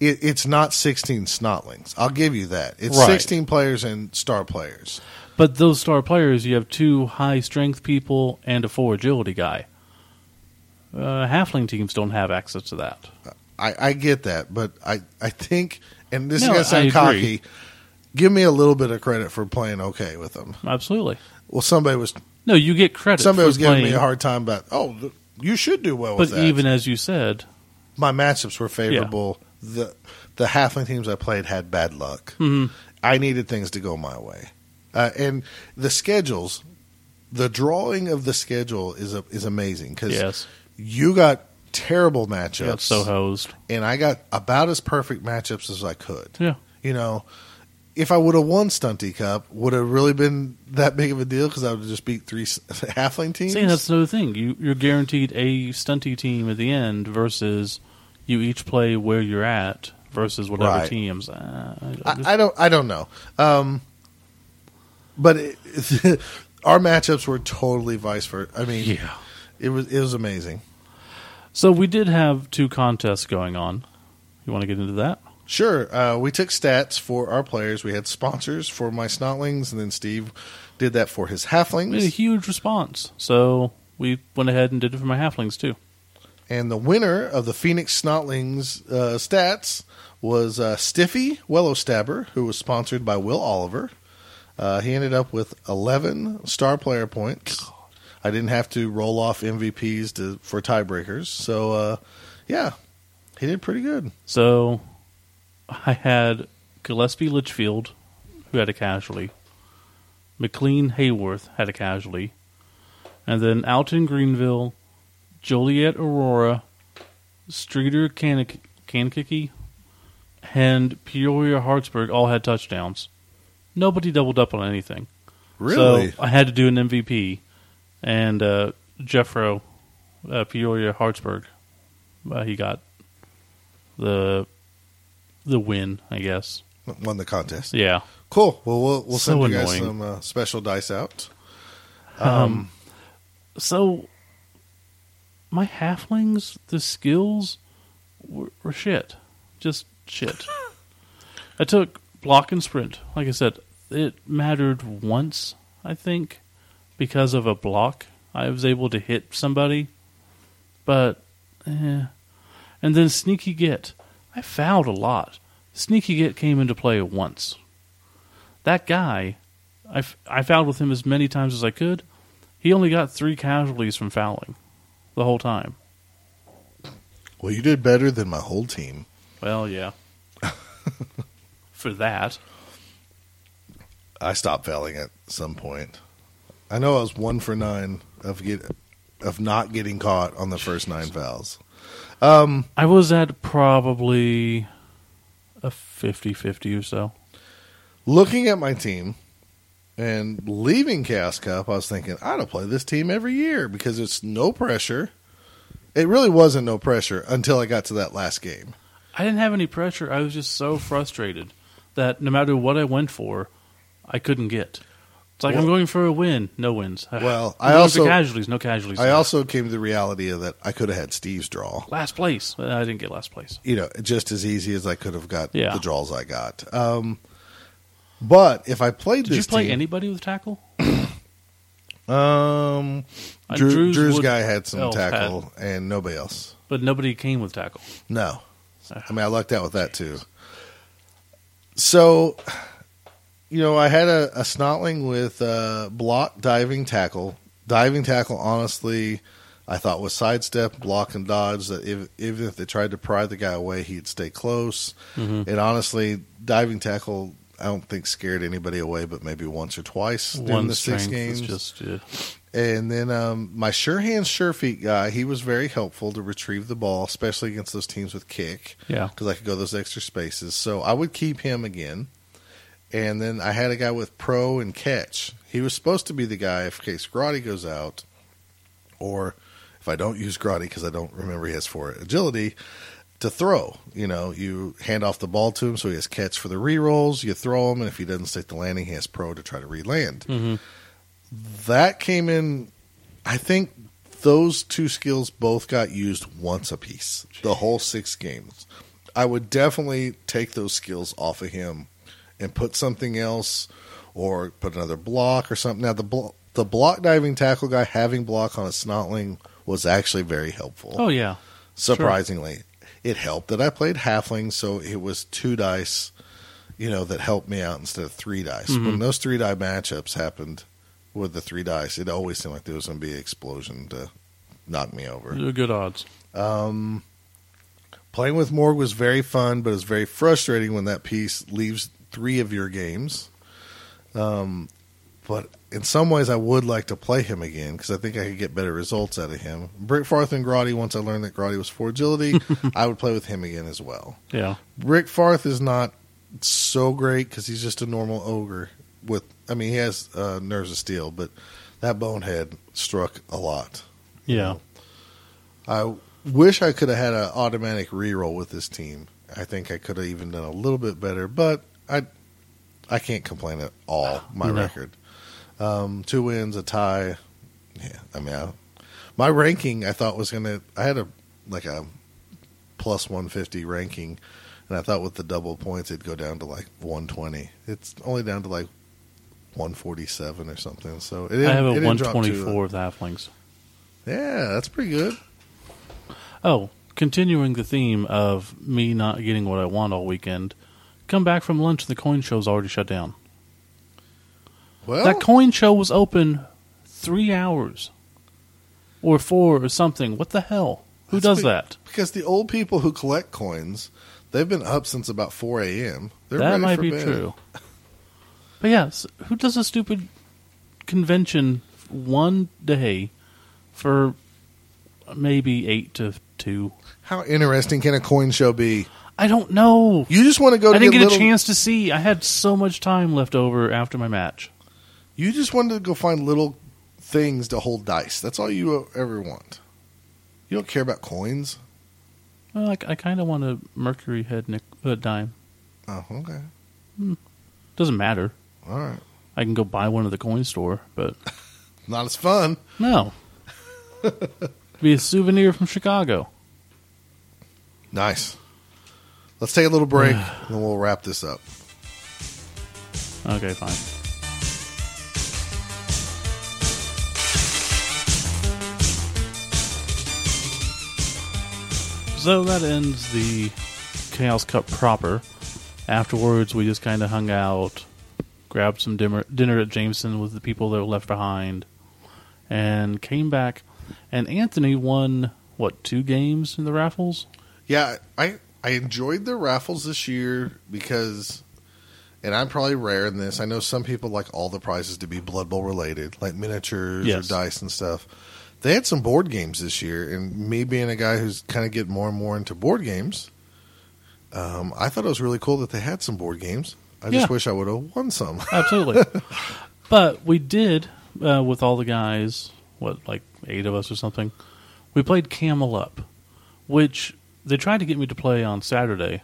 It's not 16 Snotlings. I'll give you that. It's right. 16 players and star players. But those star players, you have 2 high-strength people and a 4 agility guy. Halfling teams don't have access to that. I get that, but I think, and this is going to sound cocky, give me a little bit of credit for playing okay with them. Absolutely. Well, somebody was... No, you get credit. Somebody was giving me a hard time about, you should do well with that. But even as you said... My matchups were favorable... Yeah. The halfling teams I played had bad luck. Mm-hmm. I needed things to go my way, and the schedules, the drawing of the schedule is amazing because you got terrible matchups, so hosed, and I got about as perfect matchups as I could. Yeah, if I would have won Stunty Cup, would have really been that big of a deal because I would have just beat 3 halfling teams. See, that's another thing. You're guaranteed a Stunty team at the end versus. You each play where you're at versus whatever teams. I don't know. But our matchups were totally vice versa. I mean, it was amazing. So we did have 2 contests going on. You want to get into that? Sure. We took stats for our players. We had sponsors for my Snotlings, and then Steve did that for his Halflings. We had a huge response. So we went ahead and did it for my Halflings, too. And the winner of the Phoenix Snotlings stats was Stiffy Wellowstabber, who was sponsored by Will Oliver. He ended up with 11 star player points. I didn't have to roll off MVPs for tiebreakers. So, he did pretty good. So, I had Gillespie Litchfield, who had a casualty. McLean Hayworth had a casualty. And then Alton Greenville... Joliet Aurora, Streeter Kankakee, and Peoria Hartsburg all had touchdowns. Nobody doubled up on anything. Really? So I had to do an MVP, and Jeffro, Peoria Hartsburg, he got the win, I guess. Won the contest. Yeah. Cool. Well, we'll send you guys some special dice out. My halflings, the skills were shit. Just shit. I took block and sprint. Like I said, it mattered once, I think, because of a block. I was able to hit somebody. But, And then sneaky get. I fouled a lot. Sneaky get came into play once. That guy, I fouled with him as many times as I could. He only got 3 casualties from fouling. The whole time. Well, you did better than my whole team. Well, yeah. For that. I stopped fouling at some point. I know I was 1 for 9 of not getting caught on the first 9 fouls. I was at probably a 50-50 or so. Looking at my team... And leaving Chaos Cup, I was thinking, I'd have played this team every year because it's no pressure. It really wasn't no pressure until I got to that last game. I didn't have any pressure. I was just so frustrated that no matter what I went for, I couldn't get. It's like, well, I'm going for a win. No wins. Well, I also casualties. No casualties. I also came to the reality of that I could have had Steve's draw. Last place. I didn't get last place. You know, just as easy as I could have got the draws I got. But if I played this team... Did you play anybody with tackle? Drew's guy had some tackle and nobody else. But nobody came with tackle. No. I mean, I lucked out with that, too. So... You know, I had a Snotling with block, diving, tackle. Diving tackle, honestly, I thought was sidestep, block, and dodge. That even if they tried to pry the guy away, he'd stay close. Mm-hmm. And honestly, diving tackle, I don't think scared anybody away, but maybe once or twice during the 6 games. And then my sure hands, sure feet guy, he was very helpful to retrieve the ball, especially against those teams with kick. Yeah, because I could go those extra spaces. So I would keep him again. And then I had a guy with pro and catch. He was supposed to be the guy if case Grotty goes out, or if I don't use Grotty because I don't remember he has 4 agility, to throw. You know, you hand off the ball to him so he has catch for the re-rolls. You throw him, and if he doesn't stick the landing, he has pro to try to re-land. Mm-hmm. That came in, I think those 2 skills both got used once apiece, the whole 6 games. I would definitely take those skills off of him and put something else, or put another block or something. Now, the block diving tackle guy having block on a Snotling was actually very helpful. Oh, yeah. Surprisingly. Sure. It helped that I played Halfling, so it was 2 dice, you know, that helped me out instead of 3 dice. Mm-hmm. When those 3-die matchups happened with the 3 dice, it always seemed like there was going to be an explosion to knock me over. They're good odds. Playing with Morg was very fun, but it was very frustrating when that piece leaves 3 of your games, but in some ways I would like to play him again because I think I could get better results out of him. Brick Farth and Grotty, once I learned that Grotty was 4 agility, I would play with him again as well. Yeah, Brick Farth is not so great because he's just a normal ogre with, I mean, he has nerves of steel, but that bonehead struck a lot. Yeah, I wish I could have had an automatic reroll with this team. I think I could have even done a little bit better, but I can't complain at all. Record, 2 wins, a tie. Yeah, I mean, my ranking I thought was gonna. I had a plus 150 ranking, and I thought with the double points it'd go down to like 120. It's only down to like 147 or something. So it I have a 124 with halflings. Yeah, that's pretty good. Oh, continuing the theme of me not getting what I want all weekend. Come back from lunch, the coin show's already shut down. Well, that coin show was open 3 hours or 4 or something. What the hell? Who does that? Because the old people who collect coins, they've been up since about 4 a.m. That might be true. But yes, who does a stupid convention one day for maybe 8 to 2? How interesting can a coin show be? I don't know. You just want to go to I didn't get a chance to see. I had so much time left over after my match. You just wanted to go find little things to hold dice. That's all you ever want. You don't care about coins? Well, I kind of want a Mercury head dime. Oh, okay. Doesn't matter. All right. I can go buy one at the coin store, but... Not as fun. No. Be a souvenir from Chicago. Nice. Let's take a little break, and then we'll wrap this up. Okay, fine. So that ends the Chaos Cup proper. Afterwards, we just kind of hung out, grabbed some dinner at Jameson with the people that were left behind, and came back. And Anthony won, 2 games in the raffles? Yeah, I enjoyed the raffles this year because, and I'm probably rare in this, I know some people like all the prizes to be Blood Bowl related, like miniatures or dice and stuff. They had some board games this year, and me being a guy who's kind of getting more and more into board games, I thought it was really cool that they had some board games. I just wish I would have won some. Absolutely. But we did, with all the guys, like 8 of us or something, we played Camel Up, which... They tried to get me to play on Saturday,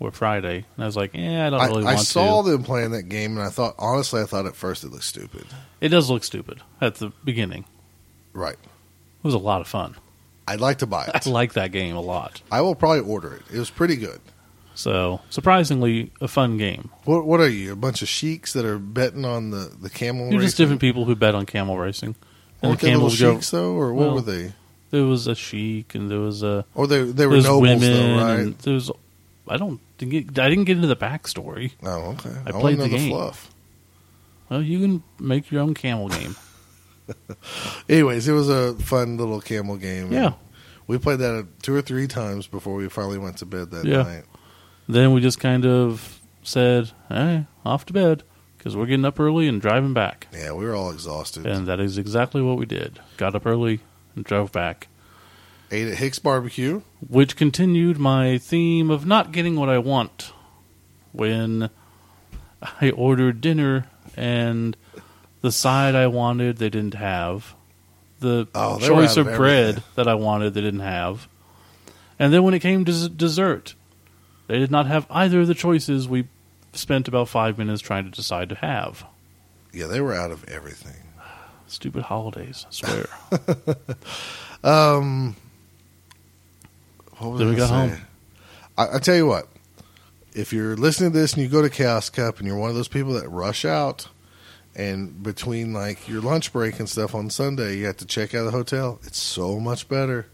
or Friday. And I was like, eh, I don't really want to. I saw them playing that game, and I thought, honestly, I thought at first it looked stupid. It does look stupid at the beginning. Right. It was a lot of fun. I'd like to buy it. I like that game a lot. I will probably order it. It was pretty good. So, surprisingly, a fun game. What are you, a bunch of sheiks that are betting on the camel racing? You're just different people who bet on camel racing. And weren't the camels they sheiks, though, or what were they? There was a sheik, and there was a... Or they were nobles, women, though, right? There was, I didn't get into the backstory. Oh, okay. I played the game. Fluff. Well, you can make your own camel game. Anyways, it was a fun little camel game. Yeah. We played that 2 or 3 times before we finally went to bed that night. Then we just kind of said, hey, off to bed, because we're getting up early and driving back. Yeah, we were all exhausted. And that is exactly what we did. Got up early and drove back. Ate at Hicks Barbecue. Which continued my theme of not getting what I want when I ordered dinner and the side I wanted they didn't have. The choice of bread that I wanted they didn't have. And then when it came to dessert... They did not have either of the choices we spent about 5 minutes trying to decide to have. Yeah, they were out of everything. Stupid holidays, I swear. Then we got home. I tell you what. If you're listening to this and you go to Chaos Cup and you're one of those people that rush out and between like your lunch break and stuff on Sunday, you have to check out of the hotel. It's so much better.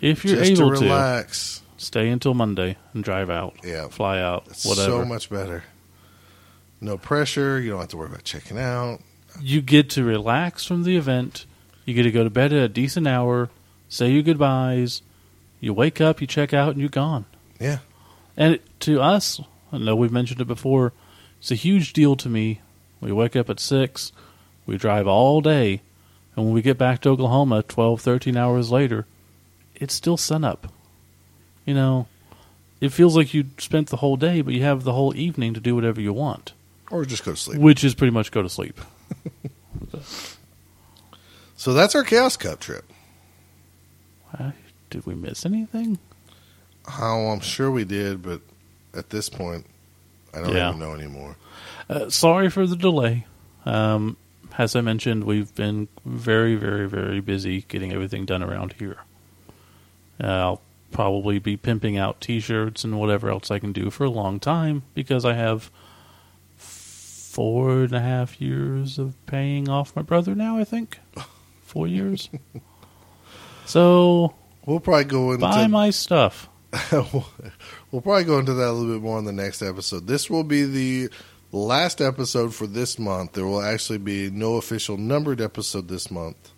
If you're able to. Relax. Stay until Monday and drive out. Yeah. Fly out. It's whatever. So much better. No pressure. You don't have to worry about checking out. You get to relax from the event. You get to go to bed at a decent hour. Say your goodbyes. You wake up, you check out, and you're gone. Yeah. And to us, I know we've mentioned it before, it's a huge deal to me. We wake up at 6. We drive all day. And when we get back to Oklahoma 12, 13 hours later, it's still sunup. You know, it feels like you spent the whole day, but you have the whole evening to do whatever you want. Or just go to sleep. Which is pretty much go to sleep. So that's our Chaos Cup trip. Did we miss anything? Oh, I'm sure we did, but at this point, I don't even know anymore. Sorry for the delay. As I mentioned, we've been very, very, very busy getting everything done around here. I'll probably be pimping out t-shirts and whatever else I can do for a long time because I have 4.5 years of paying off my brother now, I think. 4 years. So we'll probably go into buy my stuff. We'll probably go into that a little bit more in the next episode. This will be the last episode for this month. There will actually be no official numbered episode this month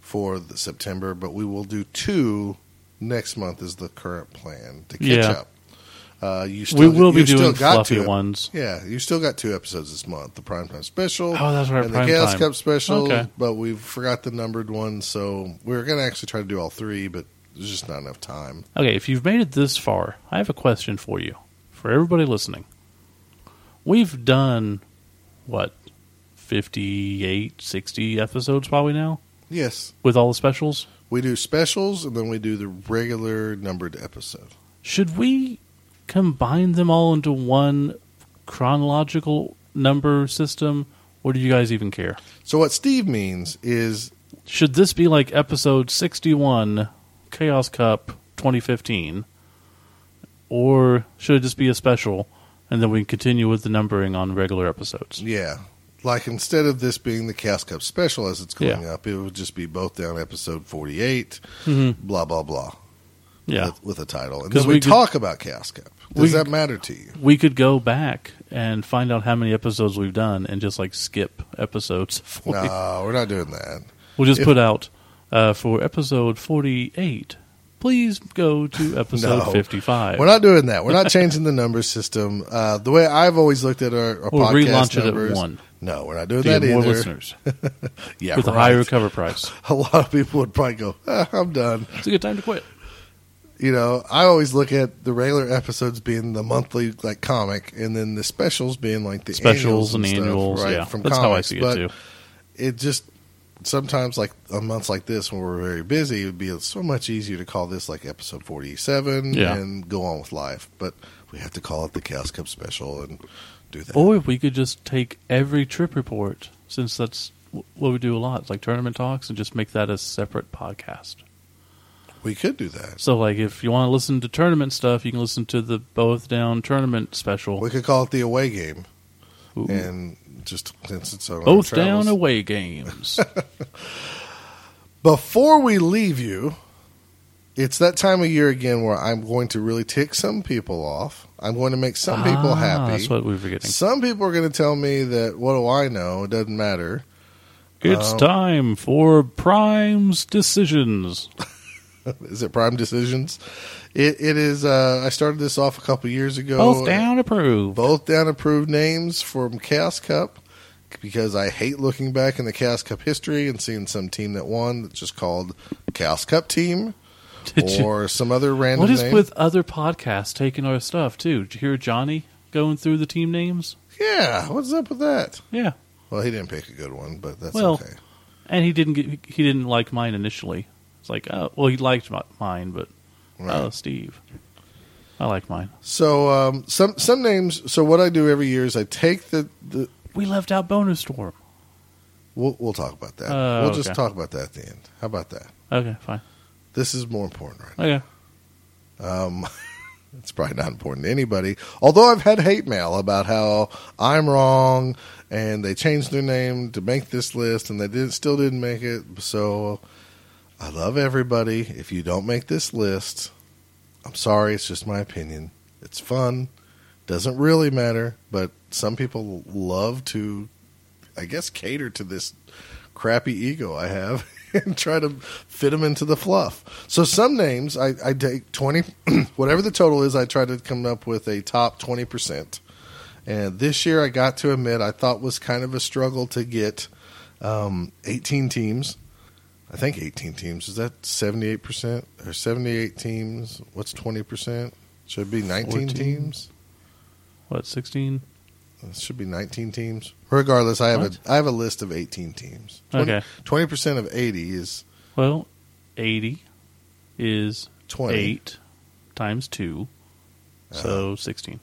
for September, but we will do 2 next month is the current plan to catch up. We will be doing fluffy ones. Yeah, you still got 2 episodes this month: the primetime special. Oh, that's right, and the Chaos Cup special. Okay. But we forgot the numbered one, so we were going to actually try to do all 3, but there's just not enough time. Okay, if you've made it this far, I have a question for you, for everybody listening. We've done what 58, 60 episodes probably now. Yes, with all the specials. We do specials, and then we do the regular numbered episode. Should we combine them all into one chronological number system, or do you guys even care? So what Steve means is... Should this be like episode 61, Chaos Cup 2015, or should it just be a special, and then we can continue with the numbering on regular episodes? Yeah. Like, instead of this being the Chaos Cup special as it's going up, it would just be both down episode 48, blah, blah, blah. Yeah. With a title. And then we talk about Chaos Cup. Does that matter to you? We could go back and find out how many episodes we've done and just, like, skip episodes. 40. No, we're not doing that. We'll just put out, for episode 48, please go to episode 55. We're not doing that. We're not changing the number system. The way I've always looked at our podcast relaunch numbers. It at 1. No, we're not doing that either. More listeners. Yeah, with a higher cover price. A lot of people would probably go, I'm done. It's a good time to quit. You know, I always look at the regular episodes being the monthly like comic, and then the specials being like the specials and annuals, right? Yeah, from that's comics. How I see it too. It just sometimes, like on months like this when we're very busy, it would be so much easier to call this like episode 47 and go on with life. But we have to call it the Chaos Cup Special and do that. Or if we could just take every trip report, since that's what we do a lot, like tournament talks, and just make that a separate podcast. We could do that. So, like, if you want to listen to tournament stuff, you can listen to the Both Down Tournament Special. We could call it the Away Game. Ooh. And just since it's our Both Down Away Games. Before we leave you, it's that time of year again where I'm going to really tick some people off. I'm going to make some people happy. That's what we were getting. Some people are going to tell me that, what do I know? It doesn't matter. It's time for Prime's Decisions. Is it Prime Decisions? It is. I started this off a couple years ago. Both Down Approved. Both Down Approved names from Chaos Cup, because I hate looking back in the Chaos Cup history and seeing some team that won that's just called Chaos Cup Team some other random name. What is name with other podcasts taking our stuff, too? Did you hear Johnny going through the team names? Yeah. What's up with that? Yeah. Well, he didn't pick a good one, but that's okay. And he didn't like mine initially. It's like, oh, well, he liked mine, but Steve, I like mine. So some names. So what I do every year is I take the we left out Bonus Storm. We'll talk about that. We'll just talk about that at the end. How about that? Okay, fine. This is more important right now. It's probably not important to anybody. Although I've had hate mail about how I'm wrong and they changed their name to make this list and they still didn't make it. So. I love everybody. If you don't make this list, I'm sorry. It's just my opinion. It's fun. Doesn't really matter, but some people love to, I guess, cater to this crappy ego I have and try to fit them into the fluff. So some names, I take 20, whatever the total is, I try to come up with a top 20%. And this year, I got to admit, I thought was kind of a struggle to get 18 teams. I think 18 teams. Is that 78% or 78 teams? What's 20%? Should be 19 teams. What, 16? It should be 19 teams. Regardless, I have a list of 18 teams. 20% of 80 is 80 is 20. 8 times 2. So 16.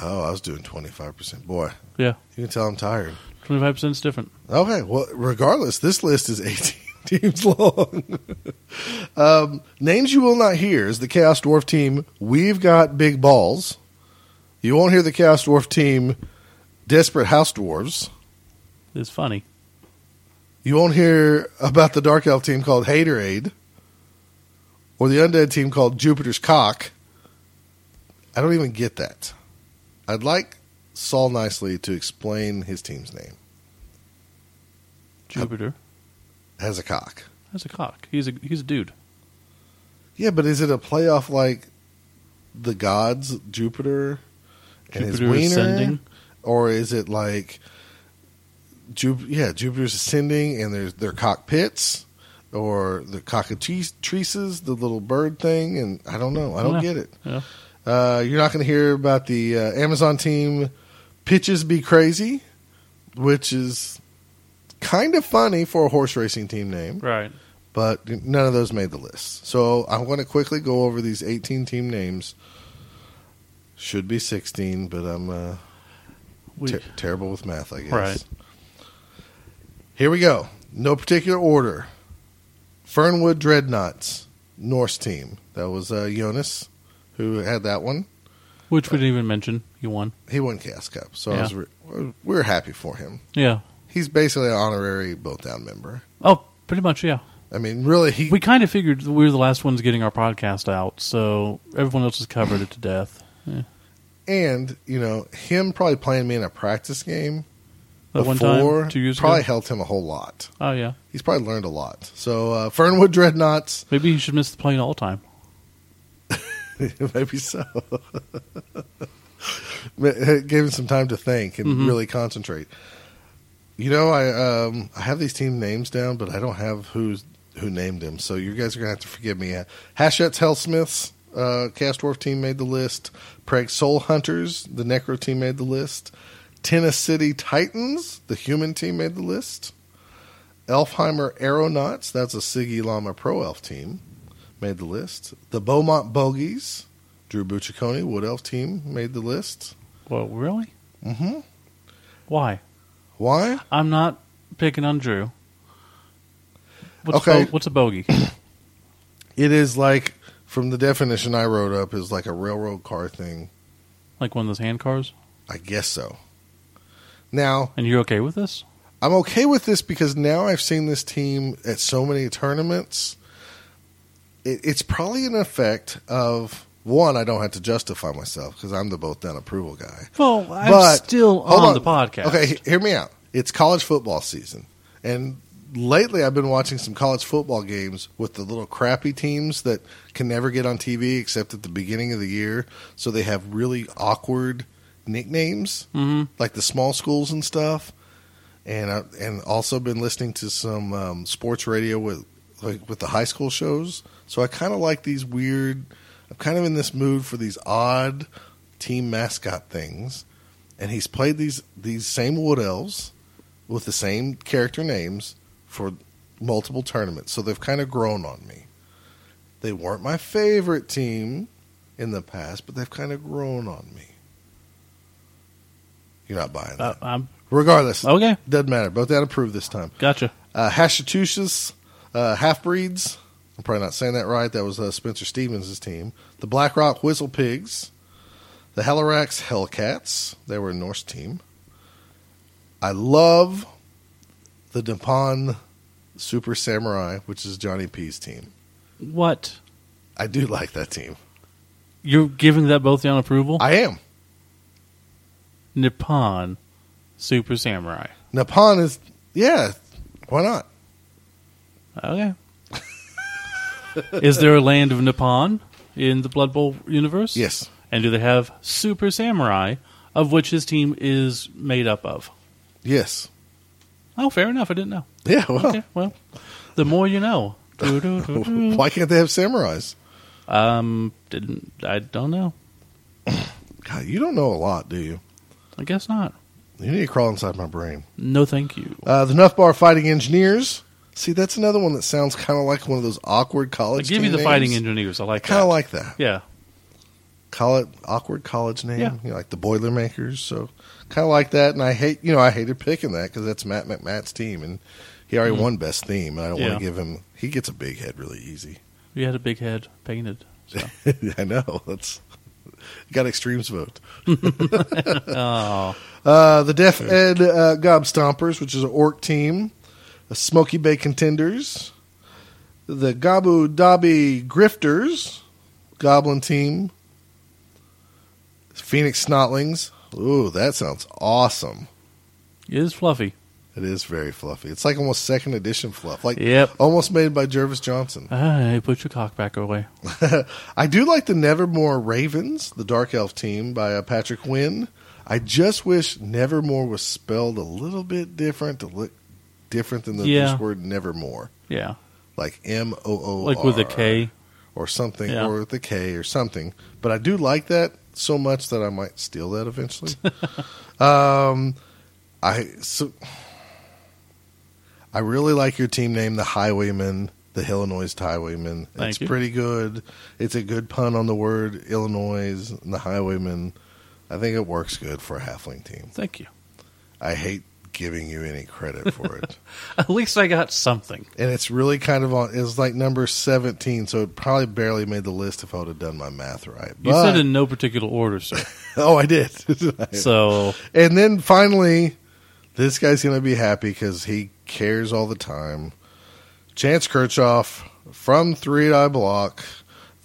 Oh, I was doing 25%. Boy. Yeah. You can tell I'm tired. 25% is different. Okay. Well, regardless, this list is 18 teams long. Names you will not hear is the Chaos Dwarf Team. We've got Big Balls. You won't hear the Chaos Dwarf Team. Desperate House Dwarves. It's funny. You won't hear about the Dark Elf team called Haterade, or the Undead team called Jupiter's Cock. I don't even get that. I'd like Saul Nicely to explain his team's name. Jupiter has a cock. He's a dude. Yeah, but is it a playoff like the gods, Jupiter and his wiener, ascending? Or is it like Jupiter's ascending and there's their cockpits or the cockatrices, the little bird thing, and I don't know. I don't get it. Yeah. You're not going to hear about the Amazon team. Pitches Be Crazy, which is kind of funny for a horse racing team name. Right. But none of those made the list. So I want to quickly go over these 18 team names. Should be 16, but I'm terrible with math, I guess. Right. Here we go. No particular order. Fernwood Dreadnoughts, Norse team. That was Jonas who had that one. Which we didn't even mention. He won. He won Chaos Cup, so we were happy for him. Yeah. He's basically an honorary Both Down member. Oh, pretty much, yeah. I mean, really, we kind of figured we were the last ones getting our podcast out, so everyone else has covered it to death. Yeah. And, you know, him probably playing me in a practice game that before one time, 2 years probably ago? Helped him a whole lot. Oh, yeah. He's probably learned a lot. So, Fernwood Dreadnoughts. Maybe he should miss the plane all the time. Maybe so. It gave him some time to think and really concentrate. You know, I have these team names down, but I don't have who named them. So you guys are going to have to forgive me. Hashet's Hellsmiths, Cast Dwarf team made the list. Prague Soul Hunters, the Necro team made the list. Tennessee City Titans, the Human team made the list. Elfheimer Aeronauts, that's a Siggy Lama Pro Elf team, made the list. The Beaumont Bogies, Drew Buccicone Wood Elf team, made the list. Whoa, really? Mm-hmm. Why? Why? I'm not picking on Drew. What's a bogey? It is like, from the definition I wrote up, is like a railroad car thing. Like one of those hand cars? I guess so. Now, and you're okay with this? I'm okay with this because now I've seen this team at so many tournaments. It's probably an effect of, one, I don't have to justify myself because I'm the both done approval guy. Well, I'm still on the podcast. Okay, hear me out. It's college football season. And lately I've been watching some college football games with the little crappy teams that can never get on TV except at the beginning of the year. So they have really awkward nicknames, like the small schools and stuff. And I also been listening to some sports radio with the high school shows. So I kind of like these weird. I'm kind of in this mood for these odd team mascot things. And he's played these same Wood Elves with the same character names for multiple tournaments. So they've kind of grown on me. They weren't my favorite team in the past, but they've kind of grown on me. You're not buying that. Regardless. Okay. Doesn't matter. Both that approved this time. Gotcha. Hashitushas, half-breeds. I'm probably not saying that right. That was Spencer Stevens' team. The Black Rock Whistle Pigs. The Hellerax Hellcats. They were a Norse team. I love the Nippon Super Samurai, which is Johnny P's team. What? I do like that team. You're giving that both down approval? I am. Nippon Super Samurai. Nippon is, yeah, why not? Okay. Is there a land of Nippon in the Blood Bowl universe? Yes. And do they have Super Samurai, of which his team is made up of? Yes. Oh, fair enough. I didn't know. Yeah, well. Okay, well, the more you know. Why can't they have samurais? I don't know. God, you don't know a lot, do you? I guess not. You need to crawl inside my brain. No, thank you. The Nuff Bar Fighting Engineers. See, that's another one that sounds kind of like one of those awkward college names. Give me the names. Fighting Engineers. I like that. Kind of like that. Yeah. Call it awkward college name. Yeah. You know, like the Boilermakers. So kind of like that. And I hated picking that because that's Matt McMatt's team. And he already won Best Theme. And I don't want to give him. He gets a big head really easy. He had a big head painted. So. I know. That's. Got Extreme's vote. Oh. The Deaf Ed Gobstompers, which is an orc team. The Smoky Bay Contenders. The Gabu Dabi Grifters, goblin team. Phoenix Snotlings. Ooh, that sounds awesome. It is fluffy. It is very fluffy. It's like almost second edition fluff. Like almost made by Jervis Johnson. Hey, put your cock back away. I do like the Nevermore Ravens, the Dark Elf team by Patrick Wynn. I just wish Nevermore was spelled a little bit different to look different than the first word Nevermore. Yeah. Like M-O-O-R. Like with a K. Or something. Yeah. Or with a K or something. But I do like that so much that I might steal that eventually. I really like your team name, the Highwaymen, the Illinois Highwaymen. It's pretty good. It's a good pun on the word Illinois and the Highwaymen. I think it works good for a halfling team. Thank you. I hate giving you any credit for it. At least I got something. And it's really kind of on. It's like number 17, so it probably barely made the list if I would have done my math right. But, you said in no particular order, sir. Oh, I did. So. And then finally, this guy's going to be happy because he cares all the time. Chance Kirchhoff from Three Eye Block,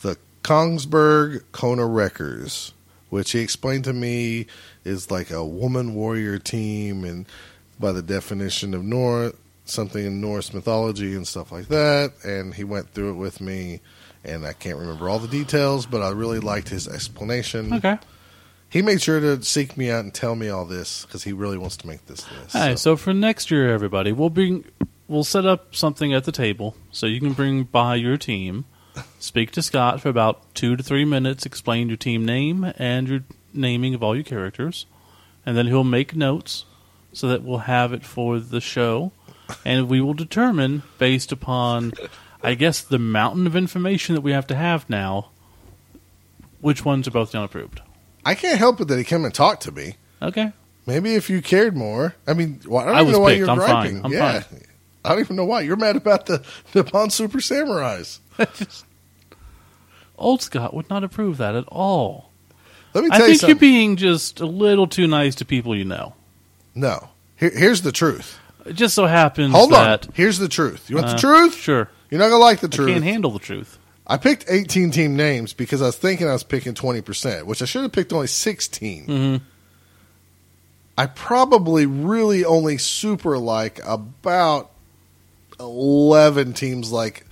the Kongsberg Kona Wreckers, which he explained to me is like a woman warrior team, and by the definition of Norse, something in Norse mythology and stuff like that. And he went through it with me, and I can't remember all the details, but I really liked his explanation. Okay. He made sure to seek me out and tell me all this because he really wants to make this list. All right, so for next year, everybody, we'll set up something at the table so you can bring by your team, speak to Scott for about 2 to 3 minutes, explain your team name and your naming of all your characters, and then he'll make notes so that we'll have it for the show. and we will determine, based upon, I guess, the mountain of information that we have to have now, which ones are both down approved. I can't help it that he came and talked to me. Okay. Maybe if you cared more. I mean, I don't even know why you're griping. I'm fine. I don't even know why. You're mad about the Nippon Super Samurais. Old Scott would not approve that at all. Let me tell you something. I think you're being just a little too nice to people you know. No. Here's the truth. It just so happens that... Here's the truth. You want the truth? Sure. You're not going to like the truth. I can't handle the truth. I picked 18 team names because I was thinking I was picking 20%, which I should have picked only 16. Mm-hmm. I probably really only super like about 11 teams. Like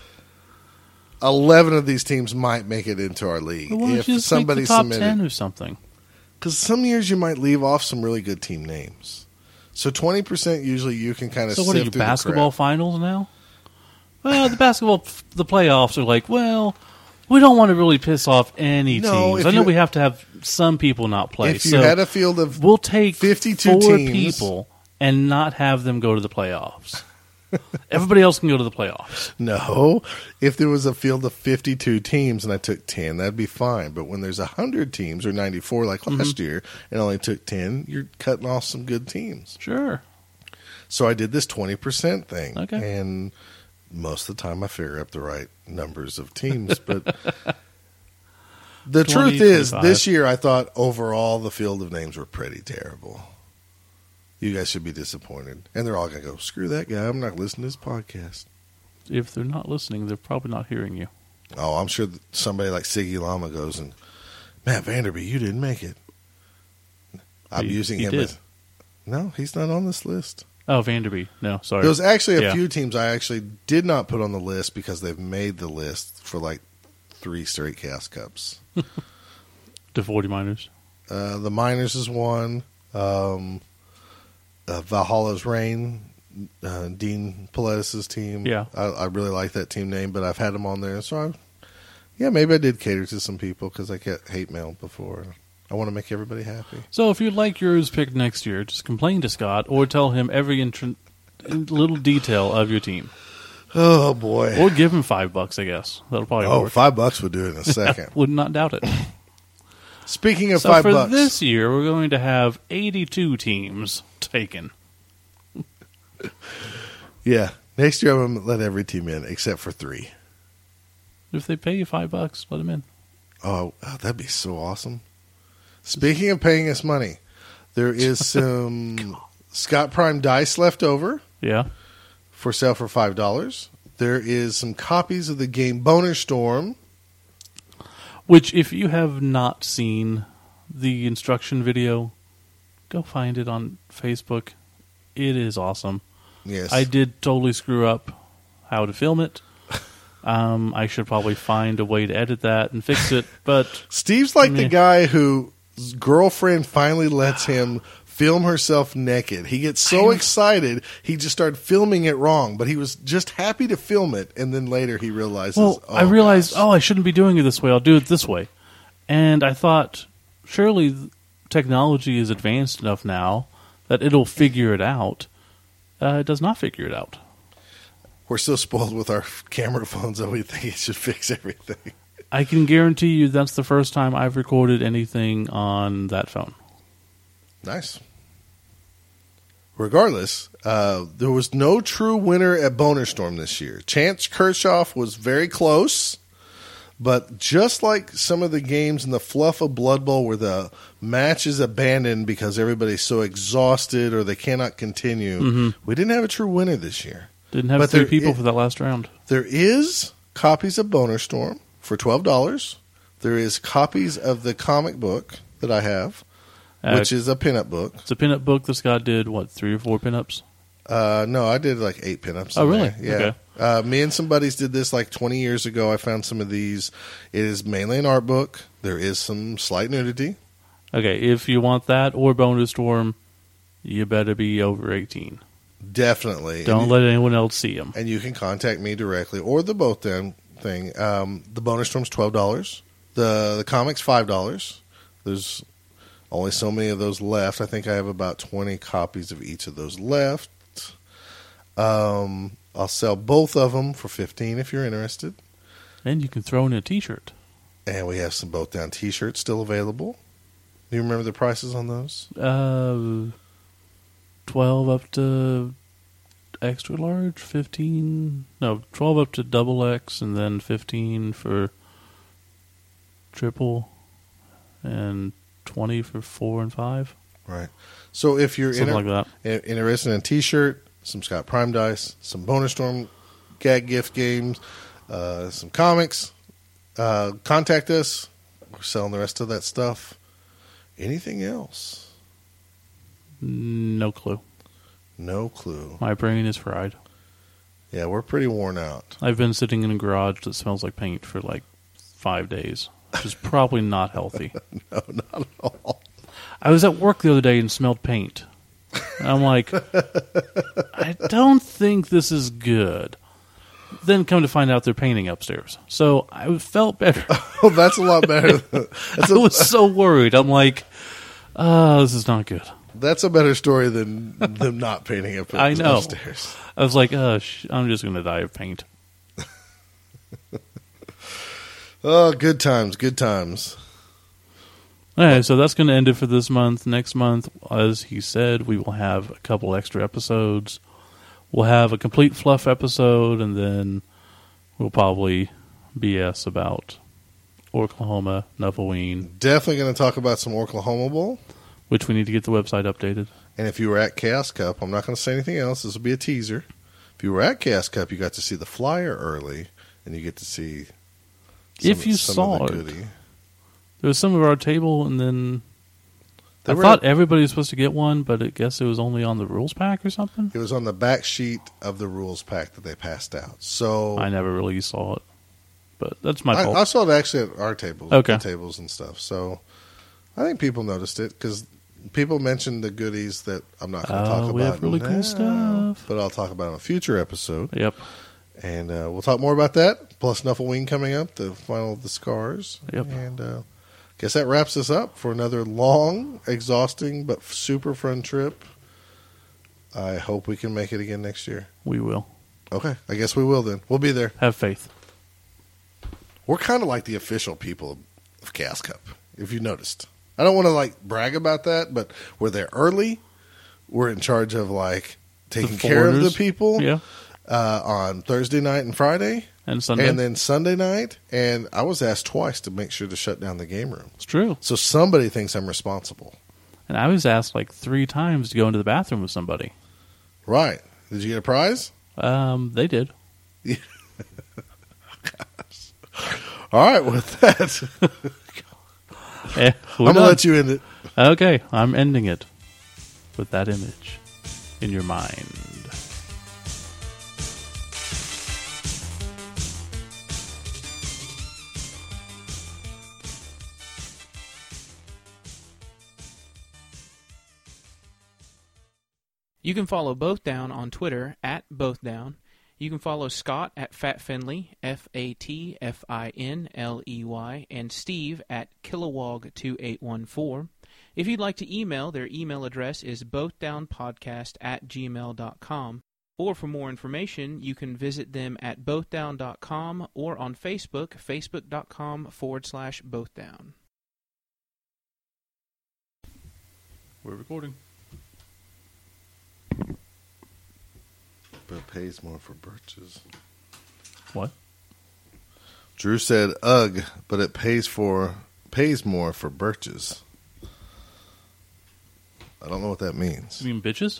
11 of these teams might make it into our league. Well, if somebody submitted top 10 or something. Because some years you might leave off some really good team names. So 20% usually you can kind of sift through the crap. So what are you, basketball finals now? Well, the the playoffs are like, well, we don't want to really piss off any teams. I know we have to have some people not play. If you had a field of we'll take 52 four teams. People and not have them go to the playoffs. Everybody else can go to the playoffs. No. If there was a field of 52 teams and I took 10, that'd be fine. But when there's 100 teams or 94 like last year and only took 10, you're cutting off some good teams. Sure. So I did this 20% thing. Okay. And most of the time I figure up the right numbers of teams. But the truth is, 25. This year I thought overall the field of names were pretty terrible. You guys should be disappointed. And they're all going to go, screw that guy. I'm not listening to his podcast. If they're not listening, they're probably not hearing you. Oh, I'm sure that somebody like Siggy Lama goes and, Matt Vanderby, you didn't make it. I'm using him as... No, he's not on this list. Oh, Vanderby. No, sorry. There's actually a few teams I actually did not put on the list because they've made the list for like 3 straight Chaos Cups. The 40 Miners. The Miners is one. Valhalla's Reign, Dean Pilatus' team. Yeah. I really like that team name, but I've had them on there. So, maybe I did cater to some people because I get hate mail before. I want to make everybody happy. So if you'd like yours picked next year, just complain to Scott or tell him every little detail of your team. Oh, boy. Or give him $5, I guess. That'll probably work. $5 would do it in a second. Would not doubt it. Speaking of $5. For this year, we're going to have 82 teams taken. Yeah. Next year, I'm going to let every team in except for 3. If they pay you $5, let them in. Oh, that'd be so awesome. Speaking of paying us money, there is some Scott Prime dice left over. Yeah. For sale for $5. There is some copies of the game Boner Storm. Which, if you have not seen the instruction video, go find it on Facebook. It is awesome. Yes. I did totally screw up how to film it. I should probably find a way to edit that and fix it. But Steve's like the guy whose girlfriend finally lets him film herself naked. He gets so excited, he just started filming it wrong, but he was just happy to film it, and then later he realizes, I shouldn't be doing it this way. I'll do it this way. And I thought, surely technology is advanced enough now that it'll figure it out. It does not figure it out. We're so spoiled with our camera phones that we think it should fix everything. I can guarantee you that's the first time I've recorded anything on that phone. Nice. Regardless, there was no true winner at Boner Storm this year. Chance Kirchhoff was very close, but just like some of the games in the fluff of Blood Bowl where the match is abandoned because everybody's so exhausted or they cannot continue, we didn't have a true winner this year. Didn't have three people for that last round. There is copies of Boner Storm for $12. There is copies of the comic book that I have. Which is a pinup book. It's a pinup book. This guy did, 3 or 4 pinups? No, I did 8 pinups. Oh, really? Yeah. Okay. Me and some buddies did this 20 years ago. I found some of these. It is mainly an art book. There is some slight nudity. Okay, if you want that or Bonus Storm, you better be over 18. Definitely. Don't let anyone else see them. And you can contact me directly or the both them thing. The Bonus Storm's $12. The comic's $5. There's only so many of those left. I think I have about 20 copies of each of those left. I'll sell both of them for $15 if you're interested. And you can throw in a T-shirt. And we have some both down T-shirts still available. Do you remember the prices on those? 12 up to extra large, 15. No, 12 up to double X, and then 15 for triple, and 20 for 4 and 5. Right. So if you're interested in a T-shirt, some Scott Prime dice, some bonus storm gag gift games, some comics, contact us. We're selling the rest of that stuff. Anything else? No clue. No clue. My brain is fried. Yeah, we're pretty worn out. I've been sitting in a garage that smells like paint for like 5 days, which is probably not healthy. No, not at all. I was at work the other day and smelled paint. I'm like, I don't think this is good. Then come to find out they're painting upstairs. So I felt better. Oh, that's a lot better. I was so worried. I'm like, this is not good. That's a better story than them not painting up upstairs. I know. Upstairs. I was like, I'm just going to die of paint. Oh, good times, good times. All right, so that's going to end it for this month. Next month, as he said, we will have a couple extra episodes. We'll have a complete fluff episode, and then we'll probably BS about Oklahoma, Nuffleween. Definitely going to talk about some Oklahoma Bowl. Which we need to get the website updated. And if you were at Chaos Cup, I'm not going to say anything else. This will be a teaser. If you were at Chaos Cup, you got to see the flyer early, and you get to see some of the goodie. There was some of our table, and then I thought everybody was supposed to get one, but I guess it was only on the rules pack or something? It was on the back sheet of the rules pack that they passed out. So I never really saw it, but that's my fault. I saw it actually at our tables, okay. Tables and stuff. So I think people noticed it, because people mentioned the goodies that I'm not going to talk about we have really now, cool stuff. But I'll talk about in a future episode. Yep. And we'll talk more about that, plus Nuffleween coming up, the final of the scars. Yep. And guess that wraps us up for another long, exhausting, but super fun trip. I hope we can make it again next year. We will. Okay. I guess we will then. We'll be there. Have faith. We're kind of like the official people of Chaos Cup, if you noticed. I don't want to brag about that, but we're there early. We're in charge of taking care of the people. Yeah. On Thursday night and Friday. And Sunday. And then Sunday night. And I was asked twice to make sure to shut down the game room. It's true. So somebody thinks I'm responsible. And I was asked 3 times to go into the bathroom with somebody. Right. Did you get a prize? They did. Yeah. Gosh. All right, with that. Yeah, I'm going to let you end it. Okay, I'm ending it with that image in your mind. You can follow Both Down on Twitter @BothDown. You can follow Scott @FatFinley, FATFINLEY, and Steve @Kilowog2814. If you'd like to email, their email address is bothdownpodcast@gmail.com. Or for more information, you can visit them at bothdown.com or on Facebook, facebook.com/bothdown. We're recording. But it pays more for birches. What? Drew said, "Ugh," but it pays more for birches. I don't know what that means. You mean bitches?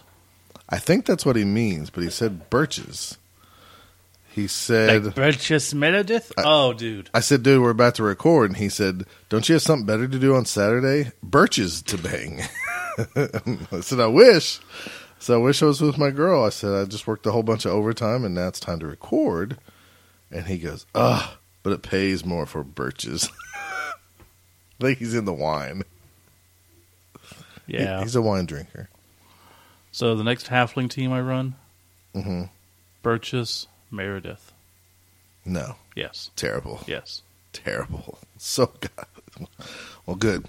I think that's what he means, but he said birches. He said birches, Meredith. Oh, dude! I said, "Dude, we're about to record," and he said, "Don't you have something better to do on Saturday? Birches to bang." I said, "I wish." So I wish I was with my girl. I said, I just worked a whole bunch of overtime, and now it's time to record. And he goes, ugh, but it pays more for birches. I think he's in the wine. Yeah. He's a wine drinker. So the next halfling team I run? Mm-hmm. Birches, Meredith. No. Yes. Terrible. Yes. Terrible. So good. Well, good.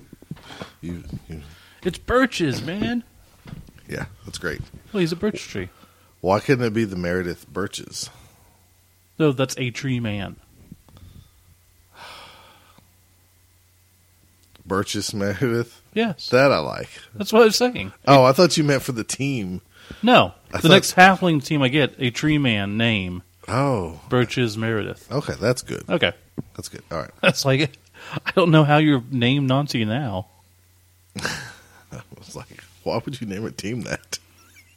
It's birches, man. Yeah, that's great. Well, he's a birch tree. Why couldn't it be the Meredith Birches? No, that's a tree man. Birches Meredith? Yes. That I like. That's what I was saying. Oh, I thought you meant for the team. No. Next halfling team I get, a tree man name. Oh. Birches Meredith. Okay, that's good. Okay. That's good. All right. That's like it. I don't know how you're named Nancy now. I was like, why would you name a team that?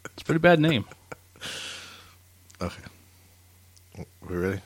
It's a pretty bad name. Okay. We ready?